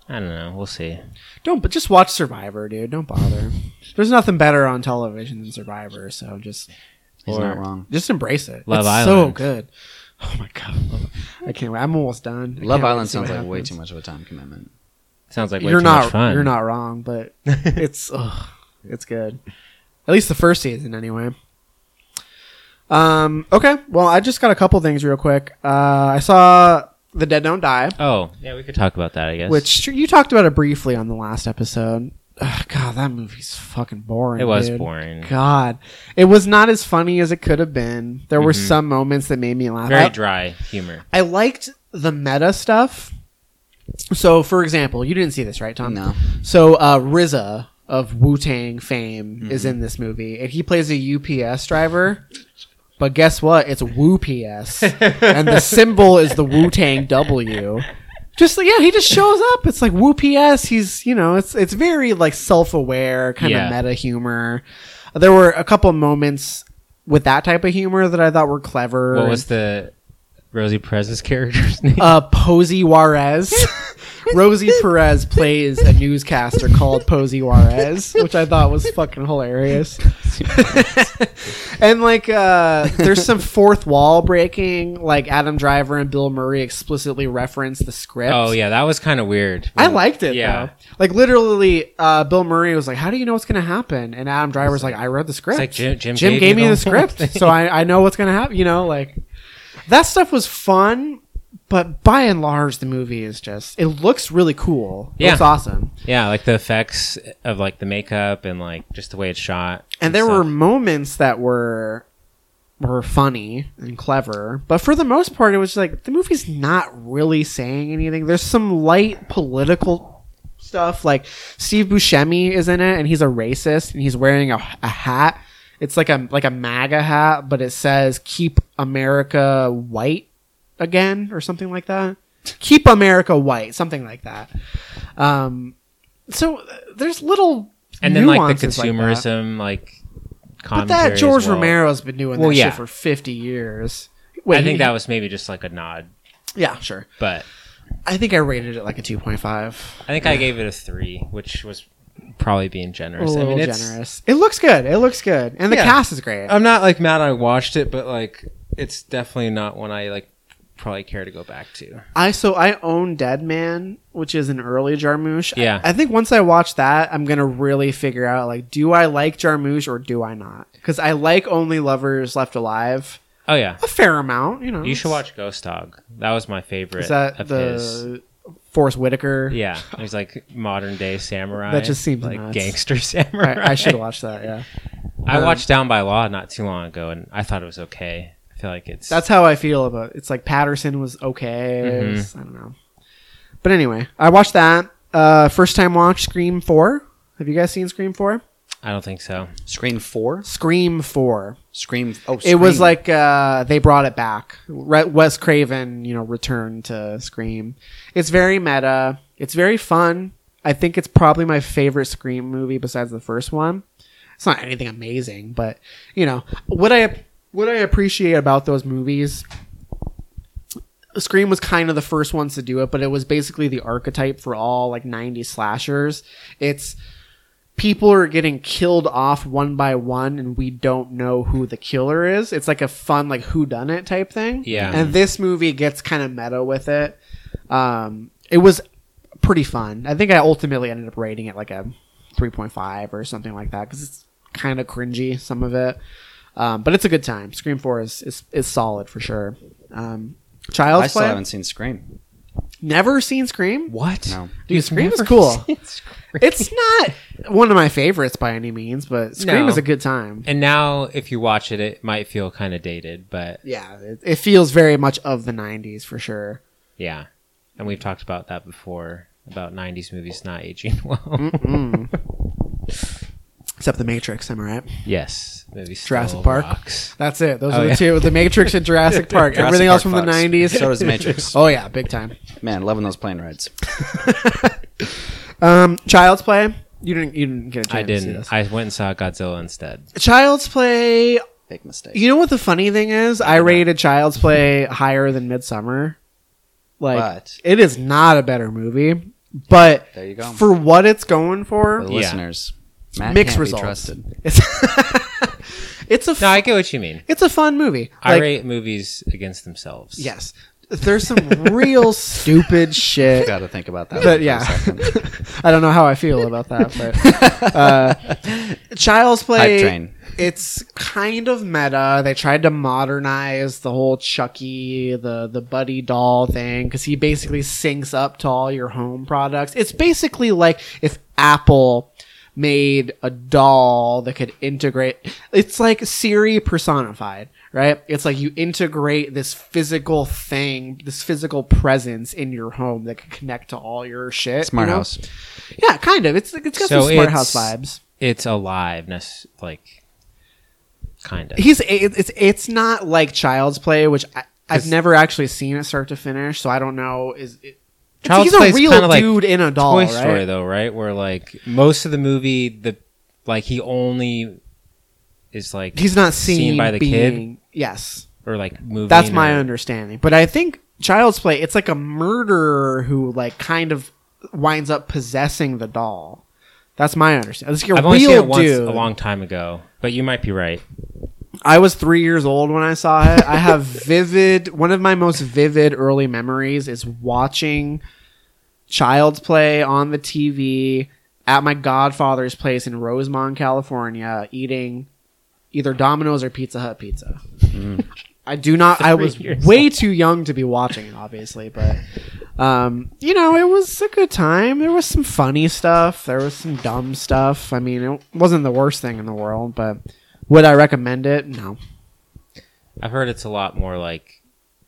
I don't know. We'll see. Don't, but just watch Survivor, dude. Don't bother. There's nothing better on television than Survivor, so just. He's not wrong. Just embrace it. Love it's Island. So good. Oh my god, I can't wait. I'm almost done. I Love Island sounds like happens. way too much of a time commitment. Sounds like way you're too not, much fun. You're not wrong, but it's ugh, it's good. At least the first season, anyway. Um. Okay. Well, I just got a couple things real quick. Uh, I saw. The Dead Don't Die. Oh, yeah, we could talk about that, I guess. Which, you talked about it briefly on the last episode. Ugh, God, that movie's fucking boring, It was dude. boring. God. It was not as funny as it could have been. There mm-hmm. were some moments that made me laugh. Very I, dry humor. I liked the meta stuff. So, for example, you didn't see this, right, Tom? No. So, uh, R Z A of Wu-Tang fame mm-hmm. is in this movie, and he plays a U P S driver. But guess what? It's Wu P S. And the symbol is the Wu-Tang W. Just like, yeah, he just shows up. It's like Wu P S. He's, you know, it's it's very like self-aware kind yeah. of meta humor. There were a couple moments with that type of humor that I thought were clever. What was the Rosie Perez's character's name? Uh, Posey Juarez. Rosie Perez plays a newscaster called Posey Juarez, which I thought was fucking hilarious. And like, uh, there's some fourth wall breaking. Like Adam Driver and Bill Murray explicitly reference the script. Oh yeah, that was kind of weird. I liked it. Yeah, though. Like literally, uh, Bill Murray was like, "How do you know what's gonna happen?" And Adam Driver's like, "I read the script. It's like Jim, Jim, Jim gave, gave me the, the script, thing. so I, I know what's gonna happen." You know, like that stuff was fun. But by and large, the movie is just, it looks really cool. It yeah. looks awesome. Yeah, like the effects of like the makeup and like just the way it's shot. And, and there stuff. were moments that were were funny and clever. But for the most part, it was like the movie's not really saying anything. There's some light political stuff. Like Steve Buscemi is in it and he's a racist and he's wearing a, a hat. It's like a like a MAGA hat, but it says Keep America White. Again or something like that. Keep America White, something like that. Um, so uh, there's little and then like the consumerism like, like commentary. But that George well. Romero's been doing well, that yeah. shit for fifty years. Wait, I think he, that was maybe just like a nod. Yeah, sure. But I think I rated it like a two point five. I think yeah. I gave it a three, which was probably being generous. A little I mean, generous. It's, it looks good. It looks good, and the yeah. cast is great. I'm not like mad I watched it, but like it's definitely not one I like. probably care to go back to. I so I own Dead Man, which is an early Jarmusch. Yeah. I, I think once I watch that, I'm gonna really figure out, like, do I like Jarmusch or do I not? Because I like Only Lovers Left Alive. Oh yeah, a fair amount. You know, you should watch Ghost Dog. That was my favorite. Is that of the his. Forrest Whitaker? Yeah, he's like modern day samurai. That just seems like nuts. Gangster samurai. I, I should watch that. Yeah, I um, watched Down by Law not too long ago, and I thought it was okay. I feel like it's that's how I feel about it. It's like Patterson was okay. Mm-hmm. It was, I don't know, but anyway, I watched that uh, first time watch Scream four. Have you guys seen Scream four? I don't think so. Scream four? Scream four. Scream. Oh, Scream. It was like uh, they brought it back. Re- Wes Craven, you know, returned to Scream. It's very meta. It's very fun. I think it's probably my favorite Scream movie besides the first one. It's not anything amazing, but, you know, what I what I appreciate about those movies, Scream was kind of the first ones to do it, but it was basically the archetype for all like nineties slashers. It's people are getting killed off one by one and we don't know who the killer is. It's like a fun, like, whodunit type thing. Yeah. And this movie gets kind of meta with it. Um, it was pretty fun. I think I ultimately ended up rating it like a three point five or something like that because it's kind of cringy, some of it. Um, but it's a good time. Scream four is, is, is solid for sure. Um, Child's I still Play? Haven't seen Scream. Never seen Scream? What? No. Dude, Scream is cool. It's not one of my favorites by any means, but Scream no. is a good time. And now, if you watch it, it might feel kind of dated, but yeah, it, it feels very much of the nineties for sure. Yeah, and we've talked about that before about nineties movies not aging well, except The Matrix. Am I right? Yes, movies. Jurassic Park. Rocks. That's it. Those oh, are the yeah. two: The Matrix and Jurassic Park. Jurassic Everything Park else from Fox. The nineties. So does The Matrix. Oh yeah, big time. Man, loving those plane rides. Um, Child's Play. You didn't. You didn't get a chance. I didn't. To see this. I went and saw Godzilla instead. Child's Play. Big mistake. You know what the funny thing is? I, I rated Child's Play higher than Midsommar. Like but, it is not a better movie, but there you go. For what it's going for, for the yeah. listeners, Matt mixed can't results. Be trusted. It's, it's a. F- no, I get what you mean. It's a fun movie. I like, rate movies against themselves. Yes. There's some real stupid shit. I've got to think about that. But yeah, I don't know how I feel about that. But uh, Child's Play, train. It's kind of meta. They tried to modernize the whole Chucky, the the buddy doll thing, because he basically syncs up to all your home products. It's basically like if Apple made a doll that could integrate. It's like Siri personified. Right? It's like you integrate this physical thing, this physical presence in your home that can connect to all your shit. Smart you know? House. Yeah, kind of. It's it's got so some smart house vibes. It's aliveness, like kind of. He's it's it's not like Child's Play, which I, I've never actually seen it start to finish, so I don't know. Is it, Child's Play is kind of like dude in a doll, Toy Story, right? Though, right? Where like most of the movie, the like he only is like he's not seen, seen by the being, kid. Yes. Or like moving. That's my or... understanding. But I think Child's Play, it's like a murderer who like kind of winds up possessing the doll. That's my understanding. It's like a I've real only seen it once dude. A long time ago, but you might be right. I was three years old when I saw it. I have vivid, one of my most vivid early memories is watching Child's Play on the T V at my godfather's place in Rosemont, California, eating either Domino's or Pizza Hut pizza. Mm. I do not. I was way too young to be watching it, obviously, but um, you know, it was a good time. There was some funny stuff. There was some dumb stuff. I mean, it wasn't the worst thing in the world, but would I recommend it? No. I've heard it's a lot more like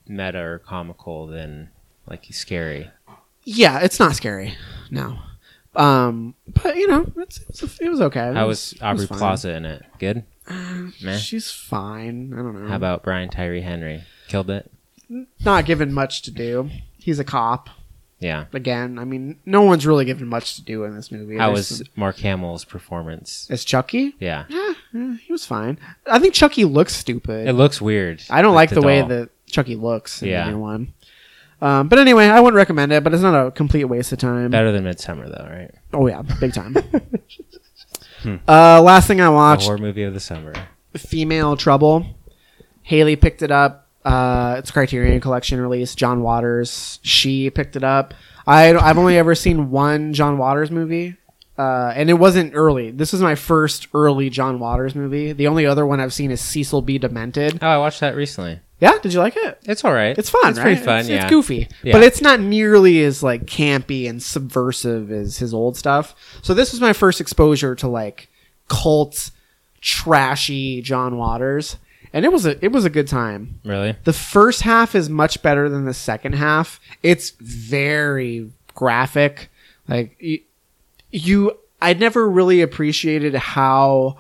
meta or comical than like scary. Yeah, it's not scary. No. Um, but you know, it's, it's it was okay. It How was, was Aubrey was Plaza in it? Good. Uh, she's fine. I don't know. How about Brian Tyree Henry? Killed it? Not given much to do. He's a cop. Yeah. Again, I mean, no one's really given much to do in this movie. How There's was some... Mark Hamill's performance? As Chucky? Yeah. Yeah. Yeah. He was fine. I think Chucky looks stupid. It looks weird. I don't like, like the, the way that Chucky looks in yeah. the new one. Um, but anyway, I wouldn't recommend it, but it's not a complete waste of time. Better than Midsommar, though, right? Oh, yeah. Big time. Uh, last thing I watched, the horror movie of the summer, Female Trouble. Haley picked it up. Uh, it's Criterion Collection release. Jon Waters. She picked it up. I, I've only ever seen one Jon Waters movie. Uh, and it wasn't early. This was my first early Jon Waters movie. The only other one I've seen is Cecil B. Demented. Oh, I watched that recently. Yeah? Did you like it? It's all right. It's fun, It's right? pretty fun, it's, yeah. It's goofy. Yeah. But it's not nearly as, like, campy and subversive as his old stuff. So this was my first exposure to, like, cult, trashy Jon Waters. And it was a it was a good time. Really? The first half is much better than the second half. It's very graphic. Like... Y- You, I never really appreciated how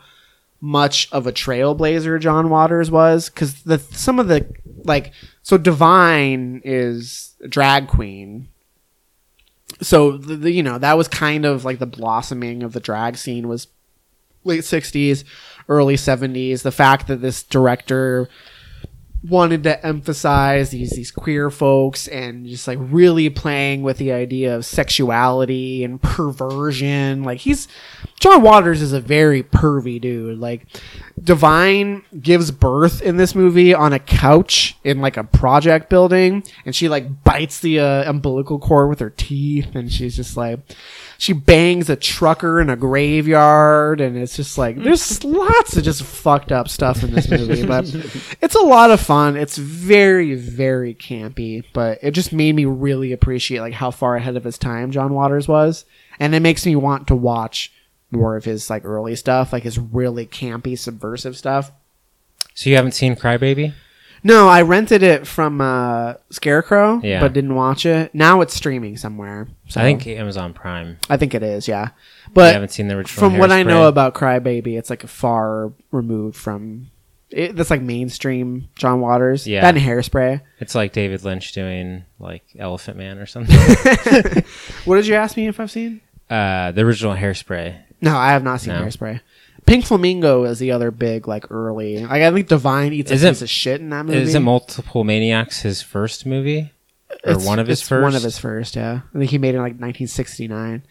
much of a trailblazer Jon Waters was, because the some of the like so Divine is a drag queen, so the, the, you know that was kind of like the blossoming of the drag scene was late sixties, early seventies. The fact that this director wanted to emphasize these these queer folks and just like really playing with the idea of sexuality and perversion. Like he's Jon Waters is a very pervy dude. Like Divine gives birth in this movie on a couch in like a project building, and she like bites the uh, umbilical cord with her teeth, and she's just like she bangs a trucker in a graveyard, and it's just like there's lots of just fucked up stuff in this movie, but it's a lot of fun. It's very, very campy, but it just made me really appreciate like how far ahead of his time Jon Waters was, and it makes me want to watch more of his like early stuff, like his really campy, subversive stuff. So you haven't seen Crybaby? No, I rented it from uh, Scarecrow, yeah. but didn't watch it. Now it's streaming somewhere. So. I think Amazon Prime. I think it is, yeah. But I haven't seen the original. From Hairspray. What I know about Crybaby, it's like a far removed from it, that's like mainstream Jon Waters. Yeah, that and Hairspray. It's like David Lynch doing like Elephant Man or something. What did you ask me if I've seen? Uh, the original Hairspray. No, I have not seen no. Hairspray. Pink Flamingo is the other big, like, early... Like, I think Divine eats a isn't, piece of shit in that movie. Isn't Multiple Maniacs his first movie? Or it's, one of his it's first? one of his first, yeah. I think he made it in, like, nineteen sixty-nine.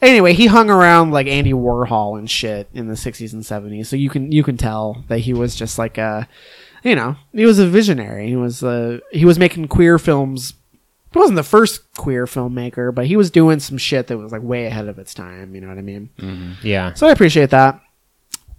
Anyway, he hung around, like, Andy Warhol and shit in the sixties and seventies. So you can you can tell that he was just, like, a... You know, he was a visionary. He was, uh, he was making queer films... He wasn't the first queer filmmaker, but he was doing some shit that was, like, way ahead of its time. You know what I mean? Mm-hmm. Yeah. So I appreciate that.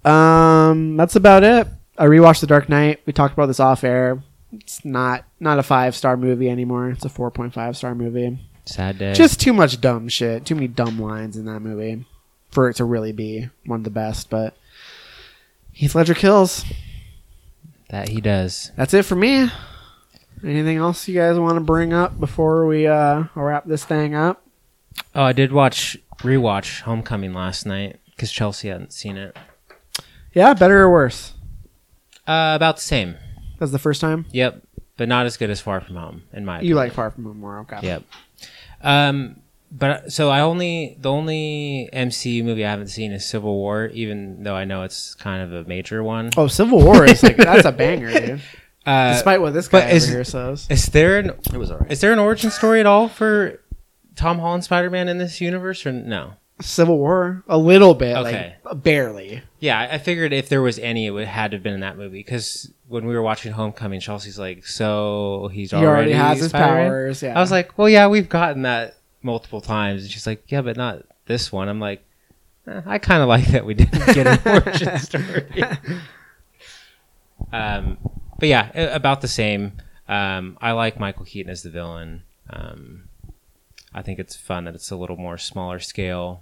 Um, that's about it. I rewatched The Dark Knight. We talked about this off air. It's not not a five star movie anymore. It's a four point five star movie. Sad day. Just too much dumb shit. Too many dumb lines in that movie for it to really be one of the best. But Heath Ledger kills. That he does. That's it for me. Anything else you guys want to bring up before we uh wrap this thing up? Oh, I did watch rewatch Homecoming last night because Chelsea hadn't seen it. Yeah, better or worse? Uh, about the same. That's the first time? Yep, but not as good as Far From Home, in my opinion. You like Far From Home more, okay. Yep. Um, but so I only, the only M C U movie I haven't seen is Civil War, even though I know it's kind of a major one. Oh, Civil War is like, that's a banger, dude. Uh, Despite what this guy is, over here says. Is there, an, it was all right. Is there an origin story at all for Tom Holland Spider-Man in this universe, or no? Civil War, a little bit, okay. Like barely. Yeah, I figured if there was any, it had to have been in that movie. Because when we were watching Homecoming, Chelsea's like, "So he's he already, already has his powers." Yeah. I was like, "Well, yeah, we've gotten that multiple times," and she's like, "Yeah, but not this one." I'm like, eh, "I kind of like that we didn't get an origin story." um, but yeah, about the same. Um, I like Michael Keaton as the villain. Um, I think it's fun that it's a little more smaller scale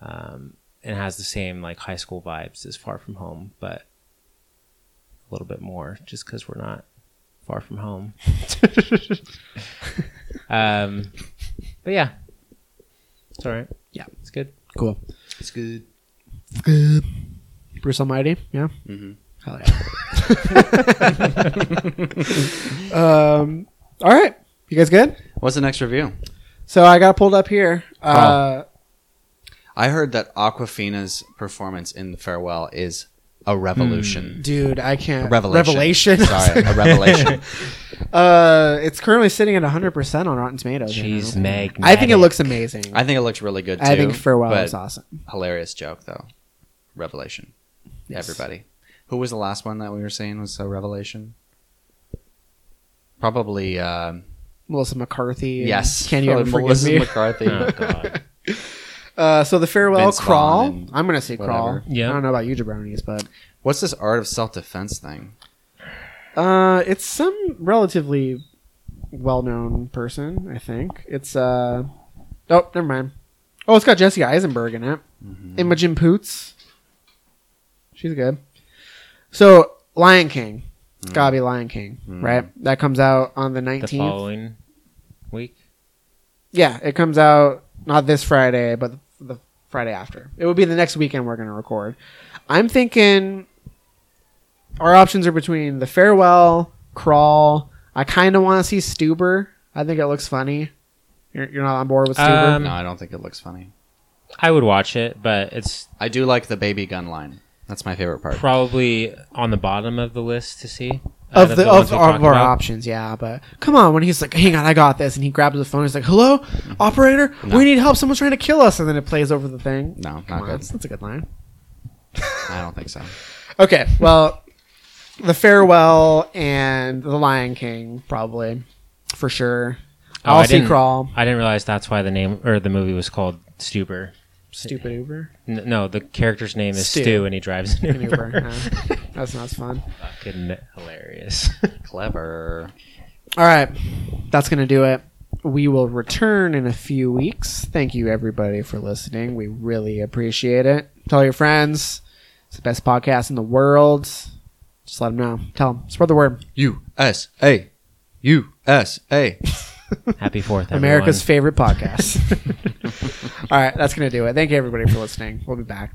um, and has the same like high school vibes as Far From Home, but a little bit more just because we're not far from home. um, but yeah, it's all right. Yeah, it's good. Cool. It's good. It's good. Bruce Almighty. Yeah. Mm-hmm. Hell yeah. um, all right. You guys good? What's the next review? So I got pulled up here. Uh, oh. I heard that Awkwafina's performance in The Farewell is a revolution. Mm, dude, I can't. A revelation. revelation. Sorry, a revelation. uh, it's currently sitting at one hundred percent on Rotten Tomatoes. She's you know? magnetic. I think it looks amazing. I think it looks really good, too. I think Farewell is awesome. Hilarious joke, though. Revelation. Yes. Everybody. Who was the last one that we were saying was a revelation? Probably um, Melissa McCarthy. Yes. Can you ever forgive Melissa me? McCarthy. Oh, God. Uh, so the farewell Vince crawl. I'm going to say whatever. Crawl. Yeah. I don't know about you jabronis, but. What's this art of self-defense thing? Uh, it's some relatively well-known person, I think. It's, uh, oh, never mind. Oh, it's got Jesse Eisenberg in it. Mm-hmm. Imogen Poots. She's good. So, Lion King. It's mm. gotta be Lion King, mm. right? That comes out on the nineteenth. The following week? Yeah, it comes out not this Friday, but the, the Friday after. It would be the next weekend we're going to record. I'm thinking our options are between The Farewell, Crawl. I kind of want to see Stuber. I think it looks funny. You're, you're not on board with Stuber? Um, no, I don't think it looks funny. I would watch it, but it's... I do like the baby gun line. That's my favorite part. Probably on the bottom of the list to see. Of, the, of, the of our about. options, yeah. But come on, when he's like, hang on, I got this. And he grabs the phone. He's like, hello, operator? No. We need help. Someone's trying to kill us. And then it plays over the thing. No, come not on. good. That's, that's a good line. I don't think so. Okay, well, The Farewell and The Lion King, probably, for sure. Oh, I'll I see Crawl. I didn't realize that's why the name or the movie was called Stuber. Stupid Uber? No, the character's name is Stu, Stu and he drives an Uber. Uber. Yeah. That's not fun. Fucking hilarious. Clever. All right. That's going to do it. We will return in a few weeks. Thank you, everybody, for listening. We really appreciate it. Tell your friends. It's the best podcast in the world. Just let them know. Tell them. Spread the word. U S A. U S A. Happy fourth, everyone. America's favorite podcast. All right, that's going to do it. Thank you, everybody, for listening. We'll be back.